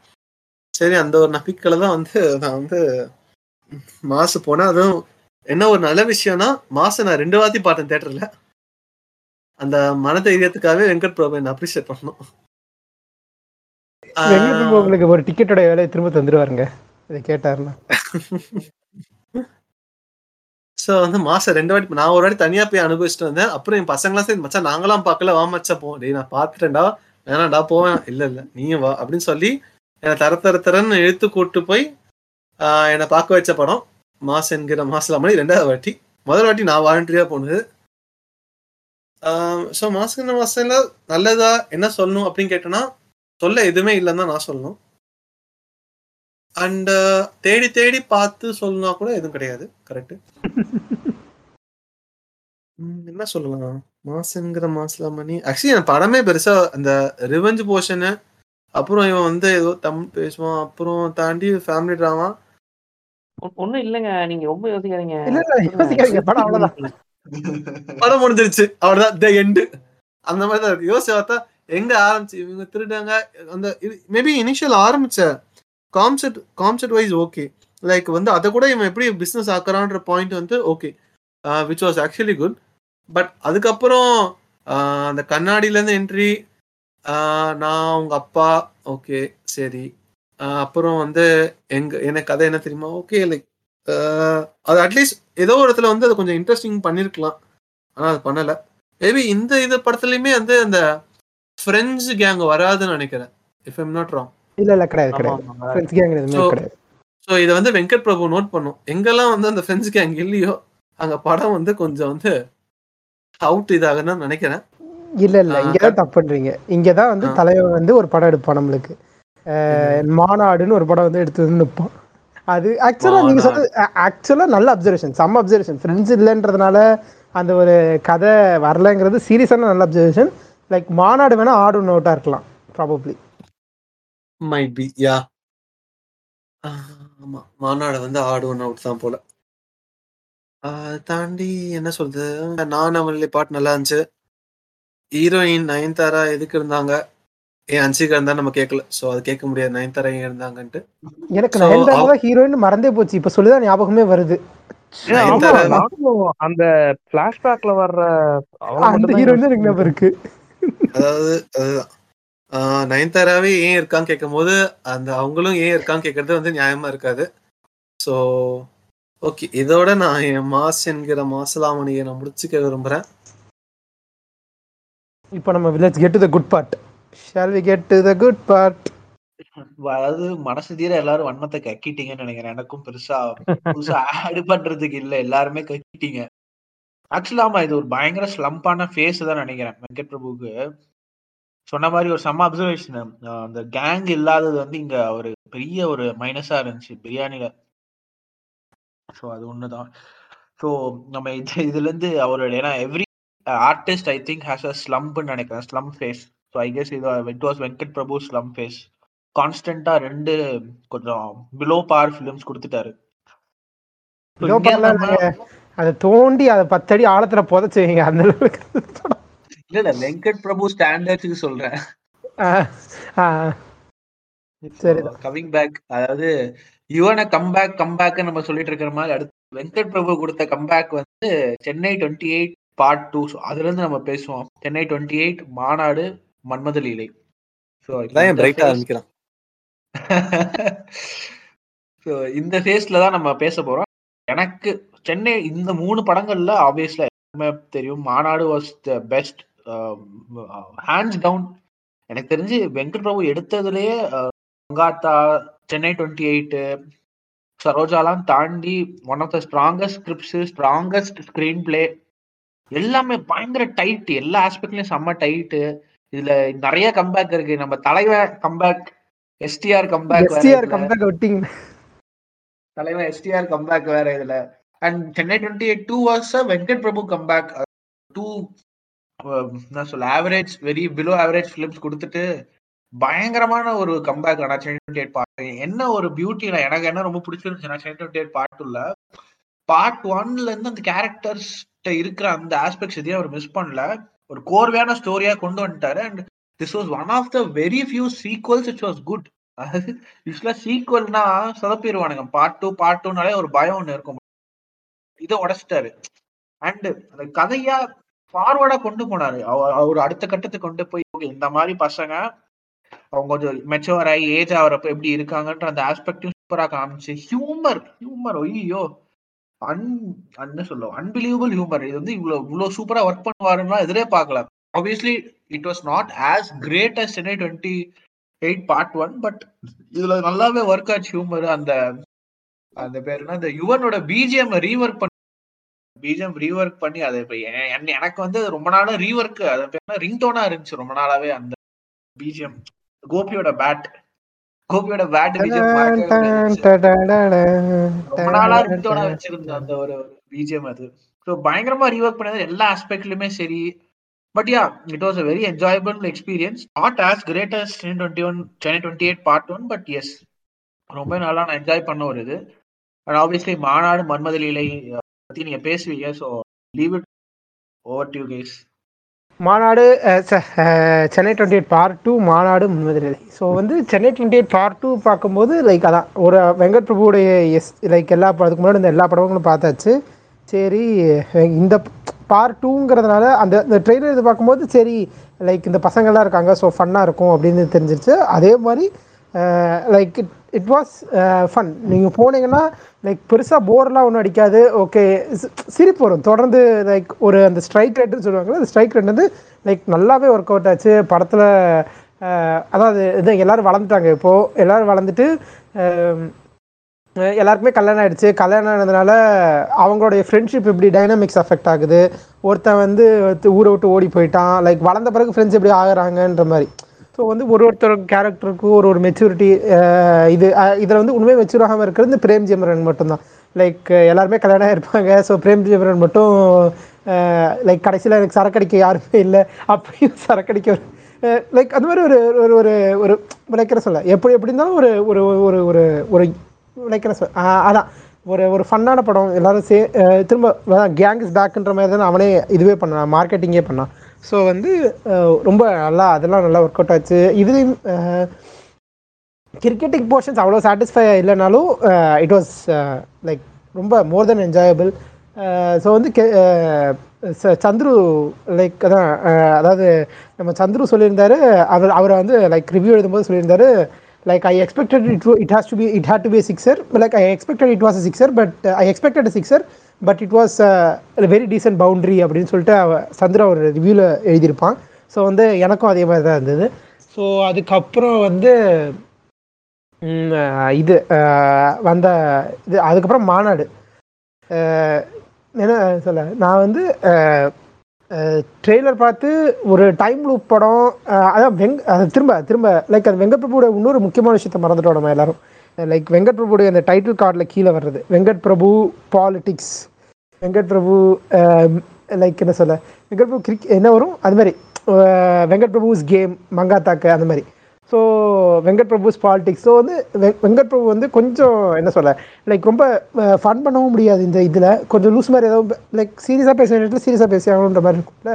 சரி, அந்த ஒரு நம்பிக்கையில தான் வந்து நான் வந்து மாசு போனேன். அதுவும் என்ன ஒரு நல்ல விஷயம்னா மாசை நான் 2 வாட்டி பார்த்தேன் தேட்டர்ல. அந்த மன தைரியத்துக்காகவே வெங்கட் பிரபு என்ன அப்ரிஷியேட் பண்ணணும். உங்களுக்கு ஒரு டிக்கெட்டோட வேலையை திரும்ப தந்துருவாருங்க இதை கேட்டாருன்னா. ஸோ வந்து மாசம் 2 வாட்டி, நான் ஒரு வாட்டி தனியா போய் அனுபவிச்சுட்டு வந்தேன். அப்புறம் என் பசங்களாம் சரி மச்சா நாங்களாம் பார்க்கல வா மச்சா போவோம், நான் பார்த்துட்டேன்டா வேணாண்டா போவேன், இல்லை இல்லை நீயும் வா அப்படின்னு சொல்லி என்னை தரன்னு இழுத்து கூப்பிட்டு போய் என்னை பார்க்க வச்ச படம் மாஸ் என்கிற மாசிலாமணி. ரெண்டாவது வாட்டி, முதல் வாட்டி நான் வாலண்டியாக போனது. ஸோ மாசுங்கிற மாசில் நல்லதா என்ன சொல்லணும் அப்படின்னு கேட்டோன்னா சொல்ல எதுவுமே இல்லைன்னு தான் நான் சொல்லணும். அண்ட் தேடி தேடி பார்த்து சொல்லணும்னா கூட எதுவும் கிடையாது. கரெக்டு, என்ன சொல்லலாம் மாசுங்கிற மாசிலாமணி. ஆக்சுவலி என் படமே பெருசாக அந்த ரிவெஞ்ச் போர்ஷனு, அப்புறம் இவன் வந்து ஏதோ தமிழ் பேசுவான், அப்புறம் தாண்டி ஃபேமிலி ட்ராமா ஒன்னும் இல்லைங்க. நீங்க ரொம்ப யோசிக்காதீங்க, படம் அவ்வளவுதான், படம் முடிஞ்சிருச்சு அவ்வளவுதான், தி எண்ட். அந்த மாதிரி தான் இருக்கு. யோசிச்சு பார்த்தா எங்க ஆரம்பிச்சு இவங்க திருடாங்க. அந்த மேபி இனிஷியல் ஆரம்பிச்ச கான்செப்ட் வைஸ் ஓகே, லைக் வந்து அதை கூட இவன் எப்படி பிசினஸ் ஆக்குறான்ற பாயிண்ட் வந்து okay, which was actually good. But அதுக்கப்புறம் அந்த கண்ணாடியிலேருந்து என்ட்ரி, நான் உங்க அப்பா ஓகே சரி, அப்புறம் வந்து எங்க எனக்கு கதை என்ன தெரியுமா ஓகே, லைக் அது அட்லீஸ்ட் ஏதோ ஒரு இடத்துல வந்து அது கொஞ்சம் இன்ட்ரெஸ்டிங் பண்ணியிருக்கலாம், ஆனால் அது பண்ணலை. மேபி இந்த இது படத்துலையுமே வந்து அந்த ஃப்ரெண்ட்ஸ் கேங் வராதுன்னு நினைக்கிறேன், இஃப் ஐம் நாட் ராங். இல்லை கிடையாது. ஸோ இதை வந்து வெங்கட் பிரபு நோட் பண்ணும், எங்கெல்லாம் வந்து அந்த ஃப்ரெண்ட்ஸ் கேங் இல்லையோ அங்கே படம் வந்து கொஞ்சம் வந்து அவுட் இதாகன்னு நினைக்கிறேன். இல்லை இல்லை இங்கே தான் தப்பு பண்ணுறீங்க. இங்கே தான் வந்து தலைவர் வந்து ஒரு படம் எடுப்பான், நம்மளுக்கு மாநாடுன்னு ஒரு படம் வந்து எடுத்துன்னு நிற்போம். அது ஆக்சுவலாக நீங்கள் சொல்கிறது ஆக்சுவலாக நல்ல அப்சர்வேஷன், சம் அப்சர்வேஷன். ஃப்ரெண்ட்ஸ் இல்லைன்றதுனால அந்த ஒரு கதை வரலங்கிறது சீரியஸான நல்ல அப்சர்வேஷன். லைக் மாநாடு வேணால் ஆடு ஒன்று அவுட்டாக இருக்கலாம், ப்ராபப்ளி மைட் பி. யா ஆமாம், மாநாடு வந்து ஆடு ஒன்று அவுட் தான் போல. அதை தாண்டி என்ன சொல்கிறது, நான் அவங்களே பாட்டு நல்லா இருந்துச்சு. ஹீரோயின் நயன்தாரா எதுக்கு இருந்தாங்க, ஏன் அன்சிகா இருந்தா நம்ம கேட்கல, சோ அது கேட்க முடியாது நயன்தாரா ஏன் இருந்தாங்கன்ட்டு. எனக்கு நயன்தாரா ஹீரோயின் மறந்தே போச்சு, இப்ப சொல்லிதான் ஞாபகமே வருது. அந்த ஃபிளாஷ்பேக்ல வர்ற அந்த ஹீரோயின் எனக்கு ஞாபகம் இருக்கு. அதாவது நயன்தாராவே ஏன் இருக்கான்னு கேட்கும் போது அந்த அவங்களும் ஏன் இருக்கான்னு கேட்கறது வந்து நியாயமா இருக்காது. சோ ஓகே, இதோட நான் என் மாஸ் என்கிற மாசலாமணியை நான் முடிச்சுக்க விரும்புறேன். இப்போ நம்ம we'll just get to the good part. Shall we get to the good part? அதாவது மனசு தீர எல்லாரும் வன்மத்தை கக்கிட்டீங்கன்னு நினைக்கிறேன். எனக்கும் பெருசா ஆட் பண்றதுக்கு இல்லை, எல்லாருமே கக்கிட்டீங்க. ஆக்சுவலாமா இது ஒரு பயங்கர ஸ்லம்பான ஃபேஸ் தான் நினைக்கிறேன். வெங்கட் பிரபுக்கு சொன்ன மாதிரி ஒரு செம்ம அப்சர்வேஷன். அந்த கேங் இல்லாதது வந்து இங்க ஒரு பெரிய ஒரு மைனஸா இருந்துச்சு பிரியாணில. ஸோ அது ஒண்ணுதான். ஸோ நம்ம இதுல இருந்து அவரோட, ஏன்னா every artist I think has a ஸ்லம்ப்னு நினைக்கிறேன், slum phase. So I guess இது it was Venkat Prabhu slump phase. கான்ஸ்டண்டாக ரெண்டு கொஞ்சம் பிலோ பார் ஃபிலிம்ஸ் கொடுத்துட்டாரு. அதை தோண்டி அதை 10 அடி ஆழத்தில் புதைச்சுவீங்க அந்த அளவுக்கு. இல்லை இல்லை வெங்கட் பிரபு ஸ்டாண்டர்ட்ஸுக்கு சொல்கிறேன். சரி, கமிங் பேக். அதாவது யுவனை கம்பேக்னு நம்ம சொல்லிட்டு இருக்கிற மாதிரி, அடுத்து வெங்கட் பிரபு கொடுத்த கம்பேக் வந்து சென்னை 28 பார்ட் 2. ஸோ அதுலேருந்து நம்ம பேசுவோம். சென்னை 28, மாநாடு, மன்மத லீலை. ஸோ இதான் பிரைட்டாக ஆரம்பிக்கிறோம். ஸோ இந்த ஃபேஸில் தான் நம்ம பேச போகிறோம். எனக்கு சென்னை இந்த 3 படங்களில் ஆப்வியஸ்ல எல்லாமே தெரியும். Maanaadu was the best hands down. எனக்கு தெரிஞ்சு வெங்கட் பிரபு எடுத்ததுலேயே மங்காத்தா, சென்னை 28, சரோஜாலாம் தாண்டி one of the strongest scripts, strongest screenplay. எல்லாமே பயங்கர டைட்டு, எல்லா ஆஸ்பெக்ட்லயும் செம்ம டைட்டு. இதுல நிறைய கம்பேக் இருக்கு. நம்ம தலைவன் கம்பேக், எஸ்டிஆர் கம்பேக் வேற இதுல. And Chennai 28 was Venkat Prabhu comeback. என்ன சொல்ல, average, very below average films கொடுத்துட்டு பயங்கரமான ஒரு கம்பேக். ஆனா சென்னை 28 பார்ட் என்ன ஒரு பியூட்டினா, எனக்கு என்ன ரொம்ப பிடிச்சிருந்துச்சுன்னா சென்னை 28 பார்ட் 2ல பார்ட் 1ல இருந்து அந்த கேரக்டர்ஸ் இருக்கிற அந்த ஆஸ்பெக்ட்ஸ் எதையும் அவர் மிஸ் பண்ணல. ஒரு கோர்வையான ஸ்டோரியா கொண்டு வந்துட்டாரு. And this was one of the very few sequels it was good. யூஸ்வலா சீக்வல்னா சொதப்பிடுவானுங்க, பார்ட் 2னாலே ஒரு பயம் ஒன்று இருக்கும். இதை உடச்சிட்டாரு. அண்ட் அந்த கதையா ஃபார்வர்டா கொண்டு போனாரு. அவர் அடுத்த கட்டத்துக்கு கொண்டு போய் இந்த மாதிரி பசங்க அவங்க கொஞ்சம் மெச்சோர் ஆகி ஏஜ் ஆகிறப்ப எப்படி இருக்காங்கன்ற அந்த ஆஸ்பெக்டும் சூப்பராக காமிச்சு. ஹியூமர் ஐயோ அன்பிலீவபிள் ஹியூமர். இது வந்து இவ்வளோ சூப்பராக ஒர்க் பண்ணுவாருன்னா எதிரே பார்க்கலாம். Obviously it was not as great as Chennai 28 part 1, but இதுல நல்லாவே ஒர்க் ஆச்சு ஹியூமர். அந்த அந்த பேருனா அந்த யுவனோட பிஜிஎம் ரீவர்க் பண்ணி அதை எனக்கு வந்து ரொம்ப நாளா ரீவர்க் அதை பேருனா ரிங்டோனா இருந்துச்சு ரொம்ப நாளாவே. அந்த பிஜிஎம் கோபியோட பேட் ரொம்ப நாளா ரிங்டோனா வச்சிருந்தேன் அந்த ஒரு பிஜிஎம். அது பயங்கரமா ரீவர்க் பண்ணது எல்லா ஆஸ்பெக்ட்லயுமே சரி. But yeah it was a very enjoyable experience, not as great as Chennai 28 part 1, but yes ரொம்ப நல்லா நான் என்ஜாய் பண்ண ஒரு இது. அண்ட் ஆப்வியஸ்லி மாநாடு மன்மதலீலை பத்தி நீங்க பேசுவீங்க, so leave it over to you guys. Maanaadu Chennai 28 part 2 மாநாடு மன்மதலீலை. ஸோ வந்து சென்னை 28 பார்ட் 2 பார்க்கும்போது லைக் அதான் ஒரு வெங்கட் பிரபுடைய எஸ் லைக் எல்லா அதுக்கு முன்னாடி இந்த எல்லா படங்களும் பார்த்தாச்சு. சரி இந்த பார்ட் டூங்கிறதுனால அந்த இந்த ட்ரெய்லர் இது பார்க்கும்போது சரி லைக் இந்த பசங்கள்லாம் இருக்காங்க ஸோ ஃபன்னாக இருக்கும் அப்படின்னு தெரிஞ்சிருச்சு. அதே மாதிரி லைக் இட் வாஸ் ஃபன். நீங்கள் போனீங்கன்னா லைக் பெருசாக போர்லாம் ஒன்றும் அடிக்காது. ஓகே சிரிப்பு வரும் தொடர்ந்து. லைக் ஒரு அந்த ஸ்ட்ரைக் ரேட்டுன்னு சொல்லுவாங்களே, அந்த ஸ்ட்ரைக் ரேட் வந்து லைக் நல்லாவே ஒர்க் அவுட் ஆச்சு படத்தில். அதாவது இது எல்லோரும் வளர்ந்துட்டாங்க, இப்போது எல்லோரும் வளர்ந்துட்டு எல்லாருக்குமே கல்யாணம் ஆகிடுச்சு. கல்யாணம் ஆனதுனால அவங்களுடைய ஃப்ரெண்ட்ஷிப் எப்படி டைனாமிக்ஸ் அஃபெக்ட் ஆகுது. ஒருத்தன் வந்து ஊரை விட்டு ஓடி போயிட்டான், லைக் வளர்ந்த பிறகு ஃப்ரெண்ட்ஸ் எப்படி ஆகிறாங்கன்ற மாதிரி. ஸோ வந்து ஒரு ஒருத்தர் கேரக்டருக்கும் ஒரு ஒரு மெச்சூரிட்டி. இது இதில் வந்து உண்மையாக மெச்சூர் ஆகாமல் இருக்கிறது இந்த பிரேம் ஜிமரன் மட்டும்தான். லைக் எல்லாருமே கல்யாணம் இருப்பாங்க, ஸோ பிரேம் ஜிமரன் மட்டும் லைக் கடைசியில் எனக்கு சரக்கடிக்க யாருமே இல்லை அப்படின்னு சரக்கடிக்க லைக் அந்த மாதிரி ஒரு ஒரு ஒரு ஒரு விளைக்கிற சொல்ல எப்படி எப்படி இருந்தாலும் ஒரு ஒரு ஒரு ஒரு ஒரு லைக் அதான் ஒரு ஒரு ஃபன்னான படம். எல்லோரும் திரும்ப கேங் இஸ் பேக்குன்ற மாதிரி தான் அவனே இதுவே பண்ணான், மார்க்கெட்டிங்கே பண்ணான். ஸோ வந்து ரொம்ப நல்லா அதெல்லாம் நல்லா ஒர்க் அவுட் ஆச்சு. இதுலேயும் கிரிக்கெட்டிங் போர்ஷன்ஸ் அவ்வளோ சாட்டிஸ்ஃபை இல்லைனாலும் இட் வாஸ் லைக் ரொம்ப மோர் தென் என்ஜாயபிள். ஸோ வந்து சந்துரு லைக் அதான் அதாவது நம்ம சந்துரு சொல்லியிருந்தார், அவரை வந்து லைக் ரிவ்யூ எழுதும்போது சொல்லியிருந்தார் like I expected it had to be a sixer, but like I expected it was a sixer, but I expected a sixer but it was a very decent boundary அப்படினு சொல்லிட்டு சந்திரா ஒரு ரிவ்யூல எழுதி இருப்பான். So வந்து எனக்கும் அதே மாதிரி தான் இருந்தது. ஸோ அதுக்கப்புறம் வந்து இது வந்த இது அதுக்கப்புறம் மாநாடு என்ன சொல்ல நான் வந்து ட்ரெய்லர் பார்த்து ஒரு டைம் லூப் படம். அதான் திரும்ப லைக் அது வெங்கட் பிரபுடைய இன்னொரு முக்கியமான விஷயத்தை மறந்துட்டோம் நம்ம எல்லாரும். லைக் வெங்கட் பிரபுடைய அந்த டைட்டில் கார்டில் கீழே வர்றது வெங்கட் பிரபு பாலிடிக்ஸ், வெங்கட் பிரபு லைக் என்ன சொல்ல வெங்கட் பிரபு என்ன வரும் அது மாதிரி வெங்கட் பிரபுஸ் கேம் மங்காத்தாக்கு அந்த மாதிரி. So Venkat Prabhu's politics. So வந்து வெங்கட் பிரபு வந்து கொஞ்சம் என்ன சொல்ல லைக் ரொம்ப ஃபன் பண்ணவும் முடியாது இந்த இதில், கொஞ்சம் லூஸ் மாதிரி ஏதாவது லைக் சீரியஸாக பேச வேண்டிய சீரியஸாக பேசியாகணுன்ற மாதிரி இருக்கும்ல.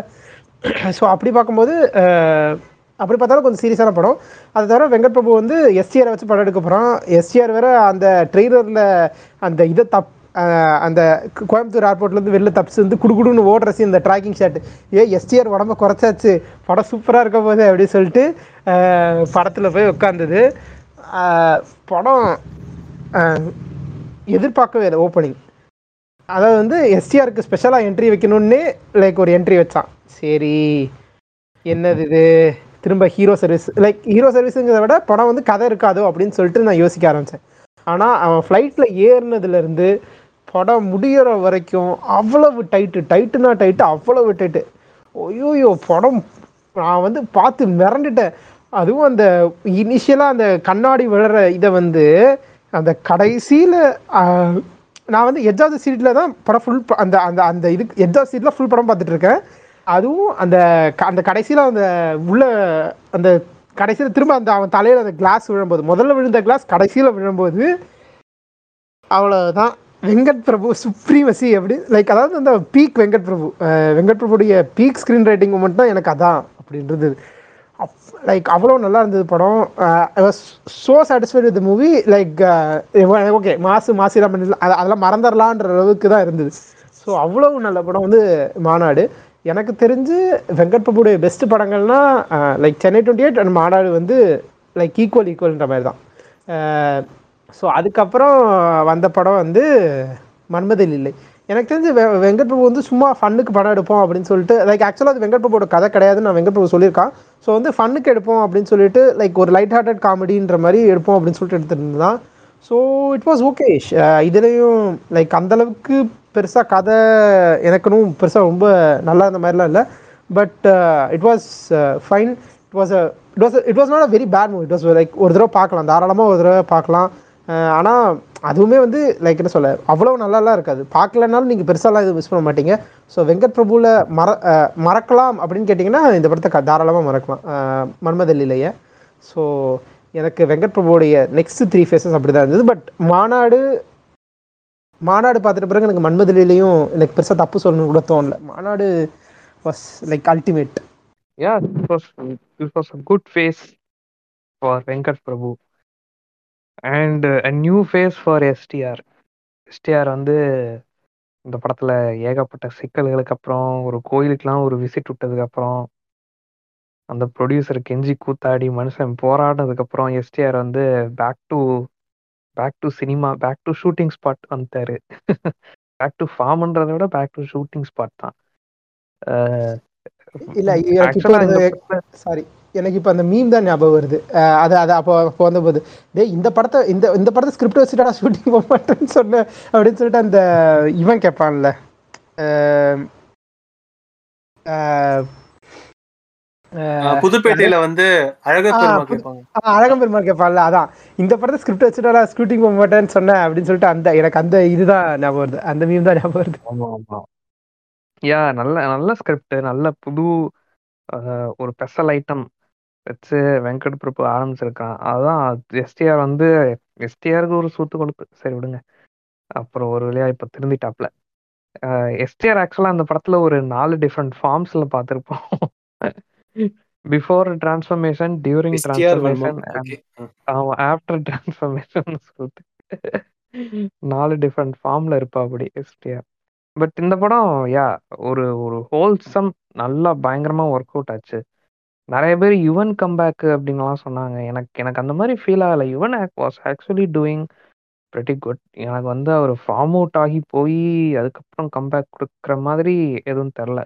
ஸோ அப்படி பார்க்கும்போது அப்படி பார்த்தாலும் கொஞ்சம் சீரியஸான படம். அதை தவிர வெங்கட் பிரபு வந்து எஸ்டிஆரை வச்சு படம் எடுக்க போகிறோம். எஸ்டிஆர் வேறு அந்த ட்ரெய்லரில் அந்த இதை அந்த கோயம்புத்தூர் ஏர்போர்ட்லேருந்து வெளில தப்பிச்சு வந்து குடுகுடுன்னு ஓடுற சீன், இந்த ட்ராக்கிங் ஷாட். எஸ்டிஆர் உடம்ப குறைச்சாச்சு படம் சூப்பராக இருக்க போது அப்படின்னு சொல்லிட்டு படத்தில் போய் உட்காந்தது. படம் எதிர்பார்க்கவே இல்லை ஓப்பனிங். அதாவது வந்து எஸ்டிஆருக்கு ஸ்பெஷலாக என்ட்ரி வைக்கணும்னே லைக் ஒரு என்ட்ரி வச்சான். சரி என்னது இது திரும்ப ஹீரோ சர்வீஸ், லைக் ஹீரோ சர்வீஸுங்கிறத விட படம் வந்து கதை இருக்காதோ அப்படின்னு சொல்லிட்டு நான் யோசிக்க ஆரம்பித்தேன். ஆனால் அவன் ஃப்ளைட்டில் ஏறினதுலேருந்து படம் முடிகிற வரைக்கும் அவ்வளவு டைட்டு அவ்வளவு டைட்டு. ஐயோயோ படம் நான் வந்து பார்த்து மிரண்டுட்டேன். அதுவும் அந்த இனிஷியலாக அந்த கண்ணாடி விழுற இதை வந்து அந்த கடைசியில் நான் வந்து எட்ஜாவது சீட்டில் தான் படம் ஃபுல் அந்த அந்த அந்த இதுக்கு எட்ஜாவது சீட்டில் ஃபுல் படம் பார்த்துட்ருக்கேன். அதுவும் அந்த அந்த கடைசியில் அந்த உள்ள அந்த கடைசியில் திரும்ப அந்த அவன் தலையில் அந்த கிளாஸ் விழும்போது, முதல்ல விழுந்த கிளாஸ் கடைசியில் விழும்போது அவ்வளோதான். வெங்கட் பிரபு சுப்ரீமசி எப்படி லைக் அதாவது அந்த பீக் வெங்கட் பிரபுடைய பீக் ஸ்க்ரீன் ரைட்டிங் மூமெண்ட் தான் எனக்கு அதான் அப்படின்றது. லைக் அவ்வளோ நல்லா இருந்தது படம். I was so satisfied with movie. Like okay மாசுலாம் பண்ணிடலாம் அதெல்லாம் மறந்துடலான்ற அளவுக்கு தான் இருந்தது. ஸோ அவ்வளோ நல்ல படம் வந்து மாநாடு. எனக்கு தெரிஞ்சு வெங்கட் பிரபுடைய பெஸ்ட் படங்கள்னா லைக் சென்னை 28 அண்ட் மாநாடு வந்து லைக் ஈக்குவல்ன்ற மாதிரி தான். ஸோ அதுக்கப்புறம் வந்த படம் வந்து மன்மதலீலை. எனக்கு தெரிஞ்சு வெங்கட் பிரபு வந்து சும்மா ஃபன்னுக்கு படம் எடுப்போம் அப்படின்னு சொல்லிட்டு, லைக் ஆக்சுவலாக அது வெங்கட் பிரபுவோட கதை கிடையாதுன்னு நான் வெங்கட் பிரபு சொல்லியிருக்கான். ஸோ வந்து ஃபன்னுக்கு எடுப்போம் அப்படின்னு சொல்லிட்டு, லைக் ஒரு லைட் ஹார்ட்டட் காமெடின்ற மாதிரி எடுப்போம் அப்படின்னு சொல்லிட்டு எடுத்துகிட்டு தான். So it was okay. இதுலேயும் லைக் அந்தளவுக்கு பெருசாக கதை எனக்குன்னு பெருசாக ரொம்ப நல்லா இருந்த மாதிரிலாம் இல்லை. But it was fine. It was not a very bad movie. It was like ஒரு தடவை பார்க்கலாம், தாராளமாக ஒரு தடவை பார்க்கலாம். ஆனால் அதுவுமே வந்து லைக் என்ன சொல்ல, அவ்வளோ நல்லாலாம் இருக்காது. பார்க்கலனாலும் நீங்கள் பெருசாலாம் இது மிஸ் பண்ண மாட்டீங்க. ஸோ வெங்கட் பிரபுவில் மறக்கலாம் அப்படின்னு கேட்டிங்கன்னா இந்த படத்தை தாராளமாக மறக்கலாம், மன்மதல்லையே. ஸோ எனக்கு வெங்கட் பிரபுவோடைய நெக்ஸ்ட் 3 ஃபேஸஸ் அப்படி தான் இருந்தது. பட் மாநாடு பார்த்துட்டு பிறகு எனக்கு மன்மதல்லையும் எனக்கு பெருசாக தப்பு சொல்லணும்னு கூட தோணலை. Maanaadu was like ultimate. Yeah, it was a good phase for Venkat Prabhu and a new phase for STR. STR வந்து இந்த படத்தில் ஏகப்பட்ட சிக்கல்களுக்கு அப்புறம் ஒரு கோயிலுக்கெலாம் ஒரு விசிட் விட்டதுக்கப்புறம் அந்த ப்ரொடியூசர் கெஞ்சி கூத்தாடி மனுஷன் போராடினதுக்கப்புறம் STR வந்து back to cinema, back to shooting spot வந்துட்டார். பேக் டு ஃபார்ம்ன்றதை விட பேக் டு ஷூட்டிங் ஸ்பாட் தான். இல்லை சாரி, எனக்கு இப்போ அந்த மீம் தான் ஞாபகம் வருது. அது அது அப்போ வந்தபோது டே இந்த படத்தை ஸ்கிரிப்ட் வச்சுட்டா ஷூட்டிங் போக மாட்டேன்னு சொன்ன அப்படின்னு சொல்லிட்டு அந்த இவன் கேட்பான்ல, புதுப்பேட்டையில வந்து அழகன் பெருமாள் கேட்பான்ல, அதான் இந்த படத்தை ஸ்கிரிப்ட் வச்சுட்டா ஷூட்டிங் போக மாட்டேன்னு சொன்னேன் அப்படின்னு சொல்லிட்டு அந்த எனக்கு அந்த இதுதான் ஞாபகம் வருது, அந்த மீம் தான் ஞாபகம் வருது. நல்ல ஸ்கிரிப்ட், நல்ல புது ஒரு ஸ்பெஷல் ஐட்டம் வச்சு வெங்கட் பிரபு ஆரம்பிச்சிருக்கான். அதுதான் எஸ்டிஆர் வந்து எஸ்டிஆருக்கு ஒரு சூத்து கொடுப்பு, சரி விடுங்க, அப்புறம் ஒரு வழியா இப்போ திருந்திட்டாப்ல. எஸ்டிஆர் ஆக்சுவலாக அந்த படத்துல ஒரு 4 டிஃப்ரெண்ட் ஃபார்ம்ஸ்ல பார்த்துருப்போம். Before transformation, during transformation, after transformation சொல்லிட்டு 4 டிஃப்ரெண்ட் ஃபார்ம்ல இருப்பா அப்படி எஸ்டிஆர். பட் இந்த படம் ஒரு ஹோல்சம் நல்லா பயங்கரமா ஒர்க் அவுட் ஆச்சு. நிறைய பேர் யுவன் கம்பேக் அப்படின்லாம் சொன்னாங்க. எனக்கு அந்த மாதிரி ஃபீல் ஆகலை. Yuvan was actually doing pretty good. எனக்கு வந்து அவர் ஃபார்ம் அவுட் ஆகி போய் அதுக்கப்புறம் கம்பேக் கொடுக்குற மாதிரி எதுவும் தெரில,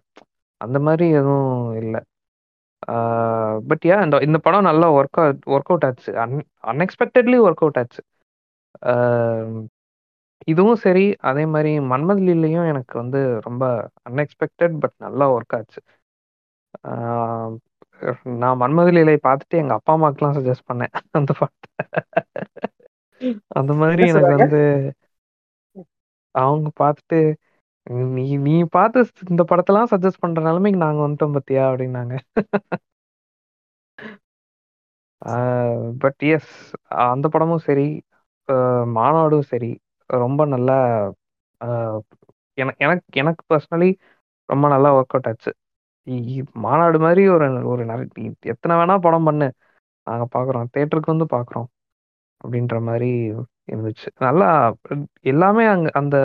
அந்த மாதிரி எதுவும் இல்லை. பட் இந்த படம் நல்லா ஒர்க் அவுட் ஆச்சு, அன்எக்ஸ்பெக்டட்லி ஒர்க் அவுட் ஆச்சு. இதுவும் சரி, அதே மாதிரி மன்மதலிலையும் எனக்கு வந்து ரொம்ப அன்எக்ஸ்பெக்டட் பட் நல்லா ஒர்க் ஆச்சு. நான் மன்மதலிலை பார்த்துட்டு எங்கள் அப்பா அம்மாக்கெலாம் சஜஸ்ட் பண்ணேன் அந்த படத்தை. அந்த மாதிரி எனக்கு வந்து அவங்க பார்த்துட்டு நீ பார்த்து இந்த படத்தெல்லாம் சஜஸ்ட் பண்ணுற நிலைமைக்கு நாங்கள் வந்துட்டோம் பத்தியா அப்படின்னாங்க. பட் எஸ், அந்த படமும் சரி, மாநாடும் சரி, ரொம்ப நல்லா எனக்கு பர்சனலி ரொம்ப நல்லா ஒர்க் அவுட் ஆச்சு. மாநாடு மாதிரி ஒரு எத்தனை வேணா படம் பண்ணு, நாங்கள் பார்க்குறோம், தேட்டருக்கு வந்து பார்க்குறோம் அப்படின்ற மாதிரி இருந்துச்சு. நல்லா எல்லாமே அந்த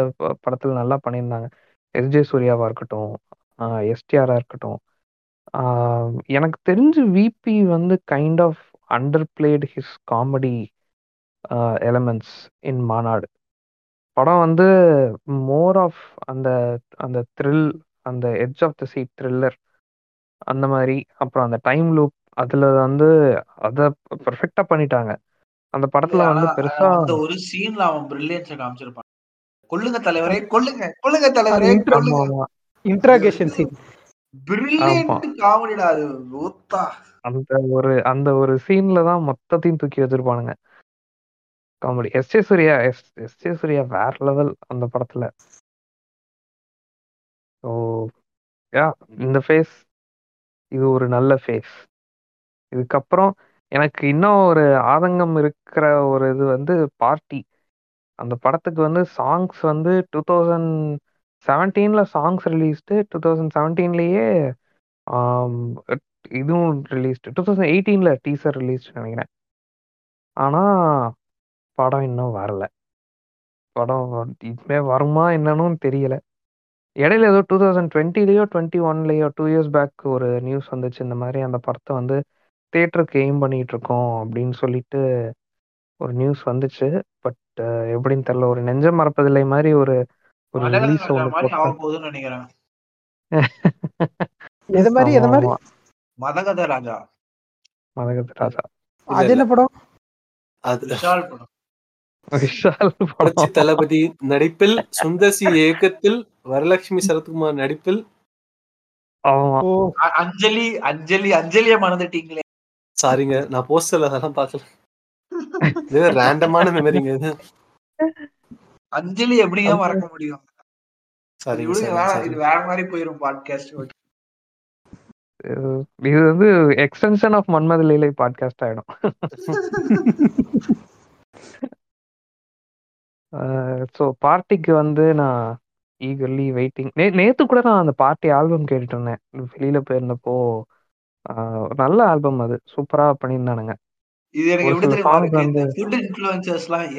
படத்தில் நல்லா பண்ணியிருந்தாங்க. எஸ்ஜே சூர்யாவாக இருக்கட்டும், எஸ்டிஆராக இருக்கட்டும். எனக்கு தெரிஞ்சு விபி வந்து kind of underplayed his comedy elements in Maanaadu. படம் வந்து மோர் ஆஃப் அந்த த்ரில், அந்த edge of the seat thriller அந்த மாதிரி. அப்புறம் அந்த டைம் லூப், அதில் வந்து அதை பெர்ஃபெக்டாக பண்ணிட்டாங்க அந்த படத்தில். வந்து பெருசாக ஒரு சீனில் அவன் பிரில்லியன்ஸை காமிச்சிருப்பான். கொல்லுங்க தலைவரே, கொல்லுங்க, கொல்லுங்க தலைவரே, கொல்லுங்க, இன்ட்ராகேஷன் சீன் பிரில்லியன்ட் காமெடிடா. அது ஓத்தா அந்த ஒரு சீன்ல தான் மொத்தத்தையும் தூக்கி வச்சிருப்பானுங்க காமெடி. எஸ் ஜே சூர்யா வேற லெவல் அந்த படத்துல. ஸோ இந்த ஃபேஸ் இது ஒரு நல்ல ஃபேஸ். இதுக்கப்புறம் எனக்கு இன்னும் ஒரு ஆதங்கம் இருக்கிற ஒரு இது வந்து பார்ட்டி. அந்த படத்துக்கு வந்து சாங்ஸ் வந்து 2017 சாங்ஸ் ரிலீஸ்டு, 2017 இதுவும் ரிலீஸ்டு, 2018 டீசர் ரிலீஸ்டு நினைக்கிறேன். ஆனால் படம் இன்னும் வரல. படம் இதுமே வருமா என்னன்னு தெரியல. இடையில ஏதோ 2020 2 இயர்ஸ் பேக் ஒரு நியூஸ் வந்துச்சு, இந்த மாதிரி அந்த படத்தை வந்து தியேட்டருக்கு எய்ம் பண்ணிட்டு இருக்கோம் அப்படின்னு சொல்லிட்டு ஒரு நியூஸ் வந்துச்சு. பட் எப்படின்னு தெரியல, ஒரு நெஞ்சம் மறப்பதில்லை மாதிரி ஒரு ஒரு இங்கிலீஷ் சவுண்ட் நினைக்கிறேன். மதகத ராஜா, மதகத ராஜா அது என்ன படம்? தளபதி நடிப்பில், சுந்தர் சி இயக்கத்தில், வரலட்சுமி சரத்குமார் நடிப்பில். அஞ்சலி அஞ்சலி அஞ்சலியா மறந்துட்டீங்களே, சாரிங்க, நான் போஸ்டர்ல அதெல்லாம் பார்க்கல. இது ரேண்டமான மெமரிங்க. இது அஞ்சலி எப்படிங்க மறக்க முடியும்? சரி, இது வேற மாதிரி போயிடும் பாட்காஸ்ட். இது வந்து extension of Manmatha Leelai podcast ஆயிடும். ஸோ பார்ட்டிக்கு வந்து நான் ஈகர்லி வெயிட்டிங். நேற்று கூட நான் அந்த பார்ட்டி ஆல்பம் கேட்டுட்டு இருந்தேன் வெளியில போயிருந்தப்போ. நல்ல ஆல்பம், அது சூப்பரா பண்ணியிருந்தானுங்க. இது எனக்கு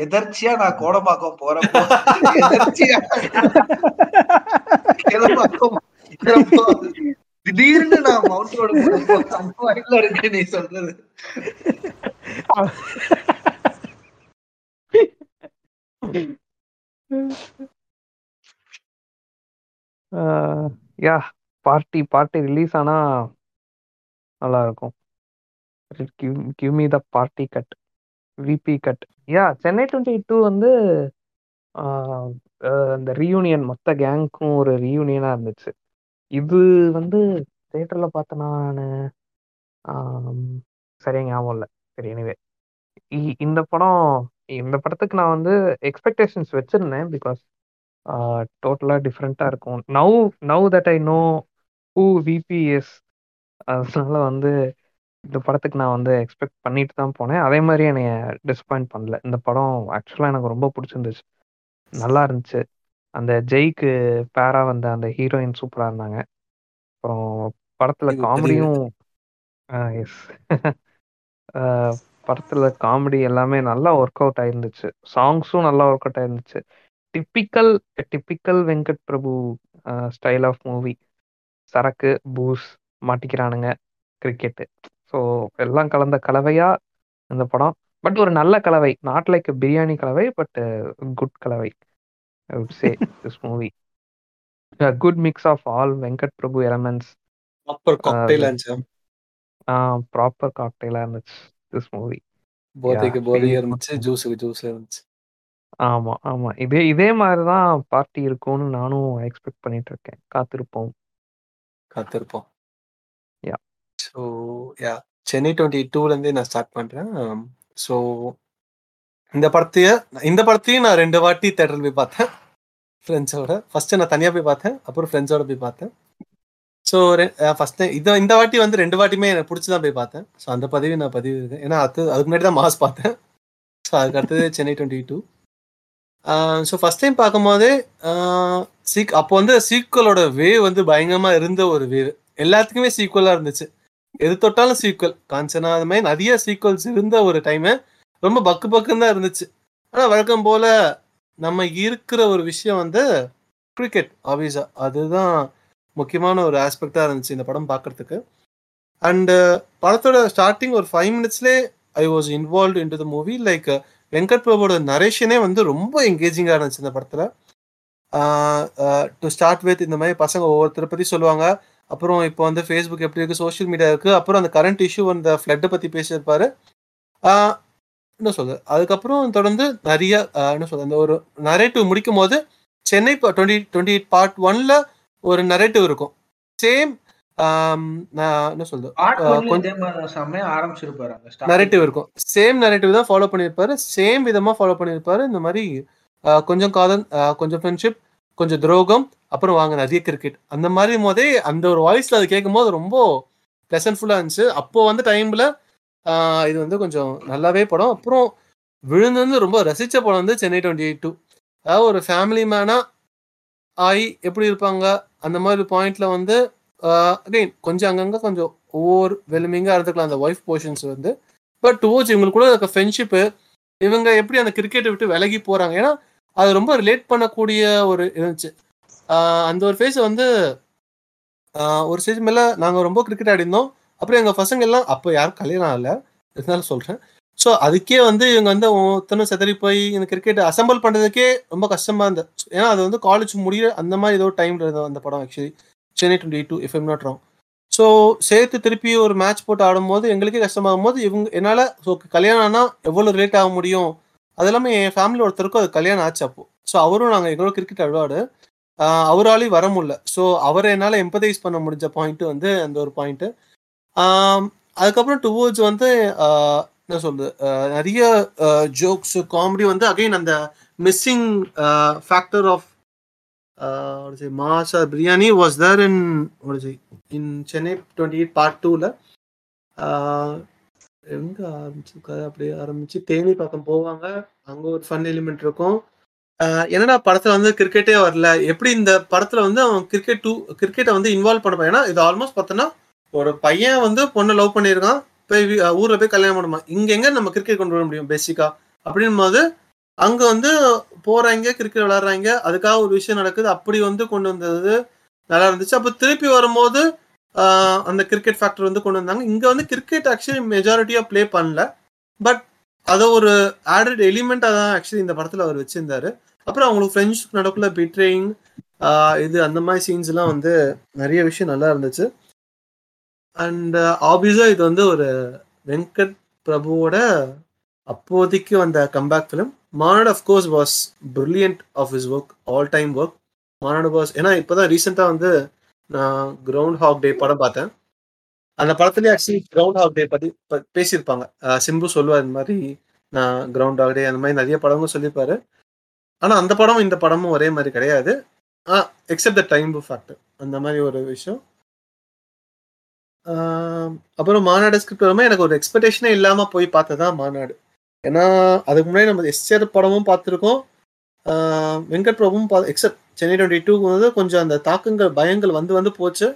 எதர்ச்சியா நான் கோடம்பாக்கம் போறப்போ திடீர்னு நான் மவுண்ட் ரோடு இருக்கு. நீ சொல்றது யா பார்ட்டி பார்ட்டி ரிலீஸ் ஆனா நல்லா இருக்கும். Give me the party cut, VP cut. Yeah, Chennai 28 வந்து அந்த ரீயூனியன், மொத்த கேங்க்கும் ஒரு ரீயூனியனா இருந்துச்சு. இது வந்து தியேட்டர்ல பார்த்தனா சரியா ஞாபகம் இல்லை. சரி, எனிவே இந்த படம், இந்த படத்துக்கு நான் வந்து எக்ஸ்பெக்டேஷன்ஸ் வச்சிருந்தேன். பிகாஸ் டோட்டலா டிஃப்ரெண்டா இருக்கும். Now that I know who VP is, அதனால வந்து இந்த படத்துக்கு நான் வந்து எக்ஸ்பெக்ட் பண்ணிட்டு தான் போனேன். அதே மாதிரி என்னைய டிசப்பாயிண்ட் பண்ணல இந்த படம். ஆக்சுவலா எனக்கு ரொம்ப பிடிச்சிருந்துச்சு, நல்லா இருந்துச்சு. அந்த ஜெய்க்கு பேரா வந்த அந்த ஹீரோயின் சூப்பரா இருந்தாங்க. அப்புறம் படத்துல காமெடியும், படத்துல காமெடி எல்லாமே நல்லா ஒர்க் அவுட் ஆயிருந்துச்சு. சாங்ஸும் நல்லா ஒர்க் அவுட் ஆயிருந்துச்சு. Typical Venkat Prabhu style of movie. சரக்கு, பூஸ், மாட்டிக்கிறானுங்க, கிரிக்கெட்டு, ஸோ எல்லாம் கலந்த கலவையா இந்த படம். பட் ஒரு நல்ல கலவை, நாட் லைக் பிரியாணி கலவை, பட் குட் கலவை. I would say this movie, a good mix of all Venkat Prabhu elements, proper cocktail and jam. Proper cocktail and this movie. Bothike body irundhuchu, juice irundhuchu. Ama ama idhe mari dhaan party irukonu nanu expect panniterken. Kaathirupom. Yeah. So yeah, Chennai 22 la indha na start pandren. So இந்த படத்தையும் நான் 2 வாட்டி தேட்டரில் போய் பார்த்தேன் ஃப்ரெண்ட்ஸோட. First நான் தனியாக போய் பார்த்தேன், அப்புறம் ஃப்ரெண்ட்ஸோட போய் பார்த்தேன். ஸோ ஃபர்ஸ்ட் இதை இந்த வாட்டி வந்து 2 வாட்டியுமே எனக்கு பிடிச்சி தான் போய் பார்த்தேன். ஸோ அந்த பதவி நான் பதிவு இருக்கேன். ஏன்னா அதுக்கு முன்னாடி தான் மாஸ் பார்த்தேன். ஸோ அதுக்கு அடுத்தது சென்னை 22. ஸோ ஃபர்ஸ்ட் டைம் பார்க்கும்போது அப்போ வந்து சீக்குவலோட வேவ் வந்து பயங்கரமாக இருந்த ஒரு வேவ். எல்லாத்துக்குமே சீக்குவலாக இருந்துச்சு, எது தொட்டாலும் சீக்குவல். காஞ்சனா அது மாதிரி நிறைய சீக்குவல்ஸ் இருந்த ஒரு டைமு ரொம்ப பக்குன்னு தான் இருந்துச்சு. ஆனால் வழக்கம் போல் நம்ம இருக்கிற ஒரு விஷயம் வந்து கிரிக்கெட் ஆப்வியஸாக, அதுதான் முக்கியமான ஒரு ஆஸ்பெக்டாக இருந்துச்சு இந்த படம் பார்க்குறதுக்கு. அண்டு படத்தோட ஸ்டார்டிங் ஒரு 5 மினிட்ஸ்லே I was involve in to the movie. Like Venkat பிரபுவோட நரேஷனே வந்து ரொம்ப என்கேஜிங்காக இருந்துச்சு இந்த படத்தில். டு ஸ்டார்ட் வித் இந்த மாதிரி பசங்க ஒவ்வொருத்தரை பற்றி சொல்லுவாங்க. அப்புறம் இப்போ வந்து ஃபேஸ்புக் எப்படி இருக்குது, சோஷியல் மீடியா இருக்குது, அப்புறம் அந்த கரண்ட் இஷ்யூ அந்த ஃப்ளட்டை பற்றி பேசியிருப்பார். என்ன சொல்றது, அதுக்கப்புறம் தொடர்ந்து நிறைய என்ன சொல்றது, அந்த ஒரு நரேட்டிவ் முடிக்கும் போது சென்னை 28 பார்ட் 1ல ஒரு நரேட்டிவ் இருக்கும். சேம் என்ன சொல்றது, நரேட்டிவ் இருக்கும், சேம் நரேட்டிவ் தான் ஃபாலோ பண்ணியிருப்பாரு, சேம் விதமா ஃபாலோ பண்ணியிருப்பாரு. இந்த மாதிரி கொஞ்சம் காதல், கொஞ்சம் ஃப்ரெண்ட்ஷிப், கொஞ்சம் துரோகம், அப்புறம் வாங்க நிறைய கிரிக்கெட். அந்த மாதிரி போதே அந்த ஒரு வாய்ஸ்ல அது கேட்கும் போது ரொம்ப பிளசன்ட்ஃபுல்லா இருந்துச்சு. அப்போ வந்து டைம்ல இது வந்து கொஞ்சம் நல்லாவே படம். அப்புறம் விழுந்து ரொம்ப ரசித்த படம் வந்து சென்னை 28. அதாவது ஒரு ஃபேமிலி மேனாக ஆகி எப்படி இருப்பாங்க அந்த மாதிரி பாயிண்ட்ல வந்து அகெயின் கொஞ்சம் அங்கங்கே கொஞ்சம் ஓவர் வெல்மிங்காக இருந்துக்கலாம் அந்த ஒய்ஃப் போர்ஷன்ஸ் வந்து. பட் டுவோர்ட்ஸ் இவங்களுக்கு கூட இருக்க ஃப்ரெண்ட்ஷிப்பு, இவங்க எப்படி அந்த கிரிக்கெட்டை விட்டு விலகி போகிறாங்க, ஏன்னா அது ரொம்ப ரிலேட் பண்ணக்கூடிய ஒரு இருந்துச்சு. அந்த ஒரு ஃபேஸை வந்து ஒரு ஸ்டேஜ் மேலே நாங்கள் ரொம்ப கிரிக்கெட் ஆடிருந்தோம். அப்புறம் எங்கள் பசங்க எல்லாம் அப்போ யாரும் கல்யாணம் ஆகலை, இருந்தாலும் சொல்கிறேன். ஸோ அதுக்கே வந்து இவங்க வந்து ஒருத்தனும் செதறி போய் இந்த கிரிக்கெட் அசம்பிள் பண்ணுறதுக்கே ரொம்ப கஷ்டமாக இருந்தது. ஏன்னா அது வந்து காலேஜ் முடிய அந்த மாதிரி ஏதோ டைமில் இருந்தோம் அந்த படம் actually Chennai 28 if I'm not wrong. So சேர்த்து திருப்பி ஒரு மேட்ச் போட்டு ஆடும்போது எங்களுக்கே கஷ்டமாகும் போது இவங்க என்னால் ஸோ கல்யாணம் ஆனால் எவ்வளோ ரிலேட் ஆக முடியும், அது எல்லாமே என் ஃபேமிலி ஒருத்தருக்கும் அது கல்யாணம் ஆச்சு அப்போது. ஸோ அவரும் நாங்கள் எங்களோட கிரிக்கெட் விளையாடு அவராலையும் வர முடியல. ஸோ அவரை என்னால் எம்பதைஸ் பண்ண முடிஞ்ச பாயிண்ட்டு வந்து அந்த ஒரு பாயிண்ட்டு. அதுக்கப்புறம் டுவோர்ட்ஸ் வந்து என்ன சொல்றது நிறைய ஜோக்ஸ் காமெடி வந்து அகைன் அந்த missing factor of mass or biryani was there in Chennai 28 part 2ல எங்க ஆரம்பிச்சிருக்காரு அப்படியே ஆரம்பிச்சு தேனி பக்கம் போவாங்க, அங்கே ஒரு ஃபன் எலிமெண்ட் இருக்கும். என்னடா படத்துல வந்து கிரிக்கெட்டே வரல, எப்படி இந்த படத்துல வந்து அவன் கிரிக்கெட்டை வந்து இன்வால்வ் பண்ண பையனா இது ஆல்மோஸ்ட் பார்த்தோன்னா ஒரு பையன் வந்து பொண்ணை லவ் பண்ணியிருக்கான் போய் ஊரில் போய் கல்யாணம் பண்ணுமா, இங்கே எங்கே நம்ம கிரிக்கெட் கொண்டு வர முடியும் பேசிக்காக அப்படின்னும் போது அங்கே வந்து போகிறாங்க கிரிக்கெட் விளாட்றாங்க, அதுக்காக ஒரு விஷயம் நடக்குது. அப்படி வந்து கொண்டு வந்தது நல்லா இருந்துச்சு. அப்போ திருப்பி வரும்போது அந்த கிரிக்கெட் ஃபேக்டர் வந்து கொண்டு வந்தாங்க. இங்கே வந்து கிரிக்கெட் ஆக்சுவலி மெஜாரிட்டியாக ப்ளே பண்ணல, பட் அதை ஒரு ஆடட் எலிமெண்ட்டாக தான் ஆக்சுவலி இந்த படத்தில் அவர் வச்சுருந்தார். அப்புறம் அவங்களுக்கு ஃப்ரெண்ட்ஸ் நடக்குள்ள பிட்ரேயிங் இது அந்த மாதிரி சீன்ஸ்லாம் வந்து நிறைய விஷயம் நல்லா இருந்துச்சு. அண்ட் ஆப்வியஸாக இது வந்து ஒரு வெங்கட் பிரபுவோட அப்போதைக்கு வந்த comeback film. Maanaadu of course was brilliant of his work, all time work Maanaadu was. ஏன்னா இப்போ தான் ரீசெண்டாக வந்து நான் கிரவுண்ட் ஹாக் டே படம் பார்த்தேன். அந்த படத்துலேயே ஆக்சுவலி கிரவுண்ட் ஹாக் டே பற்றி பேசியிருப்பாங்க. சிம்பு சொல்லுவார் இந்த மாதிரி நான் கிரவுண்ட் ஹாக் டே அந்த மாதிரி நிறைய படமும் சொல்லியிருப்பாரு. ஆனால் அந்த படமும் இந்த படமும் ஒரே மாதிரி கிடையாது, எக்ஸப்ட் த டைம் ஃபேக்டர் அந்த மாதிரி ஒரு விஷயம். அப்புறம் மாநாடு ஸ்கிரிப்ட் வரும்போது எனக்கு ஒரு எக்ஸ்பெக்டேஷனே இல்லாமல் போய் பார்த்ததான் மாநாடு. ஏன்னா அதுக்கு முன்னாடி நம்ம எஸ்ஆர் படமும் பார்த்துருக்கோம், வெங்கட் பிரபுவும் எக்ஸப்ட் சென்னை 22 வந்து கொஞ்சம் அந்த தாக்கங்கள் பயங்கள் வந்து வந்து போச்சு.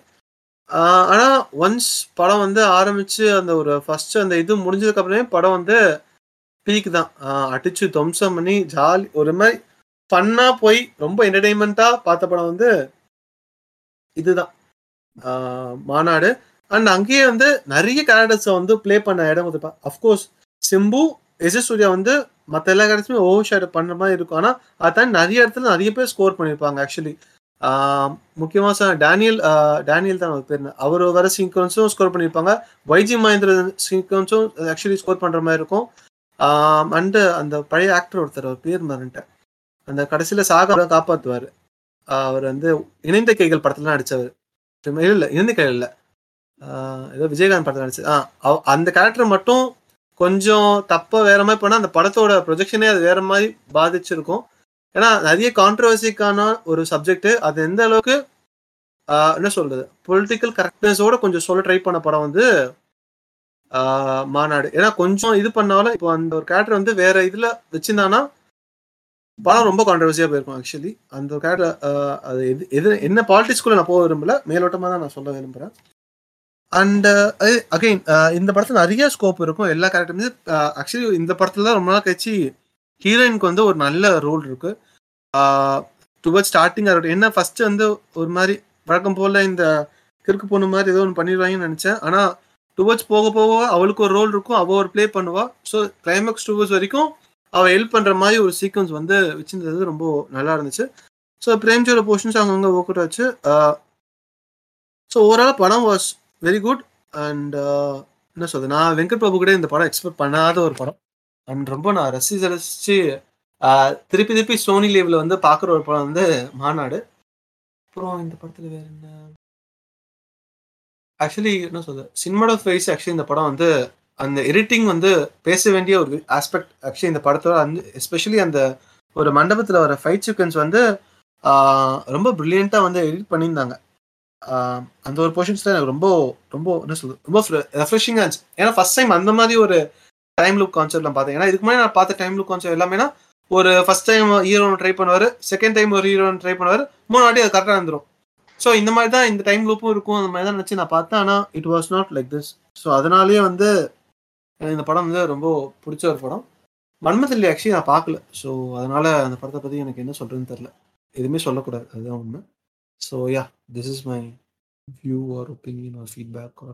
ஆனால் ஒன்ஸ் படம் வந்து ஆரம்பித்து அந்த ஒரு ஃபஸ்ட்டு அந்த இது முடிஞ்சதுக்கப்புறமே படம் வந்து பீக் தான், அடித்து துவம்சம் பண்ணி ஜாலி ஒரு மாதிரி ஃபன்னாக போய் ரொம்ப என்டர்டெயின்மெண்ட்டாக பார்த்த படம் வந்து இதுதான் மாநாடு. அண்ட் அங்கேயே வந்து நிறைய கேரக்டர்ஸை வந்து பிளே பண்ண இடம் வந்து of course Simbu S S Surya வந்து மற்ற எல்லா கேரக்டர்ஸுமே ஓவர் ஷேட் பண்ணுற மாதிரி இருக்கும். ஆனால் அதான் நிறைய இடத்துல நிறைய பேர் ஸ்கோர் பண்ணியிருப்பாங்க ஆக்சுவலி. முக்கியமாக டேனியல் தான் அவர் பேர், அவர் வர சீக்வன்ஸும் ஸ்கோர் பண்ணியிருப்பாங்க, வைஜி மகேந்திரன் சீக்வன்ஸும் ஆக்சுவலி ஸ்கோர் பண்ணுற மாதிரி இருக்கும். அண்டு அந்த பழைய ஆக்டர் ஒருத்தர் அவர் பேர் மாதிரிட்ட அந்த கடைசியில் சாக காப்பாற்றுவார், அவர் வந்து இணைந்த கைகள் படத்துலாம் அடித்தவர், இல்லை இணைந்த கைகள் இல்லை ஏதோ விஜயகாந்த் படத்தில் நினச்சி அந்த கேரக்டர் மட்டும் கொஞ்சம் தப்பாக வேற மாதிரி போனால் அந்த படத்தோட ப்ரொஜெக்ஷனே அது வேற மாதிரி பாதிச்சிருக்கும். ஏன்னா நிறைய கான்ட்ரவர்சிக்கான ஒரு சப்ஜெக்ட், அது எந்த அளவுக்கு என்ன சொல்றது பொலிட்டிக்கல் கரெக்ட்னஸோட கொஞ்சம் சொல்ல ட்ரை பண்ண படம் வந்து மாநாடு. ஏன்னா கொஞ்சம் இது பண்ணாலும் இப்போ அந்த ஒரு கேரக்டர் வந்து வேற இதில் வச்சிருந்தான்னா படம் ரொம்ப கான்ட்ரவர்சியாக போயிருக்கும் ஆக்சுவலி. அந்த ஒரு கேரக்டர் அது எது என்ன பாலிட்டிக்ஸ்குள்ளே நான் போக விரும்பலை, மேலோட்டமாக தான் நான் சொல்ல விரும்புகிறேன். அண்ட் அகெயின் இந்த படத்தில் நிறைய ஸ்கோப் இருக்கும் எல்லா கேரக்டருமே. ஆக்சுவலி இந்த படத்தில் தான் ரொம்ப நாள் கழிச்சு ஹீரோயினுக்கு வந்து ஒரு நல்ல ரோல் இருக்கு. டுவர்ட் ஸ்டார்டிங்காக இருக்கட்டும், என்ன ஃபர்ஸ்ட் வந்து ஒரு மாதிரி வழக்கம் போல இந்த கிறுக்கு பொண்ணு மாதிரி ஏதோ ஒன்று பண்ணிடுவாங்கன்னு நினச்சேன். ஆனால் டுவர்ட்ஸ் போக போக அவளுக்கு ஒரு ரோல் இருக்கும், அவள் ஒரு ப்ளே பண்ணுவாள். ஸோ கிளைமேக்ஸ் டுவர்ட்ஸ் வரைக்கும் அவள் ஹெல்ப் பண்ணுற மாதிரி ஒரு சீக்வன்ஸ் வந்து வச்சுருந்தது ரொம்ப நல்லா இருந்துச்சு. ஸோ பிரேம்ஜியோட போர்ஷன்ஸ் அவங்கவுங்க ஒர்க் ஆச்சு. ஸோ ஓவரால் படம் வாஸ் வெரி குட். அண்ட் என்ன சொல்றது நான் வெங்கட் பிரபு கூட இந்த படம் எக்ஸ்பெக்ட் பண்ணாத ஒரு படம். அண்ட் ரொம்ப நான் ரசிச்சு திருப்பி திருப்பி சோனி லேவில் வந்து பார்க்குற ஒரு படம் வந்து மாநாடு. அப்புறம் இந்த படத்தில் வேற என்ன ஆக்சுவலி என்ன சொல்றது சினிமாடோஃபைஸ் ஆக்சுவலி இந்த படம் வந்து அந்த எடிட்டிங் வந்து பேச வேண்டிய ஒரு ஆஸ்பெக்ட் ஆக்சுவலி இந்த படத்தில். அந்த எஸ்பெஷலி அந்த ஒரு மண்டபத்தில் வர ஃபைட் சீக்வன்ஸ் வந்து ரொம்ப பிரில்லியண்ட்டாக வந்து எடிட் பண்ணியிருந்தாங்க. அந்த ஒரு போர்ஷன்ஸ்ல எனக்கு ரொம்ப ரொம்ப என்ன சொல்றது ரொம்ப ரெஃப்ரெஷிங்காக இருந்துச்சு. ஏன்னா ஃபர்ஸ்ட் டைம் அந்த மாதிரி ஒரு டைம் லுக் கான்செப்ட்லாம் பார்த்தேன். ஏன்னா இதுக்கு முன்னாடி நான் பார்த்த டைம் லுக் கான்செப்ட் எல்லாமேனா ஒரு ஃபர்ஸ்ட் டைம் ஹீரோன்னு ட்ரை பண்ணுவார், செகண்ட் டைம் ஒரு ஹீரோன்னு ட்ரை பண்ணுவார், மூணாட்டி அது கரெக்டாக வந்துடும். ஸோ இந்த மாதிரி தான் இந்த டைம் லூப்பும் இருக்கும் அந்த மாதிரி தான் நினச்சி நான் பார்த்தேன். ஆனால் it was not like this. So அதனாலேயே வந்து எனக்கு இந்த படம் வந்து ரொம்ப பிடிச்ச ஒரு படம். மன்மதில்லை ஆக்சுவலி நான் பார்க்கல, ஸோ அதனால அந்த படத்தை பற்றி எனக்கு என்ன சொல்கிறதுன்னு தெரில, எதுவுமே சொல்லக்கூடாது அதுதான் ஒன்று. So yeah, this is my view or opinion or feedback or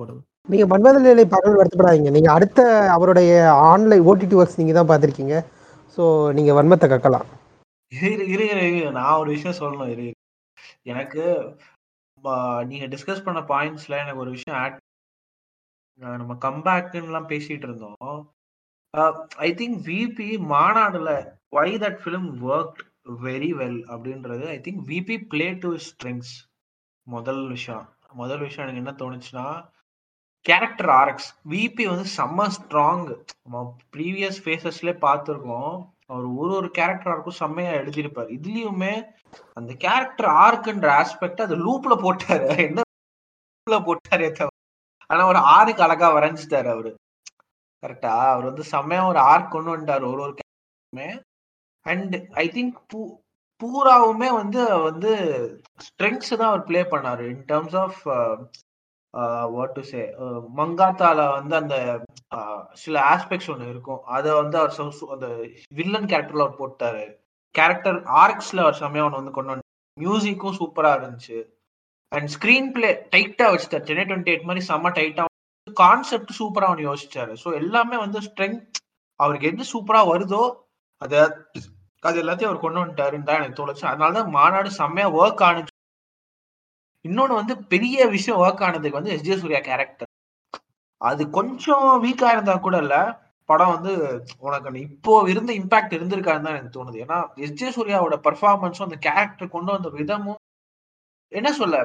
ஓடும். நீங்க மன்மத லீலை படங்கள் வருத்தப்படாதீங்க, நீங்க அடுத்த அவருடைய ஆன்லைன் ஓடிடி வர்ஸ் நீங்க தான் பாத்திருக்கீங்க. சோ நீங்க வன்மத்தை கக்கலாம். நான் ஒரு விஷயம் சொல்லணும். எனக்கு நீங்க டிஸ்கஸ் பண்ண பாயிண்ட்ஸ்ல எனக்கு ஒரு விஷயம் ஆட், நம்ம கம்பேக்லாம் பேசிட்டு இருந்தோம். ஐ திங்க் விபி மாநாடுல why that film worked very well அப்படின்றது, I think VP play to strengths. முதல் விஷயம் எனக்கு என்ன தோணுச்சுன்னா, கேரக்டர் ஆர்க்ஸ் விபி வந்து செம்ம ஸ்ட்ராங். நம்ம ப்ரீவியஸ் ஃபேஸஸ்லேயே பார்த்துருக்கோம், அவர் ஒரு கேரக்டர் ஆர்க்கும் செம்மையா எழுதியிருப்பார். இதுலயுமே அந்த கேரக்டர் ஆர்க்குன்ற ஆஸ்பெக்ட் அது லூப்ல போட்டாரு, என்ன லூப்ல போட்டாரே தவிர, ஆனா ஒரு ஆர்க்கு அழகா வரைஞ்சிட்டாரு அவரு. கரெக்டா, அவர் வந்து செம்மையா ஒரு ஆர்க் கொண்டு வந்துட்டார் ஒரு கேரக்டருமே. அண்ட் ஐ திங்க் பூராவுமே வந்து வந்து ஸ்ட்ரெங்க்ஸ் தான் அவர் பிளே பண்ணாரு. In terms of what to say, மங்காத்தால வந்து அந்த சில ஆஸ்பெக்ட்ஸ் ஒன்று இருக்கும், அதை வந்து அவர் அந்த வில்லன் கேரக்டர்ல அவர் போட்டாரு. கேரக்டர் ஆர்க்ஸ்ல அவர் செம்மையா ஒன்று வந்து கொண்டு வந்தார். மியூசிக்கும் சூப்பரா இருந்துச்சு. அண்ட் ஸ்கிரீன் பிளே டைட்டா வச்சுட்டார். சென்னை 28 மாதிரி செம்ம டைட்டா, கான்செப்ட் சூப்பரா அவனு யோசிச்சாரு. ஸோ எல்லாமே வந்து ஸ்ட்ரெங்க், அவருக்கு எது சூப்பரா வருதோ அது எல்லாத்தையும் அவர் கொண்டு வந்துட்டாருன்னு தான் எனக்கு தோணுச்சு. அதனாலதான் மாநாடு செம்மையா ஒர்க் ஆனது. இன்னொன்று வந்து பெரிய விஷயம் ஒர்க் ஆனதுக்கு வந்து எஸ் ஜே சூர்யா கேரக்டர் அது கொஞ்சம் வீக்கா இருந்தா கூட இல்ல, படம் வந்து உனக்கு இப்போ இருந்த இம்பாக்ட் இருந்திருக்காருன்னு தான் எனக்கு தோணுது. ஏன்னா எஸ் ஜே சூர்யாவோட பர்ஃபார்மன்ஸும் அந்த கேரக்டர் கொண்டு வந்த விதமும் என்ன சொல்ல,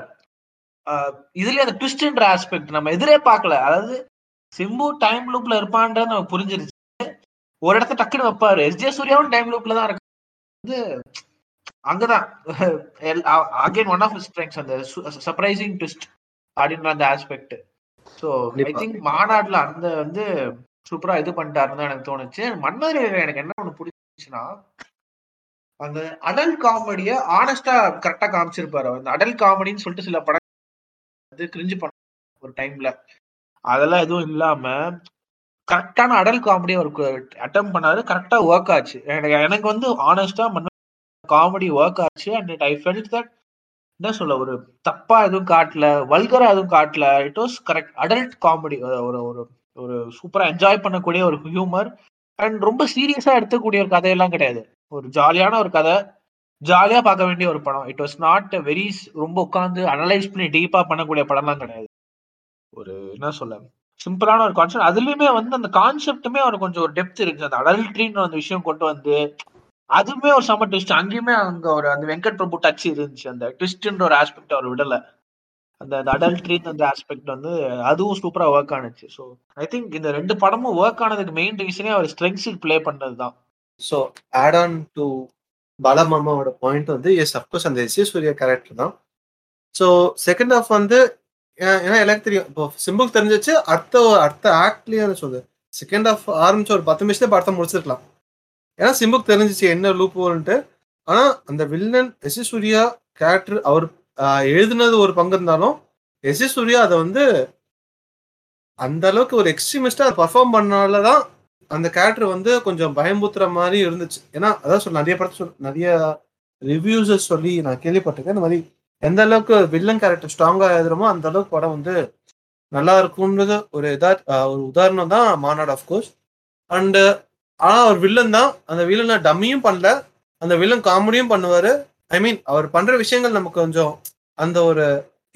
இதுலயே அந்த ட்விஸ்ட்ன்ற ஆஸ்பெக்ட் நம்ம எதிரே பார்க்கல. அதாவது சிம்பு டைம் லூப்ல இருப்பான்றது நம்ம புரிஞ்சிருச்சு, ஒரு இடத்த டக்குன்னு வைப்பாரு. எஸ் ஜே சூர்யாவும் டைம் லூப்ல தான் இருக்கு வந்து அங்கதான் again one of his strengths அந்த சர்ப்ரைசிங் ட்விஸ்ட் அப்படின்ற அந்த ஆஸ்பெக்ட். ஸோ ஐ திங்க் மாநாடுல அந்த வந்து சூப்பரா இது பண்ணிட்டாருன்னு தான் எனக்கு தோணுச்சு. மன்மத எனக்கு என்ன ஒண்ணு பிடிச்சிருச்சுன்னா, அந்த அடல் காமெடியை ஆனஸ்டா கரெக்டா காமிச்சிருப்பாரு. அந்த அடல் காமெடின்னு சொல்லிட்டு சில படம் வந்து கிரிஞ்சு பண்ண ஒரு டைம்ல, அதெல்லாம் எதுவும் இல்லாம கரெக்டான அடல் காமெடி அவருக்கு அட்டெம்ப்ட் பண்ணாரு. கரெக்டா ஒர்க் ஆச்சு. எனக்கு வந்து ஆனஸ்டா காமெடி ஒர்க் ஆச்சு. அண்ட் ஐ ஃபெல்ட் தட், என்ன சொல்ல, ஒரு தப்பா எதுவும் காட்டல, வல்கரா எதுவும் காட்டல. It was correct adult comedy, ஒரு ஒரு சூப்பரா என்ஜாய் பண்ணக்கூடிய ஒரு ஹியூமர். அண்ட் ரொம்ப சீரியஸா எடுத்துக்கூடிய ஒரு கதையெல்லாம் கிடையாது, ஒரு ஜாலியான ஒரு கதை, ஜாலியா பார்க்க வேண்டிய ஒரு படம். இட் வாஸ் நாட் வெரி ரொம்ப உட்காந்து அனலைஸ் பண்ணி டீப்பா பண்ணக்கூடிய படம்லாம் கிடையாது. ஒரு என்ன சொல்ல, சிம்பிளான ஒரு கான்செப்ட். அதுலயுமே வந்து அந்த கான்செப்டுமே ஒரு கொஞ்சம் ஒரு டெப்த் இருந்துச்சு. அந்த அடல்ட்ரின்னு அந்த விஷயம் கொண்டு வந்து அதுவுமே ஒரு செம்ம ட்விஸ்ட். அங்கேயுமே அங்க ஒரு அந்த வெங்கட் பிரபு டச் இருந்துச்சு. அந்த ட்விஸ்ட்ன்ற ஒரு ஆஸ்பெக்ட் அவர் விடல. அந்த அடல்ட்ரின் அந்த ஆஸ்பெக்ட் வந்து அதுவும் சூப்பரா ஒர்க் ஆனிச்சு. ஸோ ஐ திங்க் இந்த ரெண்டு படமும் ஒர்க் ஆனதுக்கு மெயின் ரீசனே அவர் ஸ்ட்ரெங்க்ஸுக்கு பிளே பண்ணதுதான். So add on to Bala மாமாவோட பாயிண்ட் வந்து, எஸ் அப்கோர்ஸ் அந்த எஸ் சூர்யா கேரக்டர் தான். ஸோ செகண்ட் ஆஃப் வந்து, ஏன்னா எனக்கு தெரியும் இப்போ சிம்பிள் தெரிஞ்சிச்சு, அடுத்த ஆக்ட்லயே சொல்லுது. செகண்ட் ஆஃப் ஆரம்பிச்சு ஒரு 10 நிமிஷத்துல படத்தை முடிச்சிருக்கலாம், ஏன்னா சிம்புக்கு தெரிஞ்சிச்சு என்ன லூப் வரும்ட்டு. ஆனால் அந்த வில்லன் எஸ் சூர்யா கேரக்டர் அவர் எழுதுனது ஒரு பங்கு இருந்தாலும், எஸ் சூர்யா அதை வந்து அந்த அளவுக்கு ஒரு எக்ஸ்ட்ரீமிஸ்டாக அதை பர்ஃபார்ம் பண்ணனால தான் அந்த கேரக்டர் வந்து கொஞ்சம் பயம்புத்துற மாதிரி இருந்துச்சு. ஏன்னா அதான் சொல்ல, நிறைய படத்தை நிறைய ரிவ்யூஸஸ் சொல்லி நான் கேள்விப்பட்டிருக்கேன், இந்த மாதிரி எந்த அளவுக்கு வில்லன் கேரக்டர் ஸ்ட்ராங்காக எழுதுறோமோ அந்த அளவுக்கு படம் வந்து நல்லா இருக்கும்ன்றது ஒரு ஒரு உதாரணம் தான் மாநாடு ஆஃப்கோர்ஸ். அண்டு ஆனால் அவர் வில்லன் தான், அந்த வில்லனை டம்மியும் பண்ணல, அந்த வில்லன் காமெடியும் பண்ணுவார். ஐ மீன் அவர் பண்ணுற விஷயங்கள் நமக்கு கொஞ்சம் அந்த ஒரு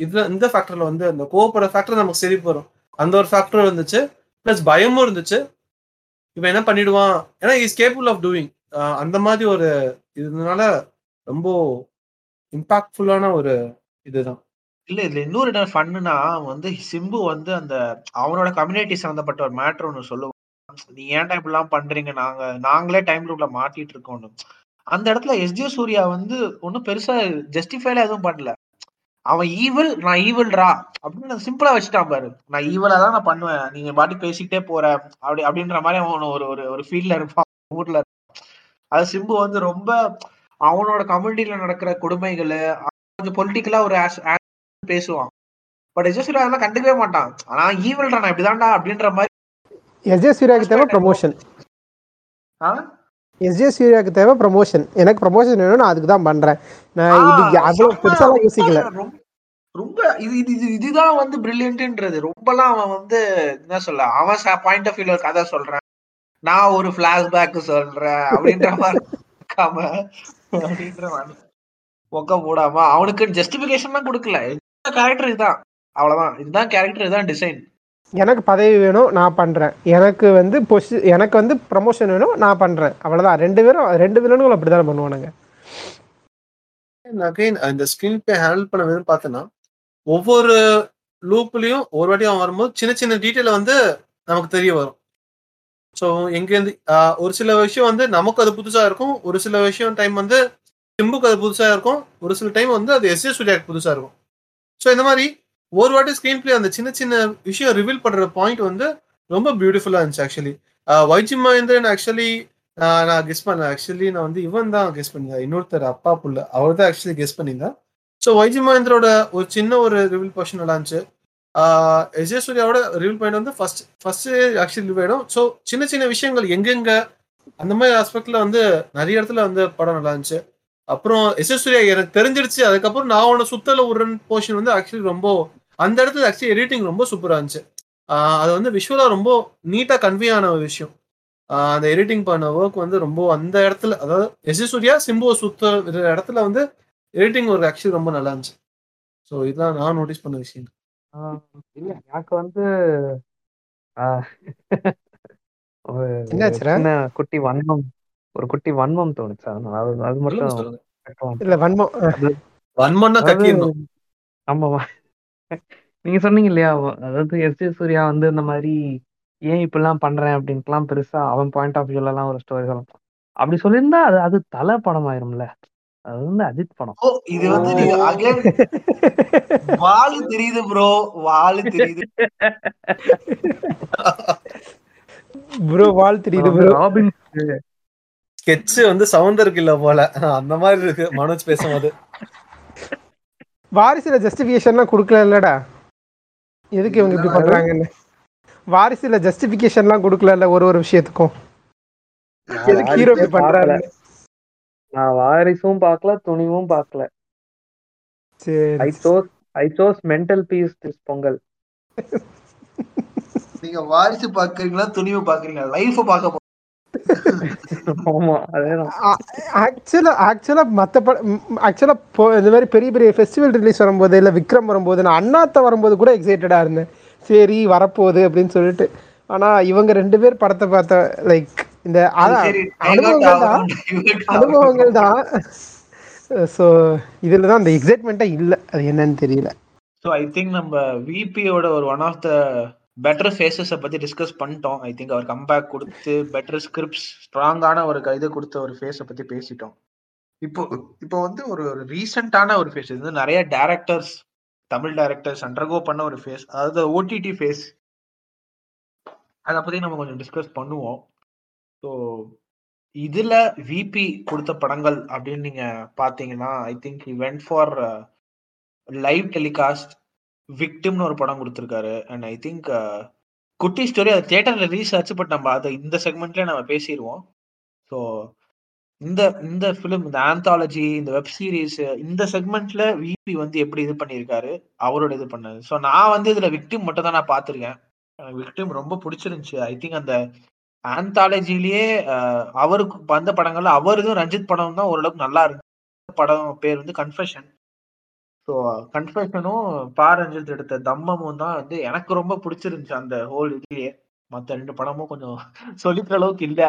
இதில் இந்த ஃபேக்டரில் வந்து அந்த கோவப்படுற ஃபேக்டர் நமக்கு சரி போகிறோம், அந்த ஒரு ஃபேக்டரும் இருந்துச்சு. ப்ளஸ் பயமும் இருந்துச்சு, இப்போ என்ன பண்ணிடுவான், ஏன்னா இஸ் கேபிள் ஆஃப் டூயிங் அந்த மாதிரி ஒரு இதுனால ரொம்ப இம்பாக்ட்ஃபுல்லான ஒரு இதுதான். இல்லை இதில் இன்னொரு என்ன ஃபன்னுனா வந்து, சிம்பு வந்து அந்த அவனோட கம்யூனிட்டி சம்மந்தப்பட்ட ஒரு மேட்ரு ஒன்று சொல்லுவான், நீ ஏன்டா இப்படிலாம் பண்றீங்க, நாங்களே டைம் லூப்ல மாட்டிட்டு இருக்கோம். அந்த இடத்துல எஸ் ஜே சூர்யா வந்து ஒன்னும் பெருசா ஜஸ்டிஃபைல எதுவும் பண்ணல. அவன் ஈவல், நான் ஈவல்ரா அப்படின்னு சிம்பிளா வச்சுட்டான் பாரு. நான் ஈவலா தான் நான் பண்ணுவேன், நீங்க பாட்டி பேசிக்கிட்டே போற அப்படி அப்படின்ற மாதிரி அவன் ஒரு ஒரு ஃபீல்ட்ல இருப்பான், ஊர்ல இருப்பான். அது சிம்பு வந்து ரொம்ப அவனோட கம்யூனிட்டியில நடக்கிற கொடுமைகள் பொலிட்டிக்கலா ஒரு பேசுவான். பட் எஸ் ஜே சூர்யா அதெல்லாம் கண்டுக்கவே மாட்டான். ஆனா ஈவல்ரா நான் இப்படிதான்டா அப்படின்ற மாதிரி. எஸ் ஜே சூர்யாவுக்கு தேவை ப்ரமோஷன், எனக்கு ப்ரமோஷன் வேணும், நான் அதுக்கு தான் பண்றேன், நான் இது அவ்வளோ பெருசாலாம் யோசிக்கல. ரொம்ப இதுதான் வந்து பிரில்லியன்ட்ன்றது. ரொம்பலாம் அவன் வந்து என்ன சொல்ல, அவன் பாயிண்ட் ஆஃப் வியூல கதை சொல்றேன், நான் ஒரு பிளாஷ்பேக் சொல்றேன் அப்படின்ற மாதிரி இருக்காம, அப்படின்ற மாதிரி ஒக்க போடாம அவனுக்கு ஜஸ்டிபிகேஷன் தான் கொடுக்கல. கேரக்டர் இதுதான், அவ்வளவுதான். இதுதான் கேரக்டர், இதுதான் டிசைன். எனக்கு பதவி வேணும், நான் பண்றேன். எனக்கு வந்து எனக்கு வந்து ப்ரமோஷன் வேணும், நான் பண்றேன். அவ்வளவுதான். ரெண்டு வில்லனும் அப்படிதான் பண்ணுவானுங்க. இந்த ஸ்கிரீன் பே ஹேண்டில் பண்ண வேணும்னு பார்த்தோன்னா, ஒவ்வொரு லூப்லயும் ஒரு வாட்டியும் அவன் வரும்போது சின்ன சின்ன டீட்டெயில் வந்து நமக்கு தெரிய வரும். ஸோ எங்கேருந்து ஒரு சில விஷயம் வந்து நமக்கு அது புதுசாக இருக்கும், ஒரு சில விஷயம் டைம் வந்து சிம்புக்கு அது புதுசாக இருக்கும், ஒரு சில டைம் வந்து அது எஸ்ஏ சூர்யாவுக்கு புதுசாக இருக்கும். ஸோ இந்த மாதிரி ஒரு வாட்டி ஸ்க்ரீன் பிளே அந்த சின்ன சின்ன விஷயம் ரிவீல் பண்ணுற பாயிண்ட் வந்து ரொம்ப பியூட்டிஃபுல்லாக இருந்துச்சு. ஆக்சுவலி வைஜி மகேந்திரன் நான் கெஸ் பண்ணேன். ஆக்சுவலி நான் வந்து இவன் தான் கெஸ் பண்ணியிருந்தேன், இன்னொருத்தர் அப்பா புள்ள அவர் தான் ஆக்சுவலி கெஸ் பண்ணியிருந்தேன். ஸோ வைஜி மகேந்திரோட ஒரு சின்ன ஒரு ரிவீல் போர்ஷன் நல்லா இருந்துச்சு. எஸ் ஏ சூர்யாவோட ரிவீல் பாயிண்ட் வந்து ஃபர்ஸ்ட் ஆக்சுவலி ரிவீல் ஆகிடும். ஸோ சின்ன சின்ன விஷயங்கள் எங்கெங்க அந்த மாதிரி ஆஸ்பெக்டில் வந்து நிறைய இடத்துல வந்து படம் நல்லா இருந்துச்சு. அப்புறம் எஸ் ஏ சூர்யா எனக்கு தெரிஞ்சிடுச்சு. அதுக்கப்புறம் நான் உன்னை சுத்தல உருன் போர்ஷன் வந்து ஆக்சுவலி ரொம்ப அந்த இடத்துல ஆக்சுவலி எடிட்டிங் ரொம்ப சூப்பராக இருந்துச்சு. அது வந்து விஷுவலாக ரொம்ப நீட்டாக கன்வே ஆன ஒரு விஷயம். அந்த எடிட்டிங் பண்ண ஒர்க் வந்து ரொம்ப அந்த இடத்துல, அதாவது எஸ் ஏ சூர்யா சிம்புவை சுத்த இடத்துல வந்து எடிட்டிங் ஒர்க் ஆக்சுவலி ரொம்ப நல்லா இருந்துச்சு. ஸோ இதெல்லாம் நான் நோட்டீஸ் பண்ண விஷயம். இல்லை எனக்கு வந்து ஒரு குட்டி வன்மம் தோணுச்சு. அது மட்டும் இல்லை, வன்மம்னா கட்டிடணும். ஆமாவா, நீங்க சொன்னீங்க இல்லையா, அதாவது எஸ் ஏ சூர்யா வந்து இந்த மாதிரி ஏன் இப்படிலாம் பண்றேன் அப்படின்ட்டுலாம் பெருசா அவன் பாயிண்ட் ஆஃப் வியூலாம் ஒரு ஸ்டோரி சொல்லலாம். அப்படி சொல்லியிருந்தா அது தலை படம் ஆயிரும்ல. அது வந்து அஜித் படம். இது வந்து நீங்க வாலு தெரியுது ப்ரோ, வாலு தெரியுது ப்ரோ, வாலு தெரியுது ப்ரோ. ராபின் ஸ்கெட்ச் வந்து சவுண்ட் இருக்குல்ல போல, அந்த மாதிரி இருக்கு மனோஜ் பேசும்போது. வாரிசுல ஜஸ்டிபிகேஷன்லாம் கொடுக்கல இல்லடா, எதுக்கு இவங்க இப்படி பண்றாங்கன்னு. வாரிசுல ஜஸ்டிபிகேஷன்லாம் கொடுக்கல ஒரு விஷயத்துக்கும். நான் வாரிசும் பார்க்கல, துணிவும் பார்க்கல. I chose mental peace this Pongal. நீங்க வாரிசு பார்க்கறீங்களா, துணிவு பார்க்கறீங்களா, லைஃப் பார்க்க போறீங்க. ஆமா அதேதான். ஆக்சுவலா இந்த மாதிரி பெரிய பெரிய ஃபெஸ்டிவல் ரிலீஸ் வரும்போது, இல்ல விக்ரம் வரும்போது, நான் அண்ணாத்த வரும்போது கூட எக்ஸைட்டடா இருந்தேன், சரி வரப்போகுது அப்படின்னு சொல்லிட்டு. ஆனா இவங்க ரெண்டு பேர் படத்தை பார்த்த லைக் இந்த அனுபவங்கள் தான். ஸோ இதில் தான் அந்த எக்ஸைட்மெண்ட்டே இல்லை, அது என்னன்னு தெரியல. ஸோ ஐ திங்க் நம்ம விபியோட ஒரு ஒன் ஆஃப் த பெட்டர் ஃபேஸஸை பற்றி டிஸ்கஸ் பண்ணிட்டோம். ஐ திங்க் அவர் கம்பேக் கொடுத்து பெட்டர் ஸ்கிரிப்ட்ஸ் ஸ்ட்ராங்கான ஒரு இது கொடுத்த ஒரு ஃபேஸை பற்றி பேசிட்டோம். இப்போ வந்து ஒரு ரீசெண்டான ஒரு ஃபேஸ், இது வந்து நிறைய டேரக்டர்ஸ், தமிழ் டேரக்டர்ஸ் அண்டர்கோ பண்ண ஒரு ஃபேஸ், அதாவது ஓடிடி ஃபேஸ். அதை பற்றி நம்ம கொஞ்சம் டிஸ்கஸ் பண்ணுவோம். ஸோ இதில் விபி கொடுத்த படங்கள் அப்படின்னு நீங்கள் பார்த்தீங்கன்னா, I think he went for live telecast. விக்டிம்னு ஒரு படம் கொடுத்துருக்காரு. And I think Kutty story, அது தியேட்டரில் ரீச் ஆச்சு. பட் நம்ம அதை இந்த செக்மெண்ட்லேயே நம்ம பேசிடுவோம். ஸோ இந்த ஃபிலிம், இந்த ஆந்தாலஜி, இந்த வெப் சீரிஸ், இந்த செக்மெண்ட்டில் விபி வந்து எப்படி இது பண்ணியிருக்காரு, அவரோட இது பண்ணது. ஸோ நான் வந்து இதில் விக்டிம் மட்டும் தான் நான் பார்த்துருக்கேன். எனக்கு விக்டிம் ரொம்ப பிடிச்சிருந்துச்சு. ஐ திங்க் அந்த ஆந்தாலஜிலேயே அவருக்கு வந்த படங்கள்ல அவருதும் ரஞ்சித் படம் தான் ஓரளவுக்கு நல்லா இருக்கு. படம் பேர் வந்து கன்ஃபெஷன். ஸோ கன்ஃபெஷனும் பா ரஞ்சித் எடுத்த தம்மமும் தான் வந்து எனக்கு ரொம்ப பிடிச்சிருந்துச்சு. அந்த ஹோல் இதுலயே மற்ற ரெண்டு படமும் கொஞ்சம் சொல்லிக்கிற அளவுக்கு இல்லை.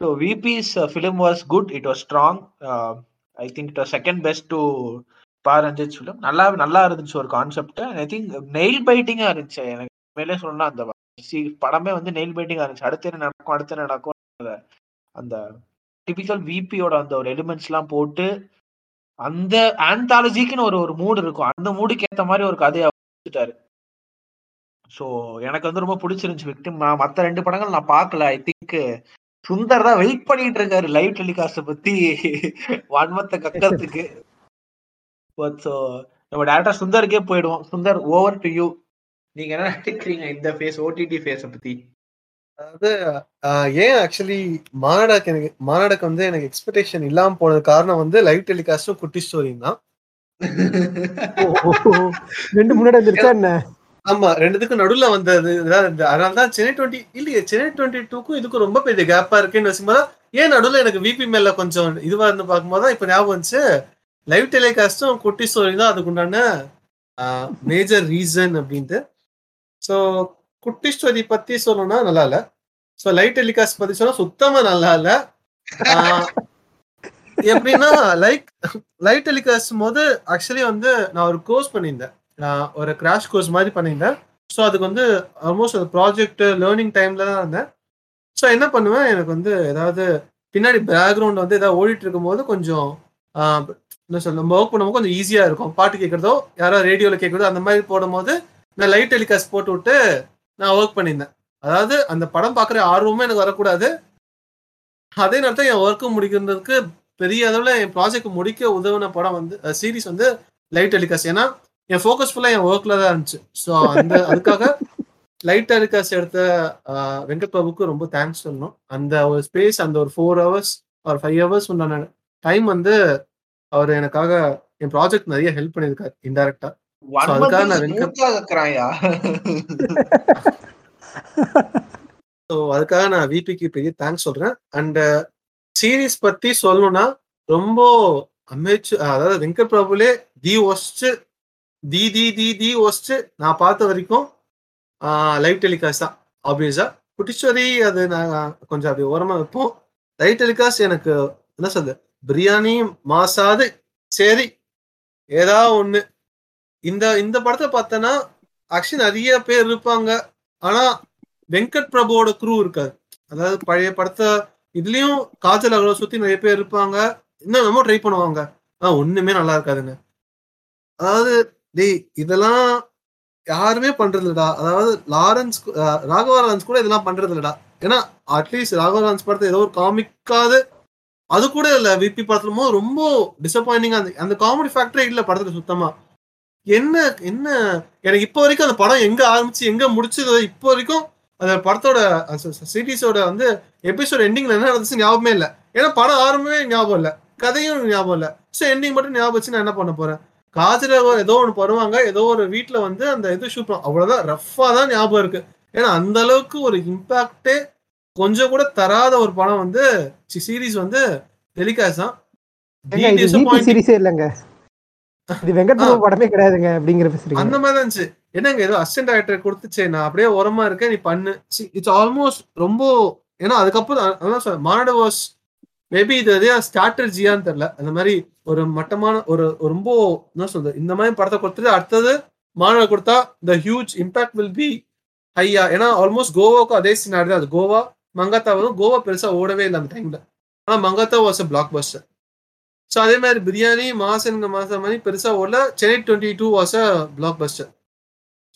So VP's film was good, it was strong. I think it was second best to Pa Ranjith film. நல்லா இருந்துச்சு ஒரு கான்செப்ட். ஐ திங்க் நெயில் பைட்டிங்கா இருந்துச்சு. எனக்கு மேலே சொல்லணும்னா அந்த படமே வந்து நெயில் பைட்டிங்கா இருந்துச்சு. அடுத்து என்ன நடக்கும் அந்த டிபிக்கல் விபியோட அந்த ஒரு எலிமெண்ட்ஸ் எல்லாம் போட்டு அந்த ஆந்தாலஜிக்குன்னு ஒரு மூடு இருக்கும், அந்த மூடுக்கு ஏற்ற மாதிரி ஒரு கதையை வச்சுட்டாரு. ஸோ எனக்கு வந்து ரொம்ப பிடிச்சிருந்துச்சு விக்டிம். நான் மற்ற ரெண்டு படங்கள் நான் பார்க்கல. ஐ திங்க் சுந்தர் தான் வெயிட் பண்ணிட்டு இருக்காரு லைவ் டெலிகாஸ்ட பத்தி வன்மத்தை கக்கிறதுக்கு. பட் ஸோ நம்ம டேரக்டா சுந்தருக்கே போயிடுவோம். Sundar, over to you. நீங்க என்ன நினைக்கிறீங்க இந்த ஃபேஸ், ஓடிடி ஃபேஸை பத்தி? அதாவது ஏன் ஆக்சுவலி மாநாடுக்கு வந்து எனக்கு எக்ஸ்பெக்டேஷன் இல்லாம போனது காரணம் வந்து லைவ் டெலிகாஸ்டும் குட்டி ஸ்டோரியும் தான். ஆமா, ரெண்டுத்துக்கும் நடுவுல வந்தது. அதனாலதான் சென்னை 22க்கும் இதுக்கும் ரொம்ப பெரிய கேப்பா இருக்குன்னு வச்சும்போது ஏன் நடுவில் எனக்கு விபி மேல கொஞ்சம் இதுவா இருந்து பார்க்கும்போது இப்ப ஞாபகம் வந்துச்சு. லைவ் டெலிகாஸ்டும் குட்டி ஸ்டோரியும் தான் அதுக்குண்டான மேஜர் ரீசன் அப்படின்ட்டு. ஸோ குட்டி ஸ்டோரி பத்தி சொல்லணும்னா நல்லா இல்ல, ஸோ லைவ் டெலிகாஸ்ட் பத்தி சொன்னா சுத்தமா நல்லா இல்ல. எப்படின்னா லைவ் டெலிகாஸ்ட் போது ஆக்சுவலி வந்து நான் ஒரு கோர்ஸ் பண்ணியிருந்தேன், ஒரு கிராஷ் கோர்ஸ் மாதிரி பண்ணியிருந்தேன். ஸோ அதுக்கு வந்து ஆல்மோஸ்ட் ஒரு ப்ராஜெக்ட் லேர்னிங் டைம்ல தான் இருந்தேன். ஸோ என்ன பண்ணுவேன், எனக்கு வந்து ஏதாவது பின்னாடி பேக்ரவுண்ட் வந்து ஏதாவது ஓடிட்டு இருக்கும் போது கொஞ்சம் என்ன சொல்ல, நம்ம ஒர்க் பண்ணும்போது கொஞ்சம் ஈஸியா இருக்கும். பாட்டு கேட்கறதோ யாராவது ரேடியோல கேட்கறதோ அந்த மாதிரி போடும் போது நான் லைவ் டெலிகாஸ்ட் போட்டு விட்டு நான் ஒர்க் பண்ணியிருந்தேன். அதாவது அந்த படம் பார்க்குற ஆர்வமே எனக்கு வரக்கூடாது, அதே நேரத்தில் என் ஒர்க்கு முடிக்கிறதுக்கு பெரிய அளவில் என் ப்ராஜெக்ட் முடிக்க உதவின படம் வந்து சீரிஸ் வந்து லைவ் டெலிகாஸ்ட். ஏன்னா என் ஃபோக்கஸ் ஃபுல்லாக என் ஒர்க்கில் தான் இருந்துச்சு. ஸோ அந்த அதுக்காக லைவ் டெலிகாஸ்ட் எடுத்த வெங்கட் பிரபுக்கு ரொம்ப தேங்க்ஸ் சொல்லணும். அந்த ஒரு ஸ்பேஸ், அந்த ஒரு 4 hours or 5 hours உண்டான டைம் வந்து அவர் எனக்காக என் ப்ராஜெக்ட் நிறைய ஹெல்ப் பண்ணியிருக்காரு இன்டைரக்டா. அதுக்காக நான் விபிக்கு பெரிய தேங்க்ஸ் சொல்றேன். அண்ட் சீரிஸ் பத்தி சொல்லணும்னா ரொம்ப அமைச்சு, அதாவது வெங்கட் பிரபுலே தி ஒஸ்ட் நான் பார்த்த வரைக்கும் லைவ் டெலிகாஸ்ட் தான். ஆப்வியஸா குட்டிச்சோரி அது நான் கொஞ்சம் அப்படி ஓரமா வைப்போம். லைவ் டெலிகாஸ்ட் எனக்கு என்ன சொல்றது, பிரியாணி மாசாது சரி ஏதா ஒண்ணு. இந்த படத்தை பார்த்தனா ஆக்சுவலி நிறைய பேர் இருப்பாங்க, ஆனா வெங்கட் பிரபுவோட குரூ இருக்காது. அதாவது பழைய படத்தை இதுலயும் காஜல் அகர்வால் சுத்தி நிறைய பேர் இருப்பாங்க, இன்னும் நம்ம ட்ரை பண்ணுவாங்க, ஒண்ணுமே நல்லா இருக்காதுங்க. அதாவது இதெல்லாம் யாருமே பண்றது இல்லடா. அதாவது ராகவா லாரன்ஸ் கூட இதெல்லாம் பண்றது இல்லடா. ஏன்னா அட்லீஸ்ட் ராகவா லாரன்ஸ் படத்தை ஏதோ ஒரு காமிக்காது, அது கூட இல்ல. விபி படத்துல ரொம்ப டிசப்பாயிண்டிங்கா அந்த காமெடி ஃபேக்டரே இல்ல படத்துல சுத்தமா. என்ன எனக்கு இப்போ வரைக்கும் அந்த படம் எங்க ஆரம்பிச்சு எங்க முடிச்சதோ இப்போ வரைக்கும் அந்த படத்தோட சீரிஸோட வந்து எபிசோட் எண்டிங்ல என்ன நடந்துச்சு ஞாபகமே இல்லை. ஏன்னா படம் ஆரம்பமே ஞாபகம் இல்லை, கதையும் ஞாபகம் இல்லை. ஸோ எண்டிங் மட்டும் ஞாபகம் வச்சு நான் என்ன பண்ண போறேன். காஜல ஏதோ ஒன்று பருவாங்க, ஏதோ ஒரு வீட்டுல வந்து அந்த இது ஷூட் பண்ணும், அவ்வளவுதான். ரஃபா தான் ஞாபகம் இருக்கு. ஏன்னா அந்த அளவுக்கு ஒரு இம்பாக்டே கொஞ்சம் கூட தராத ஒரு படம் வந்து சீரிஸ் வந்து டெலிகாஸ்ட் தான். படமே கிடையாதுங்க அப்படிங்கிற அந்த மாதிரி இருந்துச்சு. என்னங்க ஏதோ அசிஸ்டன்ட் டைரக்டர் கொடுத்துச்சே, நான் அப்படியே உரமா இருக்கேன், நீ பண்ணு. இட்ஸ் ஆல்மோஸ்ட் ரொம்ப. ஏன்னா அதுக்கப்புறம் மானடவாஸ் மேபி இது எதையா ஸ்ட்ராட்டர்ஜியான்னு தெரியல, அந்த மாதிரி ஒரு மட்டமான ஒரு ரொம்ப என்ன சொல்றது, இந்த மாதிரி படத்தை கொடுத்துட்டு அடுத்தது மானட கொடுத்தா the huge impact will be higher. ஏன்னா ஆல்மோஸ்ட் கோவாக்கும் அதே சினாரி தான். அது கோவா மங்காத்தாவும் கோவா பெருசா ஓடவே இல்லை அந்த டைம்ல, ஆனா Mankatha was a blockbuster. So அதே மாதிரி பிரியாணி மாசனுங்க மாசம் மாதிரி பெருசா ஓடல. Chennai 22 was a blockbuster.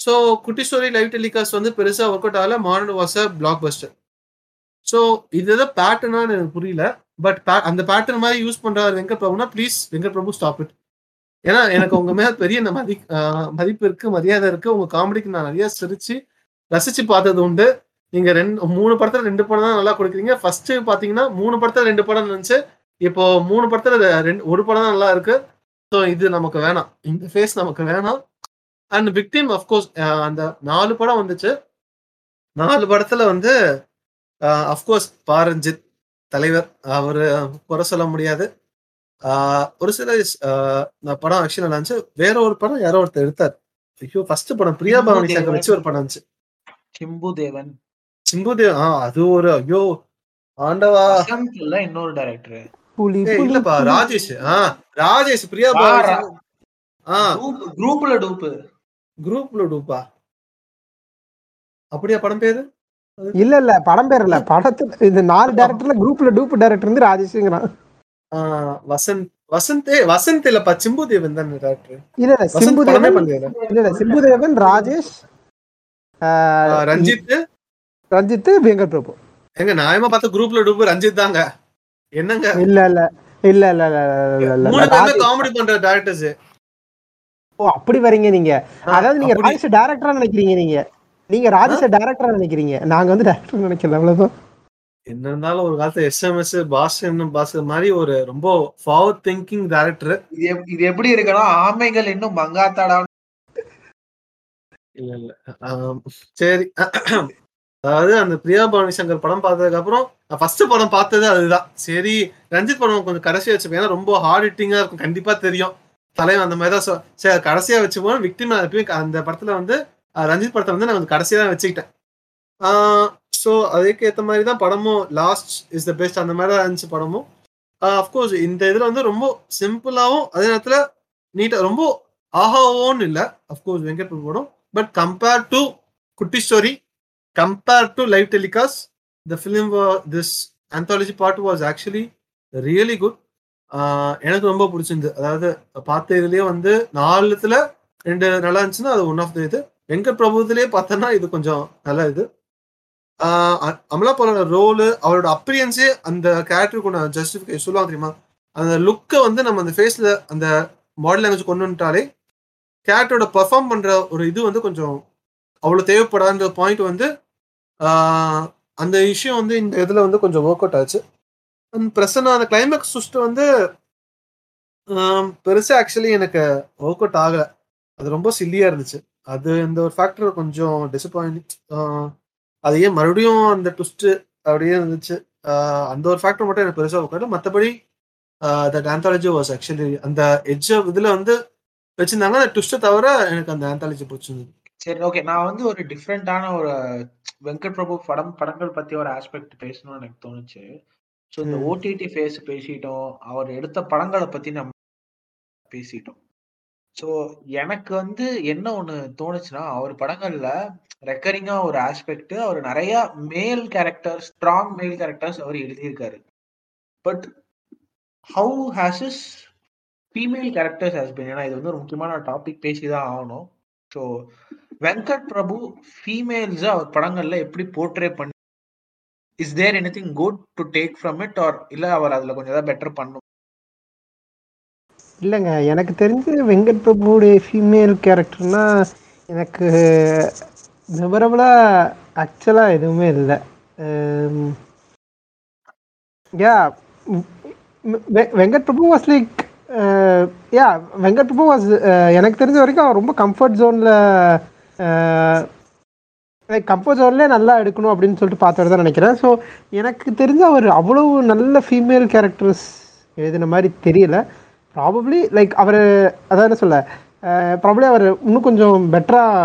So குட்டி ஸ்டோரி லைவ் டெலிகாஸ்ட் வந்து பெருசா ஒர்க் அவுட் ஆகல, modern was a blockbuster. So இதுதான் பேட்டர்னான்னு எனக்கு புரியல, பட் அந்த பேட்டர்ன் மாதிரி யூஸ் பண்றாரு வெங்கட் பிரபுனா please Venkat Prabhu stop it. ஏன்னா எனக்கு உங்க மேல பெரிய மதிப்பு இருக்கு, மரியாதை இருக்கு. உங்க காமெடிக்கு நான் நிறைய சிரிச்சு ரசிச்சு பார்த்தது உண்டு. நீங்க 3 படத்துல 2 படம் தான் நல்லா கொடுக்குறீங்க. ஃபர்ஸ்ட் பாத்தீங்கன்னா 3 படத்துல 2 படம் நினைச்சு, இப்போ 3 படத்துல 1 படம் தான் நல்லா இருக்கு. ஸோ இது நமக்கு வேணாம், இந்த ஃபேஸ் நமக்கு வேணாம். அண்ட் விக்டிம் அஃப்கோர்ஸ் அந்த 4 படம் வந்துச்சு. 4 படத்துல வந்து அஃப்கோர்ஸ் பாரஞ்சித் தலைவர், அவரு குறை சொல்ல முடியாது. ஒரு சில படம் ஆக்சுவலி நல்லா இருந்துச்சு. வேற ஒரு படம் யாரோ ஒருத்தர் எடுத்தார், ஐயோ ஃபர்ஸ்ட் படம் பிரியா பவானி சங்கர் வச்சு ஒரு படம் இருந்துச்சு, சிம்புதேவன். அது ஒரு ஐயோ ஆண்டவா இன்னொரு டைரக்டர் இல்லப்பா, ராஜேஷ் பிரியா பவானி குரூப்ல டூப்பா அப்படியே படம் பேரு இல்ல படம் பேர் இல்ல, படத்துல இந்த 4 டைரக்டர்ல குரூப்ல டூப் டைரக்டர் வந்து ராஜேஷ்ங்கறான். வசந்த் இல்லப்பா, சிம்புதேவன் தான் டைரக்டர். இல்ல சிம்புதேவன், ராஜேஷ், ரஞ்சித், வெங்கட் பிரபு. எங்க நாயமா பார்த்த குரூப்ல டூப் ரஞ்சித் தாங்க. என்னங்க இல்ல காமெடி பண்ற டைரக்டர்ஸ். ஓ அப்படி வரீங்க நீங்க, அதாவது நீங்க டைரக்டரா நினைக்கிறீங்க நீங்க. நீங்க ராஜேஷ் டைரக்டரா நினைக்கிறீங்க, நாங்க வந்து டைரக்டர் நினைக்கிறோம். அவ்வளவுதான். என்ன இருந்தாலும் ஒரு காலத்துல எஸ்எம்எஸ் பாஸ் மாதிரி ஒரு ரொம்ப ஃபார்வர்ட் திங்கிங் டைரக்டர். இது எப்படி இருக்குன்னா ஆமைகள் இன்னும் மங்காத்தாடா. இல்ல இல்ல சரி, அதாவது அந்த பிரியா பவானி சங்கர் படம் பார்த்ததுக்கு அப்புறம் ஃபர்ஸ்ட் படம் பார்த்தது அதுதான். சரி, ரஞ்சித் படம் கொஞ்சம் கடைசியா வச்சுப்போம், ஏன்னா ரொம்ப ஹார்ட் ஹிட்டிங்கா இருக்கும். கண்டிப்பா தெரியும் தலைவன் அந்த மாதிரி தான். சரி, கடைசியா வச்சுப்போம் விக்டிம். அந்த படத்துல வந்து ரஞ்சித் படத்தை வந்து நான் கொஞ்சம் கடைசியா தான் வச்சுக்கிட்டேன். ஸோ அதுக்கேற்ற மாதிரி தான் படமும் லாஸ்ட் இஸ் த பெஸ்ட் அந்த மாதிரி தான் இருந்துச்சு படமும். அஃப்கோர்ஸ் இந்த இதில் வந்து ரொம்ப சிம்பிளாகவும் அதே நேரத்தில் நீட்டாக ரொம்ப ஆஹாவோன்னு இல்லை. அஃப்கோர்ஸ் வெங்கட் பிரபு படம், பட் கம்பேர் டு குட்டி story, compare to live telecast, the film this anthology part was actually really good. எனக்கு ரொம்ப பிடிச்சிருந்து. அதாவது பார்த்த இதுலேயே வந்து 4 நல்லா இருந்துச்சுன்னா அது ஒன் ஆஃப் த இது. வெங்கட் பிரபுத்துலேயே பார்த்தோன்னா இது கொஞ்சம் நல்லா இது. அமலா பாலோட ரோலு, அவரோட அப்பீரியன்ஸே அந்த கேரக்டருக்கு நான் ஜஸ்டிஃபிகேஷன் சொல்லுவாங்க தெரியுமா. அந்த லுக்கை வந்து நம்ம அந்த ஃபேஸில் அந்த பாடி லாங்குவேஜ் கொண்டு வந்துட்டாலே கேரக்டரோட பர்ஃபார்ம் பண்ணுற ஒரு இது வந்து கொஞ்சம் அவ்வளோ தேவைப்படாத பாயிண்ட் வந்து அந்த விஷயம் வந்து இந்த இதில் வந்து கொஞ்சம் ஒர்க் அவுட் ஆச்சு. அண்ட் பிரசன்னா அந்த கிளைமேக்ஸ் சுஷ்டு வந்து பெருசாக ஆக்சுவலி எனக்கு ஒர்க் அவுட் ஆகலை. அது ரொம்ப சில்லியாக இருந்துச்சு. அது இந்த ஒரு ஃபேக்டர் கொஞ்சம் டிசப்பாயிண்ட். அதையே மறுபடியும் அந்த ட்விஸ்ட்டு அப்படியே இருந்துச்சு. அந்த ஒரு ஃபேக்டர் மட்டும் எனக்கு பெருசாக உட்காந்து. மற்றபடி தட் ஆந்தாலஜி வாஸ் ஆக்சுவலி அந்த எட்ஜ் இதில் வந்து வச்சுருந்தாங்க. அந்த ட்விஸ்ட்டை தவிர எனக்கு அந்த ஆந்தாலஜி பிடிச்சிருந்தது. சரி, ஓகே. நான் வந்து ஒரு டிஃப்ரெண்டான ஒரு வெங்கட் பிரபு படங்கள் பற்றி ஒரு ஆஸ்பெக்ட் பேசணும்னு எனக்கு தோணுச்சு. ஸோ இந்த ஓடிடி ஃபேஸ் பேசிட்டோம், அவர் எடுத்த படங்களை பற்றி நம்ம பேசிட்டோம். ஸோ எனக்கு வந்து என்ன ஒன்று தோணுச்சுன்னா, அவர் படங்களில் ரெக்கரிங்காக ஒரு ஆஸ்பெக்ட், அவர் நிறையா male characters, strong male characters அவர் எழுதியிருக்காரு. But how has is female characters has been, ஏன்னா இது வந்து ஒரு முக்கியமான டாபிக் பேசி தான் ஆகணும். ஸோ வெங்கட் பிரபு ஃபீமேல்ஸை அவர் படங்களில் எப்படி போர்ட்ரே பண்ணி, is there anything good to take from it, or இல்லை அவர் அதில் கொஞ்சம் ஏதாவது பெட்டர் பண்ணணும்? இல்லைங்க, எனக்கு தெரிஞ்சு வெங்கட் பிரபுடைய ஃபீமேல் கேரக்டர்னா எனக்கு மெமரபுளாக ஆக்சுவலாக எதுவுமே இல்லை. Yeah Venkat Prabhu was like yeah Venkat Prabhu was எனக்கு தெரிஞ்ச வரைக்கும் அவன் ரொம்ப கம்ஃபர்ட் ஜோன்லேயே நல்லா எடுக்கணும் அப்படின்னு சொல்லிட்டு பார்த்தவர் தான் நினைக்கிறேன். ஸோ எனக்கு தெரிஞ்ச அவர் அவ்வளவு நல்ல ஃபீமேல் கேரக்டர்ஸ் எழுதின மாதிரி தெரியல. ப்ராபப்ளி லைக் அவர் அதான் என்ன சொல்ல, ப்ராபப்ளி அவர் இன்னும் கொஞ்சம் பெட்டராக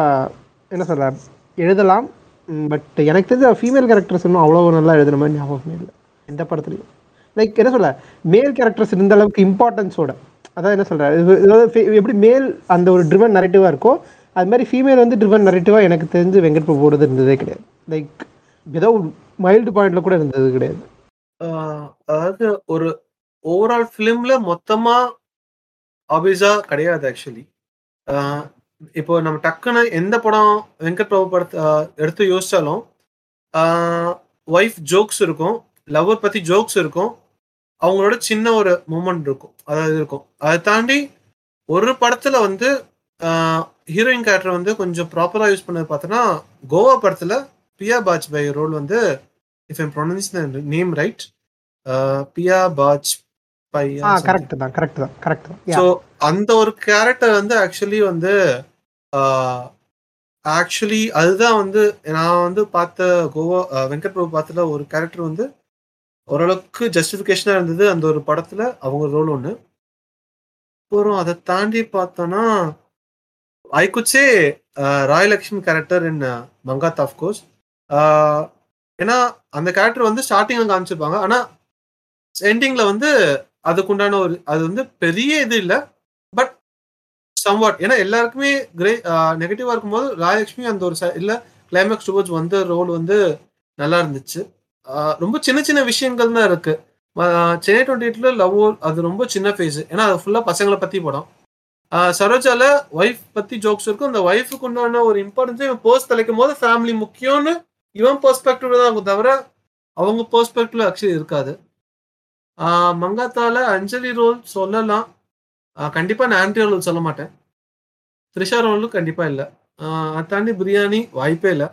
என்ன சொல்ல எழுதலாம். பட் எனக்கு தெரிஞ்ச ஃபீமேல் கேரக்டர்ஸ் இன்னும் அவ்வளோ நல்லா எழுதுன மாதிரி ஞாபகமே இல்லை எந்த படத்துலையும். லைக் என்ன சொல்ல, மேல் கேரக்டர்ஸ் இருந்த அளவுக்கு இம்பார்ட்டன்ஸோட, அதான் என்ன சொல்கிறேன், எப்படி மேல் அந்த ஒரு ட்ரிவன் நரேட்டிவாக இருக்கோ அது மாதிரி ஃபீமேல் வந்து ட்ரிவன் நரேட்டிவாக எனக்கு தெரிஞ்சு வெங்கட் பிரபு ஓடுறது இருந்ததே கிடையாது. லைக் ஏதோ மைல்டு பாயிண்டில் கூட இருந்தது கிடையாது. அதாவது ஒரு ஓவரால் ஃபிலிமில் மொத்தமாக ஆப்வியஸாக கிடையாது ஆக்சுவலி. இப்போ நம்ம டக்குன்னு எந்த படம் வெங்கட் பிரபு படத்தை எடுத்து யோசித்தாலும் ஒய்ஃப் ஜோக்ஸ் இருக்கும், லவ்வர் பற்றி ஜோக்ஸ் இருக்கும், அவங்களோட சின்ன ஒரு மூமெண்ட் இருக்கும், அதாவது இருக்கும். அதை தாண்டி ஒரு படத்தில் வந்து ஹீரோயின் கேரக்டர் வந்து கொஞ்சம் ப்ராப்பராக யூஸ் பண்ணது பார்த்தோன்னா கோவா படத்தில் பியா பாஜ்பாய் ரோல் வந்து, if I pronounce the name right, பியா பாஜ் அந்த ஒரு கேரக்டர் வந்து ஆக்சுவலி அதுதான் வந்து நான் வந்து பார்த்த கோவா வெங்கட் பிரபு படத்துல ஒரு கேரக்டர் வந்து ஓரளவுக்கு ஜஸ்டிஃபிகேஷனா இருந்தது அந்த ஒரு படத்துல அவங்க ரோல் ஒண்ணு. அப்புறம் அதை தாண்டி பார்த்தோம்னா I could say Raai Laxmi character in Mankatha of course. ஏன்னா அந்த கேரக்டர் வந்து ஸ்டார்டிங்ல காமிச்சிருப்பாங்க, ஆனா எண்டிங்ல வந்து அதுக்குண்டான ஒரு அது வந்து பெரிய இது இல்லை, பட் சம்வாட். ஏன்னா எல்லாருக்குமே நெகட்டிவா இருக்கும்போது ராஜலட்சுமி அந்த ஒரு இல்லை கிளைமேக்ஸ் டுவோர்ட்ஸ் வந்து ரோல் வந்து நல்லா இருந்துச்சு. ரொம்ப சின்ன சின்ன விஷயங்கள் தான் இருக்கு. சென்னை 28ல லவ் அது ரொம்ப சின்ன ஃபேஸ், ஏன்னா அது ஃபுல்லாக பசங்களை பற்றி படம். சரோஜால ஒய்ஃப் பற்றி ஜோக்ஸ் இருக்கும், அந்த ஒய்ஃபுக்கு உண்டான ஒரு இம்பார்ட்டன்ஸே இவன் பர்ஸ் தலைக்கும் போது ஃபேமிலி முக்கியம்னு இவன் பெர்ஸ்பெக்டிவ்ல தான் இருக்கும், தவிர அவங்க பெர்ஸ்பெக்டிவ்ல ஆக்சுவலி இருக்காது. மங்காத்தால அஞ்சலி ரோல் சொல்லலாம், கண்டிப்பாக நான் ஆண்ட்ரி ரோல் சொல்ல மாட்டேன். த்ரிஷா ரோலும் கண்டிப்பாக இல்லை. அதாண்டி பிரியாணி வாய்ப்பே இல்லை.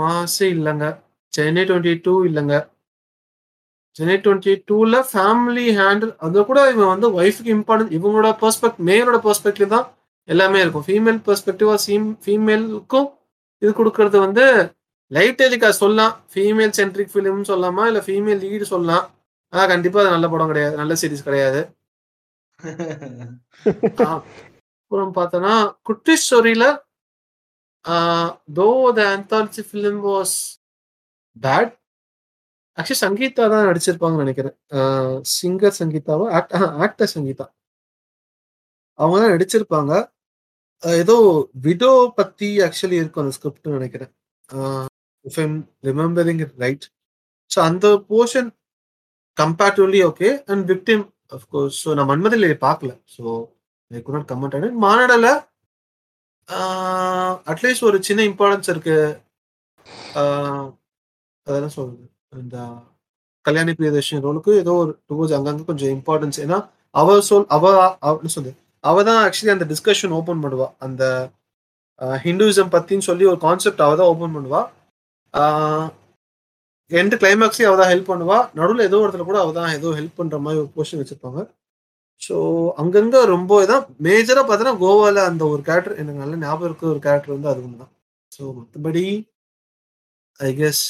மாசே இல்லைங்க. சென்னை 28 இல்லைங்க. சென்னை 22ல ஃபேமிலி ஹேண்டில் அது கூட இவன் வந்து ஒய்ஃபுக்கு இம்பார்ட்டன்ஸ் இவங்களோட பெர்ஸ்பெக்ட் மேலோட பெர்ஸ்பெக்டிவ் தான் எல்லாமே இருக்கும். ஃபீமேல் பெர்ஸ்பெக்டிவா ஃபீமேலுக்கும் இது கொடுக்கறது வந்து லைட் டெலிகாஸ்ட் சொல்லலாம், ஃபீமேல் சென்ட்ரிக் ஃபிலிம்னு சொல்லலாமா, இல்லை ஃபீமேல் லீடு சொல்லலாம். ஆனால் கண்டிப்பாக அது நல்ல படம் கிடையாது, நல்ல சீரீஸ் கிடையாது. அப்புறம் பார்த்தோன்னா குட்டி ஸ்டோரியில் though the anthology film was bad. Actually Sangeetha தான் நடிச்சிருப்பாங்கன்னு நினைக்கிறேன். சிங்கர் சங்கீதாவோ ஆக்டர் சங்கீதா அவங்க தான் நடிச்சிருப்பாங்க. ஏதோ விடோ பற்றி ஆக்சுவலி இருக்கும் அந்த ஸ்கிரிப்ட்னு நினைக்கிறேன், if I'm remembering it right. So, and the portion comparatively okay, and victim, of course. So, நான் மன்மதிலே பார்க்கல, so I could not comment on it. மானடல அட்லீஸ்ட் ஒரு சின்ன இம்பார்ட்டன்ஸ் இருக்கு. அதெல்லாம் சொல்லுது இந்த கல்யாணி பிரியதர்ஷன் ரோலுக்கு ஏதோ ஒரு டுவோர்ஸ் அங்கங்கே கொஞ்சம் இம்பார்ட்டன்ஸ். ஏன்னா அவ சொல்லுது அவதான் ஆக்சுவலி அந்த டிஸ்கஷன் ஓப்பன் பண்ணுவா. அந்த ஹிந்துவிசம் பத்தின்னு சொல்லி ஒரு கான்செப்ட் அவ தான் ஓப்பன் பண்ணுவா. எந்த கிளைமேக்ஸையும் அவதான் ஹெல்ப் பண்ணுவா. நடுவில் ஏதோ இடத்துல கூட அவதான் ஏதோ ஹெல்ப் பண்ற மாதிரி ஒரு போர்ஷன் வச்சிருப்பாங்க. ஸோ அங்கங்க ரொம்ப இதான் மேஜரா பார்த்தோன்னா கோவால அந்த ஒரு கேரக்டர் எனக்கு நல்ல ஞாபகம் இருக்கிற ஒரு கேரக்டர் வந்து அது ஒன்று தான். ஸோ மற்றபடி ஐ கெஸ்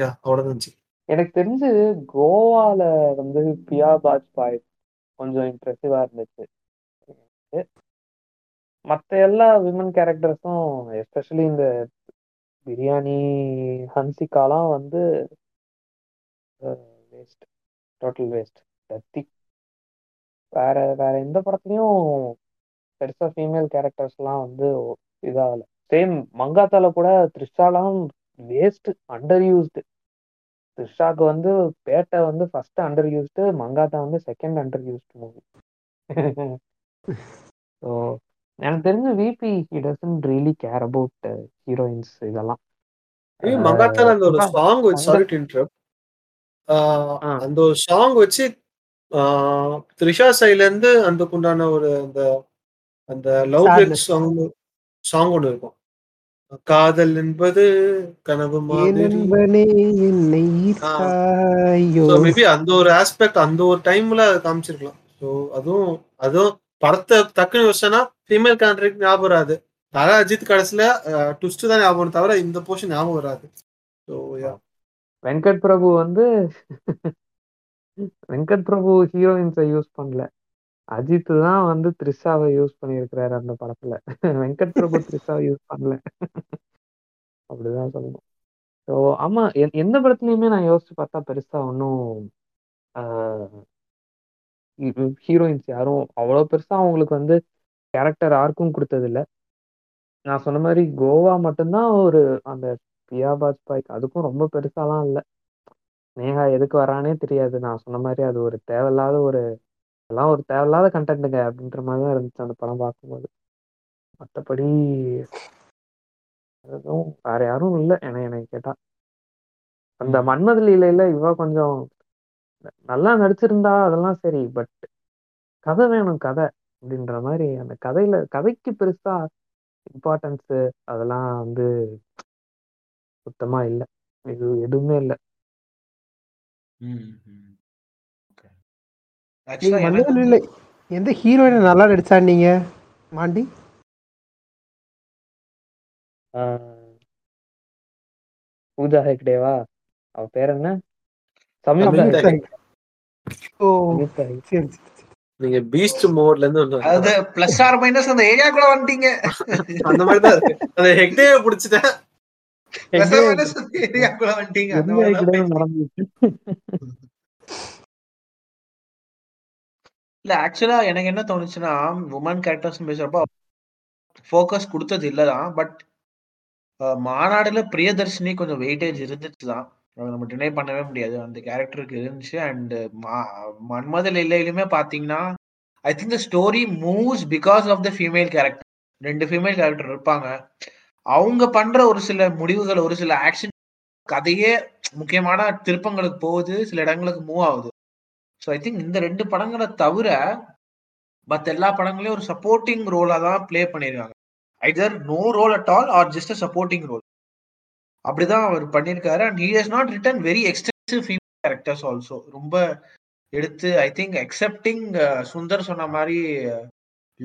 யா அவ்வளோ இருந்துச்சு. எனக்கு தெரிஞ்சு கோவால வந்து பியா பாஜ்பாய் கொஞ்சம் இம்ப்ரெசிவா இருந்துச்சு. மற்ற எல்லா விமன் கேரக்டர்ஸும் எஸ்பெஷலி இந்த பிரியாணி ஹன்சிகாலாம் வந்து வேஸ்ட், டோட்டல் வேஸ்ட். தத்தி வேற எந்த படத்துலையும் பெருசா ஃபீமேல் கேரக்டர்ஸ்லாம் வந்து இதாகல. சேம் மங்காத்தால கூட த்ரிஷாலாம் வேஸ்ட், அண்டர் யூஸ்டு. த்ரிஷாக்கு வந்து பேட்டை வந்து ஃபர்ஸ்ட் அண்டர் யூஸ்டு, மங்காத்தா வந்து second under used movie. So எனக்கு தெரிஞ்ச VP he doesn't really care about heroines இதெல்லாம். மங்காத்தால அந்த ஒரு சாங் வச்சு சாலிட் இன்டரப்ட் அந்த சாங் வச்சு த்ரிஷா சைல இருந்து அந்த குண்டான ஒரு அந்த அந்த லவ் பிரேக் சாங் ஒன்று இருக்கும். காதல் என்பது கனவு மாதிரி மேபி அந்த ஒரு ஆஸ்பெக்ட் அந்த ஒரு டைம்ல காமிச்சிருக்கலாம். ஸோ அதுவும் படத்தை டக்குன்னு யோசிச்சேன்னா ஃபீமேல் கேரக்டருக்கு ஞாபகம் வராது. அதான் அஜித் கடைசியில ட்விஸ்ட் தான் ஞாபகம், தவிர இந்த போர்ஷன் ஞாபகம் வராது. ஸோ வெங்கட் பிரபு வந்து ஹீரோயின்ஸை யூஸ் பண்ணல, அஜித் தான் வந்து த்ரிஷாவை யூஸ் பண்ணியிருக்கிறாரு அந்த படத்துல. வெங்கட் பிரபு த்ரிஷாவை யூஸ் பண்ணல, அப்படிதான் சொல்லணும். ஸோ ஆமா, எந்த படத்துலையுமே நான் யோசிச்சு பார்த்தா பெருசா ஒன்றும் ஹீரோயின்ஸ் யாரும் அவ்வளோ பெருசா அவங்களுக்கு வந்து கேரக்டர் யாருக்கும் கொடுத்ததில்லை. நான் சொன்ன மாதிரி கோவா மட்டும்தான் ஒரு அந்த பியா பாஜ்பாய், அதுக்கும் ரொம்ப பெருசாலாம் இல்லை. நேஹா எதுக்கு வரானே தெரியாது. நான் சொன்ன மாதிரி அது ஒரு தேவையில்லாத ஒரு தேவையில்லாத கண்டென்ட்டுங்க அப்படின்ற மாதிரி தான் இருந்துச்சு அந்த படம் பார்க்கும்போது. மற்றபடி எதுவும் வேற யாரும் இல்லை. என்னை கேட்டா அந்த மன்மதலீலையில இவ கொஞ்சம் நல்லா நடிச்சிருந்தா அதெல்லாம் சரி, பட் கதை வேணும் கதை அப்படின்ற மாதிரி அந்த கதைக்கு பெருசா இம்பார்ட்டன்ஸ் அதெல்லாம் வந்து சுத்தமா இல்லை, எதுவுமே இல்லை. எந்த ஹீரோயின் நல்லா நடிச்சாண்டீங்க மாண்டி? பூஜா ஹெக்டேவா அவ பேர் என்ன? நீங்க பீஸ்ட் மோட்ல இருந்து அது பிளஸ் ஆர் மைனஸ் அந்த ஏரியா கூட வந்துட்டீங்க. அந்த மாதிரி தான் இருக்கு. அந்த ஹெக்டேவ புடிச்சிட்டேன். பிளஸ் ஆர் மைனஸ் ஏரியா கூட வந்துட்டீங்க. அந்த மாதிரி நடந்துச்சு. இல்ல ஆக்சுவலா எனக்கு என்ன தோணுச்சுன்னா வுமன் கேரக்டர்ஸ் பேசுறப்ப ஃபோக்கஸ் கொடுத்தது இல்லதான். பட் மாநாடுல பிரியதர்ஷினி கொஞ்சம் வெயிட்டேஜ் இருந்துச்சுதான், நம்ம டினை பண்ணவே முடியாது. அந்த கேரக்டருக்கு இருந்துச்சு. அண்ட் மன்மதல் இல்லையிலுமே பார்த்தீங்கன்னா I think the story moves because of the female character. ரெண்டு ஃபீமேல் கேரக்டர் இருப்பாங்க, அவங்க பண்ற ஒரு சில முடிவுகள், ஒரு சில ஆக்ஷன் கதையே முக்கியமான திருப்பங்களுக்கு போகுது, சில இடங்களுக்கு மூவ் ஆகுது. ஸோ ஐ திங்க் இந்த ரெண்டு படங்களை தவிர மற்ற எல்லா படங்களையும் ஒரு சப்போர்ட்டிங் ரோலாக தான் பிளே பண்ணியிருக்காங்க. either no role at all or just a supporting role. அப்படிதான் அவர் பண்ணியிருக்காரு. And he has not written very extensive female characters also. ரொம்ப எடுத்து ஐ திங்க் எக்ஸப்டிங் சுந்தர் சொன்ன மாதிரி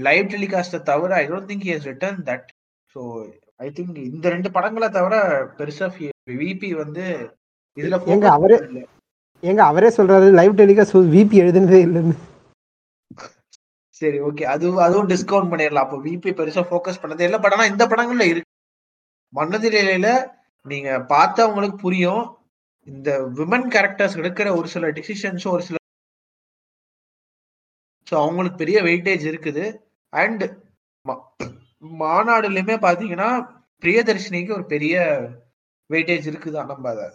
லைவ் டெலிகாஸ்ட்டை தவிர I don't think he has written that. So I think இந்த ரெண்டு படங்களை தவிர பெருசா விபி வந்து இதுல அவரே சொல்றாரு லைவ் டெலிகாஸ்ட் விபி எழுதுனதே இல்லைன்னு. சரி ஓகே, அதுவும் டிஸ்கவுண்ட் பண்ணிடலாம். அப்போ விபி பெருசா ஃபோக்கஸ் பண்ணது எல்லா படம்னா இந்த படங்கள்ல இருக்கு. மன்னதிரையில நீங்க பார்த்தா உங்களுக்கு புரியும், இந்த விமன் கேரக்டர்ஸ் எடுக்கிற ஒரு சில டிசிஷன்ஸும் ஒரு சில அவங்களுக்கு பெரிய வெயிட்டேஜ் இருக்குது. அண்ட் மாநாடுலயுமே பாத்தீங்கன்னா பிரியதர்ஷினிக்கு ஒரு பெரிய வெயிட்டேஜ் இருக்குது. நம்ம அதை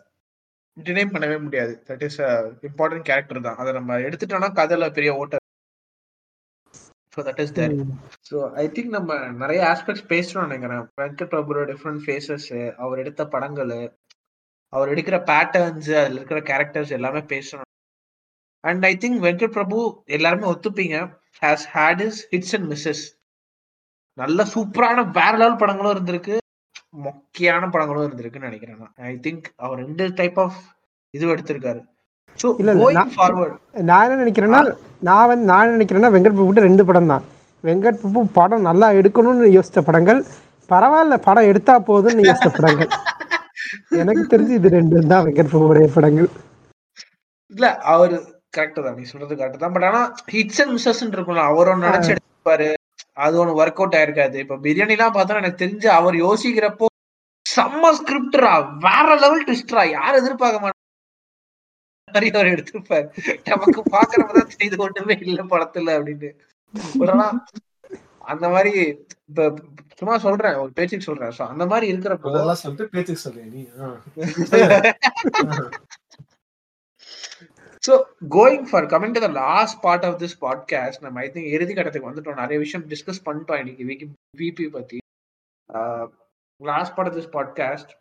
டினைம் பண்ணவே முடியாது. That is a important character தான். அதை நம்ம எடுத்துட்டோம்னா கதையில பெரிய ஓட்ட. So that is there. So I think நம்ம நிறைய aspects பேசணும்னு நினைக்கிறேன். வெங்கட் பிரபுவோட டிஃப்ரெண்ட் ஃபேஸஸ், அவர் எடுத்த படங்கள், அவர் எடுக்கிற பேட்டர்ன்ஸ், அதில் இருக்கிற கேரக்டர்ஸ் எல்லாமே பேசணும். And I think Venkat Prabhu எல்லாருமே ஒத்துப்பீங்க, has had is hits and misses. நல்ல சூப்பரான வேற லெவல் படங்களும் இருந்திருக்கு, மொக்கையான படங்களும் இருந்திருக்குன்னு நினைக்கிறேன். ஐ திங்க் அவர் ரெண்டு டைப் ஆஃப் இது எடுத்திருக்காரு. நான் நினைக்கிறேன்னா வெங்கட் பிரபு ரெண்டு படம் தான். வெங்கட் பிரபு படம் நல்லா எடுக்கணும்னு யோசித்த படங்கள், பரவாயில்ல படம் எடுத்தா போதும்னு யோசித்த படங்கள். எனக்கு தெரிஞ்சு இது ரெண்டு தான் வெங்கட் பிரபுடைய படங்கள். இல்ல அவரு கரெக்ட் தான், நீ சொல்றது கரெக்ட் தான். பட் ஆனா ஹிட்ஸ் அண்ட் மிஸ்ஸஸ் இருக்கும்ல, அவர் ஒன்னு நினைச்சு எடுத்துப்பாரு, அது ஒன்னு ஒர்க் அவுட் ஆயிருக்காது. இப்ப பிரியாணி எல்லாம் பார்த்தோம்னா எனக்கு தெரிஞ்சு அவர் யோசிக்கிறப்போ செம்ம ஸ்கிரிப்டரா வேற லெவல் ட்விஸ்டரா யாரும் எதிர்பார்க்க மாட்டாங்க எடுத்துப்பாரு. நமக்கு பாக்குறப்பதான் செய்து கொண்டுமே இல்லை படத்துல அப்படின்னு. அந்த மாதிரி இப்ப சும்மா சொல்றேன், ஒரு பேச்சுக்கு சொல்றேன். அந்த மாதிரி இருக்கிறப்போ சொல்லிட்டு பேச்சுக்கு சொல்றேன். So going for coming to the last part of this podcast, நம்ம ஐ திங்க் இறுதி கட்டத்துக்கு வந்துட்டோம். நிறைய விஷயம் டிஸ்கஸ் பண்ணிட்டோம் இன்னைக்கு விபி பத்தி. Last part of this podcast,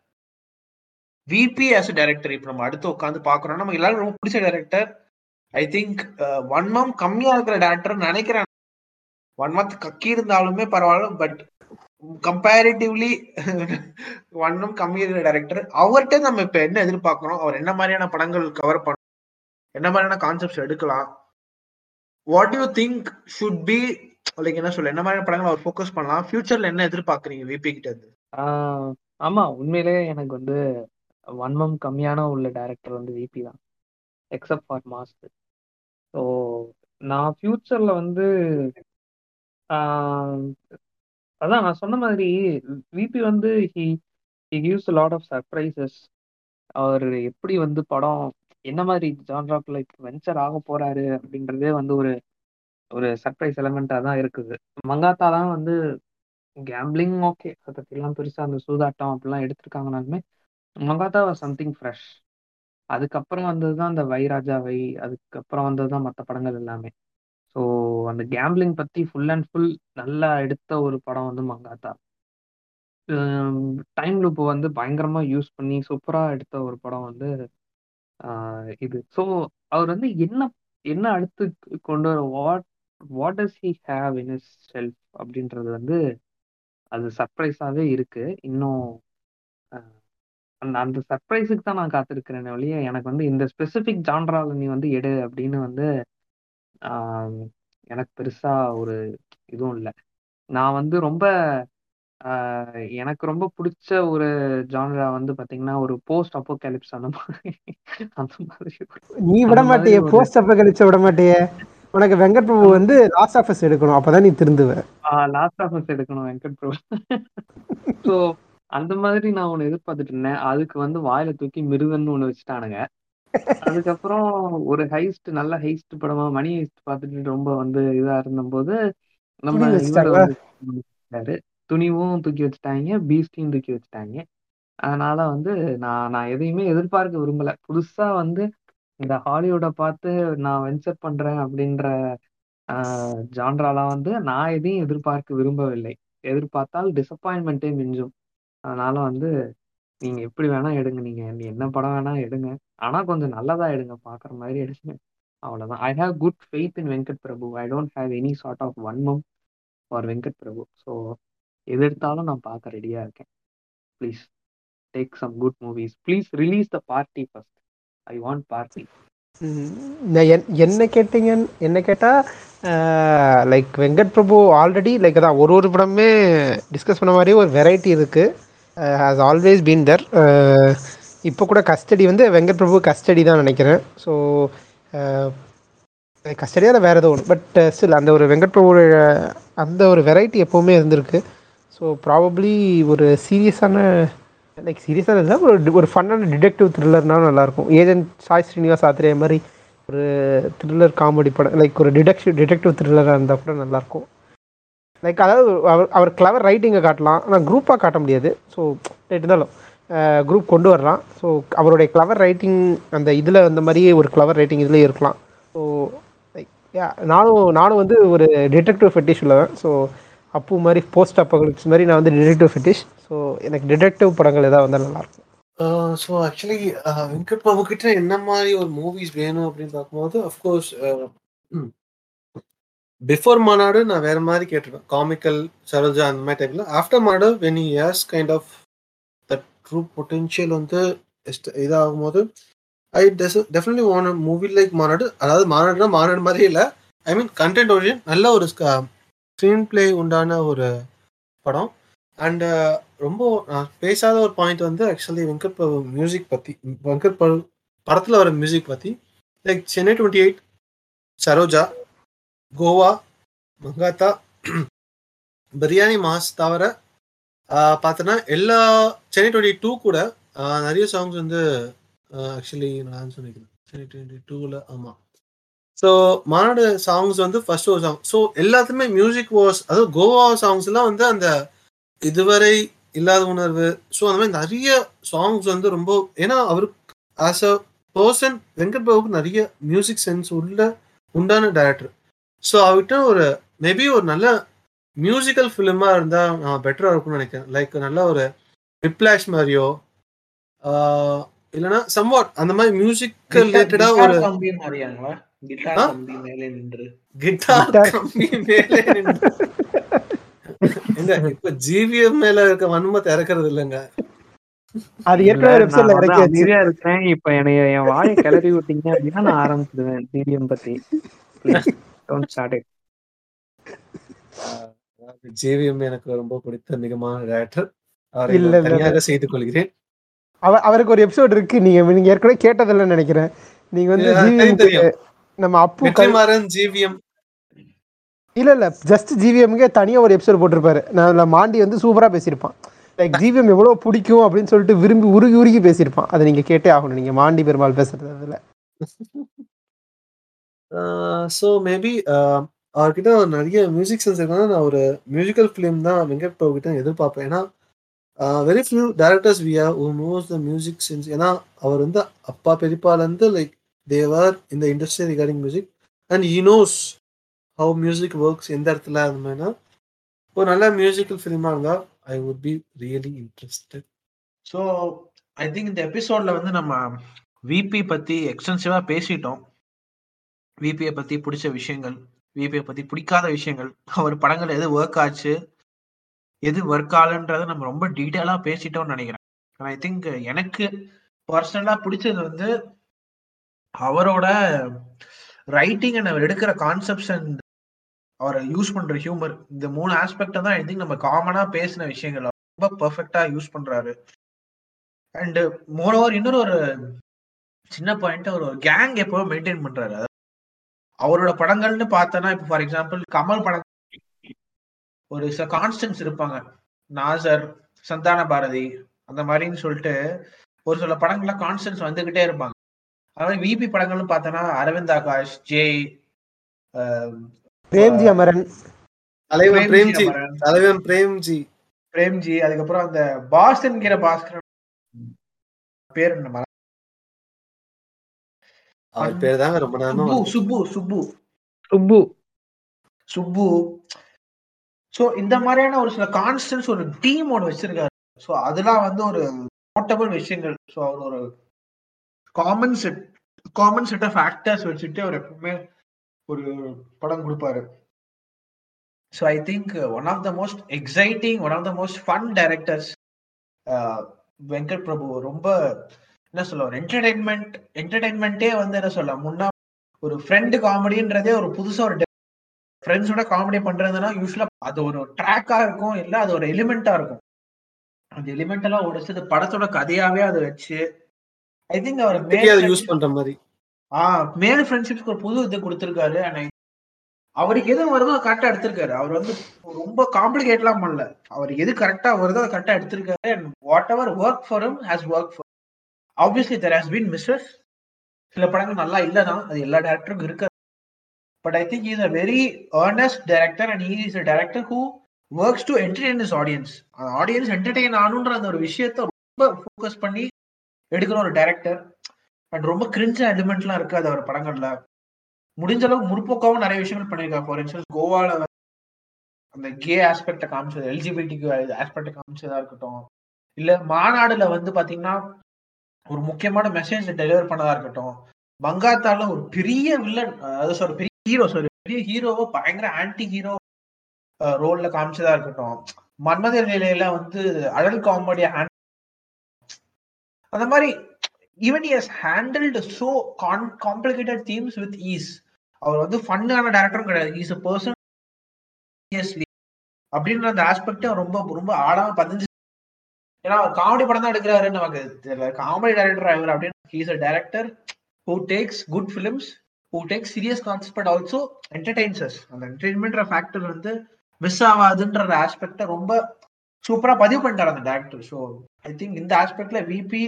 VP as a director இப்போ நம்ம அடுத்து உட்காந்து பார்க்குறோம். நம்ம எல்லாரும் ரொம்ப பிடிச்ச டைரக்டர். ஐ திங்க் வன்மம் கம்மியாக இருக்கிற டேரக்டர் நினைக்கிறேன். வன்மம் கக்கி இருந்தாலுமே பரவாயில்ல, பட் கம்பேரிட்டிவ்லி வன்மம் கம்மியாக இருக்கிற டேரக்டர். அவர்கிட்ட நம்ம இப்போ என்ன எதிர்பார்க்குறோம், அவர் என்ன மாதிரியான படங்கள் கவர் பண்ணணும், என்ன மாதிரியான கான்செப்ட்ஸ் எடுக்கலாம், what you think should be like என்ன சொல்ல, என்ன மாதிரியான படங்கள் அவர் ஃபோக்கஸ் பண்ணலாம், ஃபியூச்சரில் என்ன எதிர்பார்க்குறீங்க விபி கிட்ட இருந்து? ஆமாம், உண்மையிலேயே எனக்கு வந்து வன்மம் கம்மியான உள்ள டைரக்டர் வந்து விபி தான், எக்ஸப்ட் ஃபார் மாஸ்டர். ஸோ நான் ஃபியூச்சரில் வந்து அதான் நான் சொன்ன மாதிரி விபி வந்து he gives lot of surprises. அவர் எப்படி வந்து படம் என்ன மாதிரி ஜான்ராக்குள்ள வென்ச்சர் ஆக போகிறாரு அப்படின்றதே வந்து ஒரு ஒரு சர்ப்ரைஸ் எலமெண்ட்டாக தான் இருக்குது. மங்காத்தா தான் வந்து கேம்பிளிங் ஓகே, அதை பற்றிலாம் பெருசாக அந்த சூதாட்டம் அப்படிலாம் எடுத்திருக்காங்கனாலுமே மங்காத்தா வாஸ் சம்திங் ஃப்ரெஷ். அதுக்கப்புறம் வந்தது தான் அந்த வைராஜாவை, அதுக்கப்புறம் வந்தது தான் மற்ற படங்கள் எல்லாமே. ஸோ அந்த கேம்பிளிங் பற்றி ஃபுல் அண்ட் ஃபுல் நல்லா எடுத்த ஒரு படம் வந்து மங்காத்தா. டைம் லூப்பை வந்து பயங்கரமாக யூஸ் பண்ணி சூப்பராக எடுத்த ஒரு படம் வந்து இது. ஸோ அவர் வந்து என்ன அடுத்து கொண்டு வர, what does he have in his self அப்படின்றது வந்து அது சர்ப்ரைஸாகவே இருக்குது. இன்னும் அந்த சர்ப்ரைஸுக்கு தான் நான் காத்திருக்கிறேன் ஒழிய, எனக்கு வந்து இந்த ஸ்பெசிஃபிக் ஜான்ரால நீ வந்து எடு அப்படின்னு வந்து எனக்கு பெருசாக ஒரு இதுவும் இல்லை. நான் வந்து ரொம்ப எனக்கு ரொம்ப பிடிச்ச ஒரு ஜான்ரா வந்து பார்த்தீங்கன்னா ஒரு போஸ்ட் அப்போகலிப்ஸ் அந்த மாதிரி. நீ விட மாட்டியே, போஸ்ட் அப்போகலிப்ஸ் விட மாட்டியே. உனக்கு வெங்கட் பிரபு வந்து லாஸ்ட் ஆஃப் அஸ் எடுக்கணும், அப்போதான் நீ திருந்துவே. லாஸ்ட் ஆஃப் அஸ் எடுக்கணும் வெங்கட் பிரபு. ஸோ அந்த மாதிரி நான் ஒன்று எதிர்பார்த்துட்டு இருந்தேன். அதுக்கு வந்து வாயில தூக்கி மிருகன்னு ஒன்று வச்சுட்டானுங்க. அதுக்கப்புறம் ஒரு ஹைஸ்ட், நல்ல ஹைஸ்ட் படமா மணி ஹைஸ்ட் பார்த்துட்டு ரொம்ப வந்து இதா இருந்தபோது நம்ம துணிவும் தூக்கி வச்சுட்டாங்க, பீஸ்டையும் தூக்கி வச்சுட்டாங்க. அதனால வந்து நான் எதையுமே எதிர்பார்க்க விரும்பல. புதுசா வந்து இந்த ஹாலிவுட்டை பார்த்து நான் வென்ச்சர் பண்றேன் அப்படின்ற ஜான்ராலாம் வந்து நான் எதையும் எதிர்பார்க்க விரும்பவில்லை. எதிர்பார்த்தால் டிசப்பாயின்மெண்ட்டே மிஞ்சும். அதனால வந்து நீங்க எப்படி வேணா எடுங்க, நீங்க என்ன படம் வேணா எடுங்க, ஆனா கொஞ்சம் நல்லதா எடுங்க, பாக்குற மாதிரி எடுங்க, அவ்வளவுதான். I have good faith in Venkat Prabhu. I don't have any sort of வன்மம் ஃபார் வெங்கட் பிரபு. ஸோ எது எடுத்தாலும் நான் பார்க்க ரெடியாக இருக்கேன். Please take some good movies. Please release the party first. I want party. என்ன கேட்டீங்க, என்ன கேட்டால் like Venkat Prabhu already like அதான் ஒரு ஒரு படமே டிஸ்கஸ் பண்ண மாதிரி ஒரு வெரைட்டி இருக்குது. Has always been there. இப்போ கூட கஸ்டடி வந்து வெங்கட் பிரபு கஸ்டடி தான் நினைக்கிறேன். ஸோ கஸ்டடியால் வேறு எதுவும் ஒன்று, பட் ஸ்டில் அந்த ஒரு வெங்கட் பிரபு அந்த ஒரு வெரைட்டி எப்போவுமே இருந்திருக்கு. ஸோ ப்ராபப்ளி ஒரு சீரியஸான லைக் சீரியஸாக இருந்தால் ஒரு ஃபன்னான டிடெக்டிவ் த்ரில்லர்னாலும் நல்லாயிருக்கும். ஏஜென்ட் சாய் ஸ்ரீனிவாஸ் ஆத்ரே மாதிரி ஒரு த்ரில்லர் காமெடி படம், லைக் ஒரு டிடெக்டிவ் த்ரில்லராக இருந்தால் கூட நல்லாயிருக்கும். லைக் அதாவது அவர் கிளவர் ரைட்டிங்கை காட்டலாம், ஆனால் குரூப்பாக காட்ட முடியாது. ஸோ ரைட் இருந்தாலும் குரூப் கொண்டு வரலாம். ஸோ அவருடைய கிளவர் ரைட்டிங் அந்த இதில் அந்த மாதிரியே ஒரு கிளவர் ரைட்டிங் இதில் இருக்கலாம். ஸோ லைக் நானும் வந்து ஒரு டிடெக்டிவ் ஃபெட்டிஷ் உள்ளவன். ஸோ அப்போ மாதிரி போஸ்ட் அப்பாகலிப்ஸ் மாதிரி நான் வந்து டிடெக்டிவ் ஃபெட்டிஷ். ஸோ எனக்கு டிடெக்டிவ் படங்கள் எதாவது வந்தால் நல்லாயிருக்கும். ஸோ ஆக்சுவலி வெங்கட் பாபு கிட்ட என்ன மாதிரி ஒரு மூவிஸ் வேணும் அப்படின்னு பார்க்கும்போது அஃப்கோர்ஸ் பிஃபோர் மாநாடு நான் வேறு மாதிரி கேட்டிருக்கேன், காமிக்கல் சரோஜா அந்த மாதிரி டைப்பில். ஆஃப்டர் மாநாடு when he has kind of that true potential வந்து இதாகும் போது I definitely want a movie like மாநாடு. அதாவது மாநாடுனா மாநாடு மாதிரி இல்லை, ஐ மீன் கண்டென்ட் ஓரியன்ட் நல்ல ஒரு ஸ்க்ரீன் பிளே உண்டான ஒரு படம். அண்டு ரொம்ப பேசாத ஒரு பாயிண்ட் வந்து ஆக்சுவலி வெங்கட் பிரபு மியூசிக் பற்றி, வெங்கட் பிரபு படத்தில் வர மியூசிக் பற்றி. லைக் சென்னை 28, சரோஜா, கோவா, மங்காத்தா, பிரியாணி மாஸ் தவிர பார்த்தோன்னா எல்லா சென்னை 22 கூட நிறைய சாங்ஸ் வந்து ஆக்சுவலி நான் சொல்லிக்கிறேன் சென்னை 22ல். ஆமாம், ஸோ மாநாடு சாங்ஸ் வந்து ஃபர்ஸ்ட் ஒரு சாங். ஸோ எல்லாத்துமே மியூசிக் வாஸ், அதுவும் கோவா சாங்ஸ்லாம் வந்து அந்த இதுவரை இல்லாத உணர்வு. ஸோ அந்த மாதிரி நிறைய சாங்ஸ் வந்து ரொம்ப, ஏன்னா அவருக்கு ஆஸ் அ பர்சன் வெங்கட் பாபுக்கு நிறைய மியூசிக் சென்ஸ் உள்ள உண்டான டைரக்டர். ஸோ அவர்கிட்ட ஒரு மேபி ஒரு நல்ல மியூசிக்கல் ஃபிலிமாக இருந்தால் நான் பெட்டராக இருக்கும்னு நினைக்கிறேன். லைக் நல்ல ஒரு ரிப்ளாஷ் மாதிரியோ இல்லைன்னா சம்வாட் அந்த மாதிரி மியூசிக்கல் ரிலேட்டடாக ஒரு இப்ப ஜிவிஎம் மேல இருக்க வன்மத்தை இறக்குறது இல்லைங்க, அது ஏற்கனவே இருக்கேன். இப்ப என்னைய என் வாயை கிளறி விட்டீங்க அப்படின்னா நான் ஆரம்பிச்சிடுவேன் ஜிவிஎம் பத்தி. ஜிவிஎம் எனக்கு ரொம்ப பிடித்த மிகமான டேரக்டர், அவரை தனியாக செய்து கொள்கிறேன். அவருக்கு ஒரு எபிசோட் இருக்கு, நீங்க ஏற்கனவே கேட்டதில்லை நினைக்கிறேன். நீங்க வந்து நம்ம அப்புமாறன் ஜிவிஎம் இல்ல ஜஸ்ட் ஜிவிஎம்கே தனியாக ஒரு எபிசோட் போட்டிருப்பாரு. நான் மாண்டி வந்து சூப்பராக பேசியிருப்பான், லைக் ஜிவிஎம் எவ்வளோ பிடிக்கும் அப்படின்னு சொல்லிட்டு விரும்பி உருகி பேசியிருப்பான். அதை நீங்கள் கேட்டே ஆகணும், நீங்கள் மாண்டி பெருமாள் பேசுறது அதில். ஸோ மேபி அவர்கிட்ட நிறைய மியூசிக் சென்ஸ் இருக்குன்னா நான் ஒரு மியூசிக்கல் ஃபிலிம் தான் வெங்கட் பிரபு கிட்ட எதிர்பார்ப்பேன். ஏன்னா very few directors we have who knows the music sense. ஏன்னா அவர் வந்து அப்பா பெரியப்பாலேருந்து லைக் தேவர் இந்த industry regarding music and he knows how music works எந்த இடத்துல. அந்த மாதிரினா ஒரு நல்ல மியூசிக்கல் ஃபிலிமாக இருந்தால் I would be really interested. So I think இந்த எபிசோடில் வந்து நம்ம விபி பற்றி எக்ஸ்டென்சிவாக பேசிட்டோம். விபியை பற்றி பிடிச்ச விஷயங்கள், விபியை பற்றி பிடிக்காத விஷயங்கள், அவர் படங்கள் எது ஒர்க் ஆச்சு எது ஒர்க் ஆகலன்றதை நம்ம ரொம்ப டீட்டெயிலாக பேசிட்டோம்னு நினைக்கிறேன். ஐ திங்க் எனக்கு பர்சனலாக பிடிச்சது வந்து அவரோட ரைட்டிங் அண்ட் அவர் எடுக்கிற கான்செப்ட்ஸ் அண்ட் அவரை யூஸ் பண்ற ஹியூமர். இந்த மூணு ஆஸ்பெக்ட் தான் ஐ திங்க் நம்ம காமனா பேசின விஷயங்கள் ரொம்ப பெர்ஃபெக்டா யூஸ் பண்றாரு. அண்ட் மோரோவர் இன்னொரு ஒரு சின்ன பாயிண்ட், அவர் ஒரு கேங் எப்பவும் மெயின்டைன் பண்றாரு. அவரோட படங்கள்னு பார்த்தோன்னா இப்போ ஃபார் எக்ஸாம்பிள் கமல் படம் ஒரு சில கான்ஸ்டன்ஸ் இருப்பாங்க, நாசர், சந்தான பாரதி அந்த மாதிரின்னு சொல்லிட்டு ஒரு சில படங்கள்ல கான்ஸ்டன்ஸ் வந்துகிட்டே இருப்பாங்க. அதாவது விபி படங்கள்னு பார்த்தோன்னா அரவிந்த் ஆகாஷ், ஜெய், பிரேம்ஜி, அமரன், பிரேம்ஜி, அதுக்கப்புறம் அந்த பாஸ் என்கிற பாஸ்கரன் பேர் என்ன பேர் தாங்க ரொம்ப நேரம் சுப்பு சுப்பு சுப்பு சுப்பு. ஸோ இந்த மாதிரியான ஒரு சில கான்ஸ்டன்ஸ் ஒரு டீம் ஒன்று வச்சிருக்காரு. ஸோ அதெல்லாம் வந்து ஒரு நோட்டபிள் விஷயங்கள். ஸோ அவர் ஒரு காமன் செட் ஆஃப் ஆக்டர்ஸ் வச்சுட்டு அவர் எப்பவுமே ஒரு படம் கொடுப்பாரு. So I think one of the most exciting, one of the most fun directors, Venkat Prabhu. ரொம்ப என்ன சொல்லுவோம், என்டர்டைன்மெண்ட்டே வந்து என்ன சொல்லலாம், முன்னா ஒரு ஃப்ரெண்டு காமெடின்றதே ஒரு புதுசாக ஒரு ஃப்ரெண்ட்ஸோட காமெடி பண்ணுறதுனா யூஸ்வலாக அது ஒரு ட்ராக்காக இருக்கும், இல்லை அது ஒரு எலிமெண்ட்டாக இருக்கும். அந்த எலிமெண்ட்டெல்லாம் உடைச்சது படத்தோட கதையாகவே அதை வச்சு ஐ திங்க் அவர் யூஸ் பண்ணுற மாதிரி மேல் ஃப்ரெண்ட்ஷிப்ஸ்க்கு ஒரு புது இது கொடுத்துருக்காரு. அண்ட் அவருக்கு எதுவும் வருதோ அதை கரெக்டாக எடுத்திருக்காரு. அவர் வந்து ரொம்ப காம்ப்ளிகேட்லாம் பண்ணல, அவர் எது கரெக்டாக வருதோ அதை கரெக்டாக எடுத்திருக்காரு. And whatever work for him has work for. Obviously there has been misses. சில படங்கள் நல்லா இல்லை தான், அது எல்லா டேரக்டருக்கும் இருக்காது. But I think is a very earnest director and he is a director who works to entertain his audience. அந்த ஆடியன்ஸ் என்டர்டெயின் ஆகணுன்ற அந்த ஒரு விஷயத்த ரொம்ப ஃபோக்கஸ் பண்ணி எடுக்கிற ஒரு டேரக்டர். அண்ட் ரொம்ப கிரிஞ்ச எலிமெண்ட்லாம் இருக்காது அவர் படங்கள்ல. முடிஞ்ச அளவுக்கு முற்போக்காகவும் நிறைய விஷயங்கள் பண்ணியிருக்காங்க. ஃபார் இன்ஸ்டன்ஸ் கோவாவில் அந்த கே ஆஸ்பெக்டை காமிச்சது, எல்ஜிபிடிக்கு ஆஸ்பெக்டை காமிச்சதாக இருக்கட்டும், இல்லை மாநாடுல வந்து பார்த்தீங்கன்னா ஒரு முக்கியமான மெசேஜ் டெலிவர் பண்ணதா இருக்கட்டும், மங்காத்தால ஒரு பெரிய வில்லன், அதாவது ஒரு பெரிய ஹீரோ, சாரி பெரிய ஹீரோவோ பயங்கர ஆன்டி ஹீரோ ரோல்ல காமிச்சதா இருக்கட்டும், மன்மத நிலையில வந்து அடல் காமெடி அந்த மாதிரி even he has handled so complicated themes with ease. அவர் வந்து ஃபன்னான டைரக்டரும் கிடையாது, he is a person அப்படின்ற அந்த ஆஸ்பெக்ட் ரொம்ப ரொம்ப ஆழமா பதிஞ்சு. ஏன்னா அவர் காமெடி படம் தான் எடுக்கிறாரு, நமக்கு தெரியல காமெடி டைரக்டர் ஆகுற அப்படின்னு. He's a director who takes good films, who takes serious concept but also entertains. அந்த என்டர்டெயின்மெண்ட் ஃபேக்டர் வந்து மிஸ் ஆகாதுன்ற ஆஸ்பெக்டை ரொம்ப சூப்பராக பதிவு பண்ணிட்டார் அந்த டேரக்டர். ஸோ ஐ திங்க் இந்த ஆஸ்பெக்டில் VP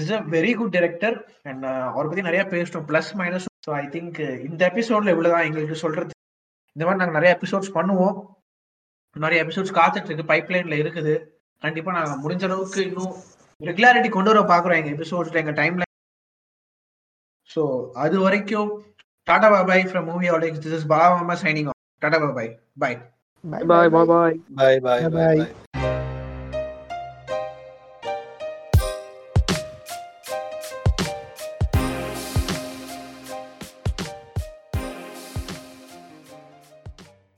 is a very good director. And அவரை பற்றி நிறையா பேசிட்டோம், plus minus. So I think இந்த எபிசோடில் இவ்வளோதான் எங்களுக்கு சொல்கிறது. இந்த மாதிரி நாங்கள் நிறைய எபிசோட்ஸ் பண்ணுவோம், நிறைய எபிசோட்ஸ் காத்துட்ருக்கு, பைப்லைனில் இருக்குது. கண்டிப்பா நாங்க முடிஞ்ச அளவுக்கு இன்னும் ரெகுலாரிட்டி கொண்டு வர பாக்குறோம் எங்க எபிசோட்ல, எங்க டைம்ல. சோ அது வரைக்கும் tata bye bye from Movieholics. This is Bala மாமா signing off. Tata bye bye. Bye bye bye bye bye by.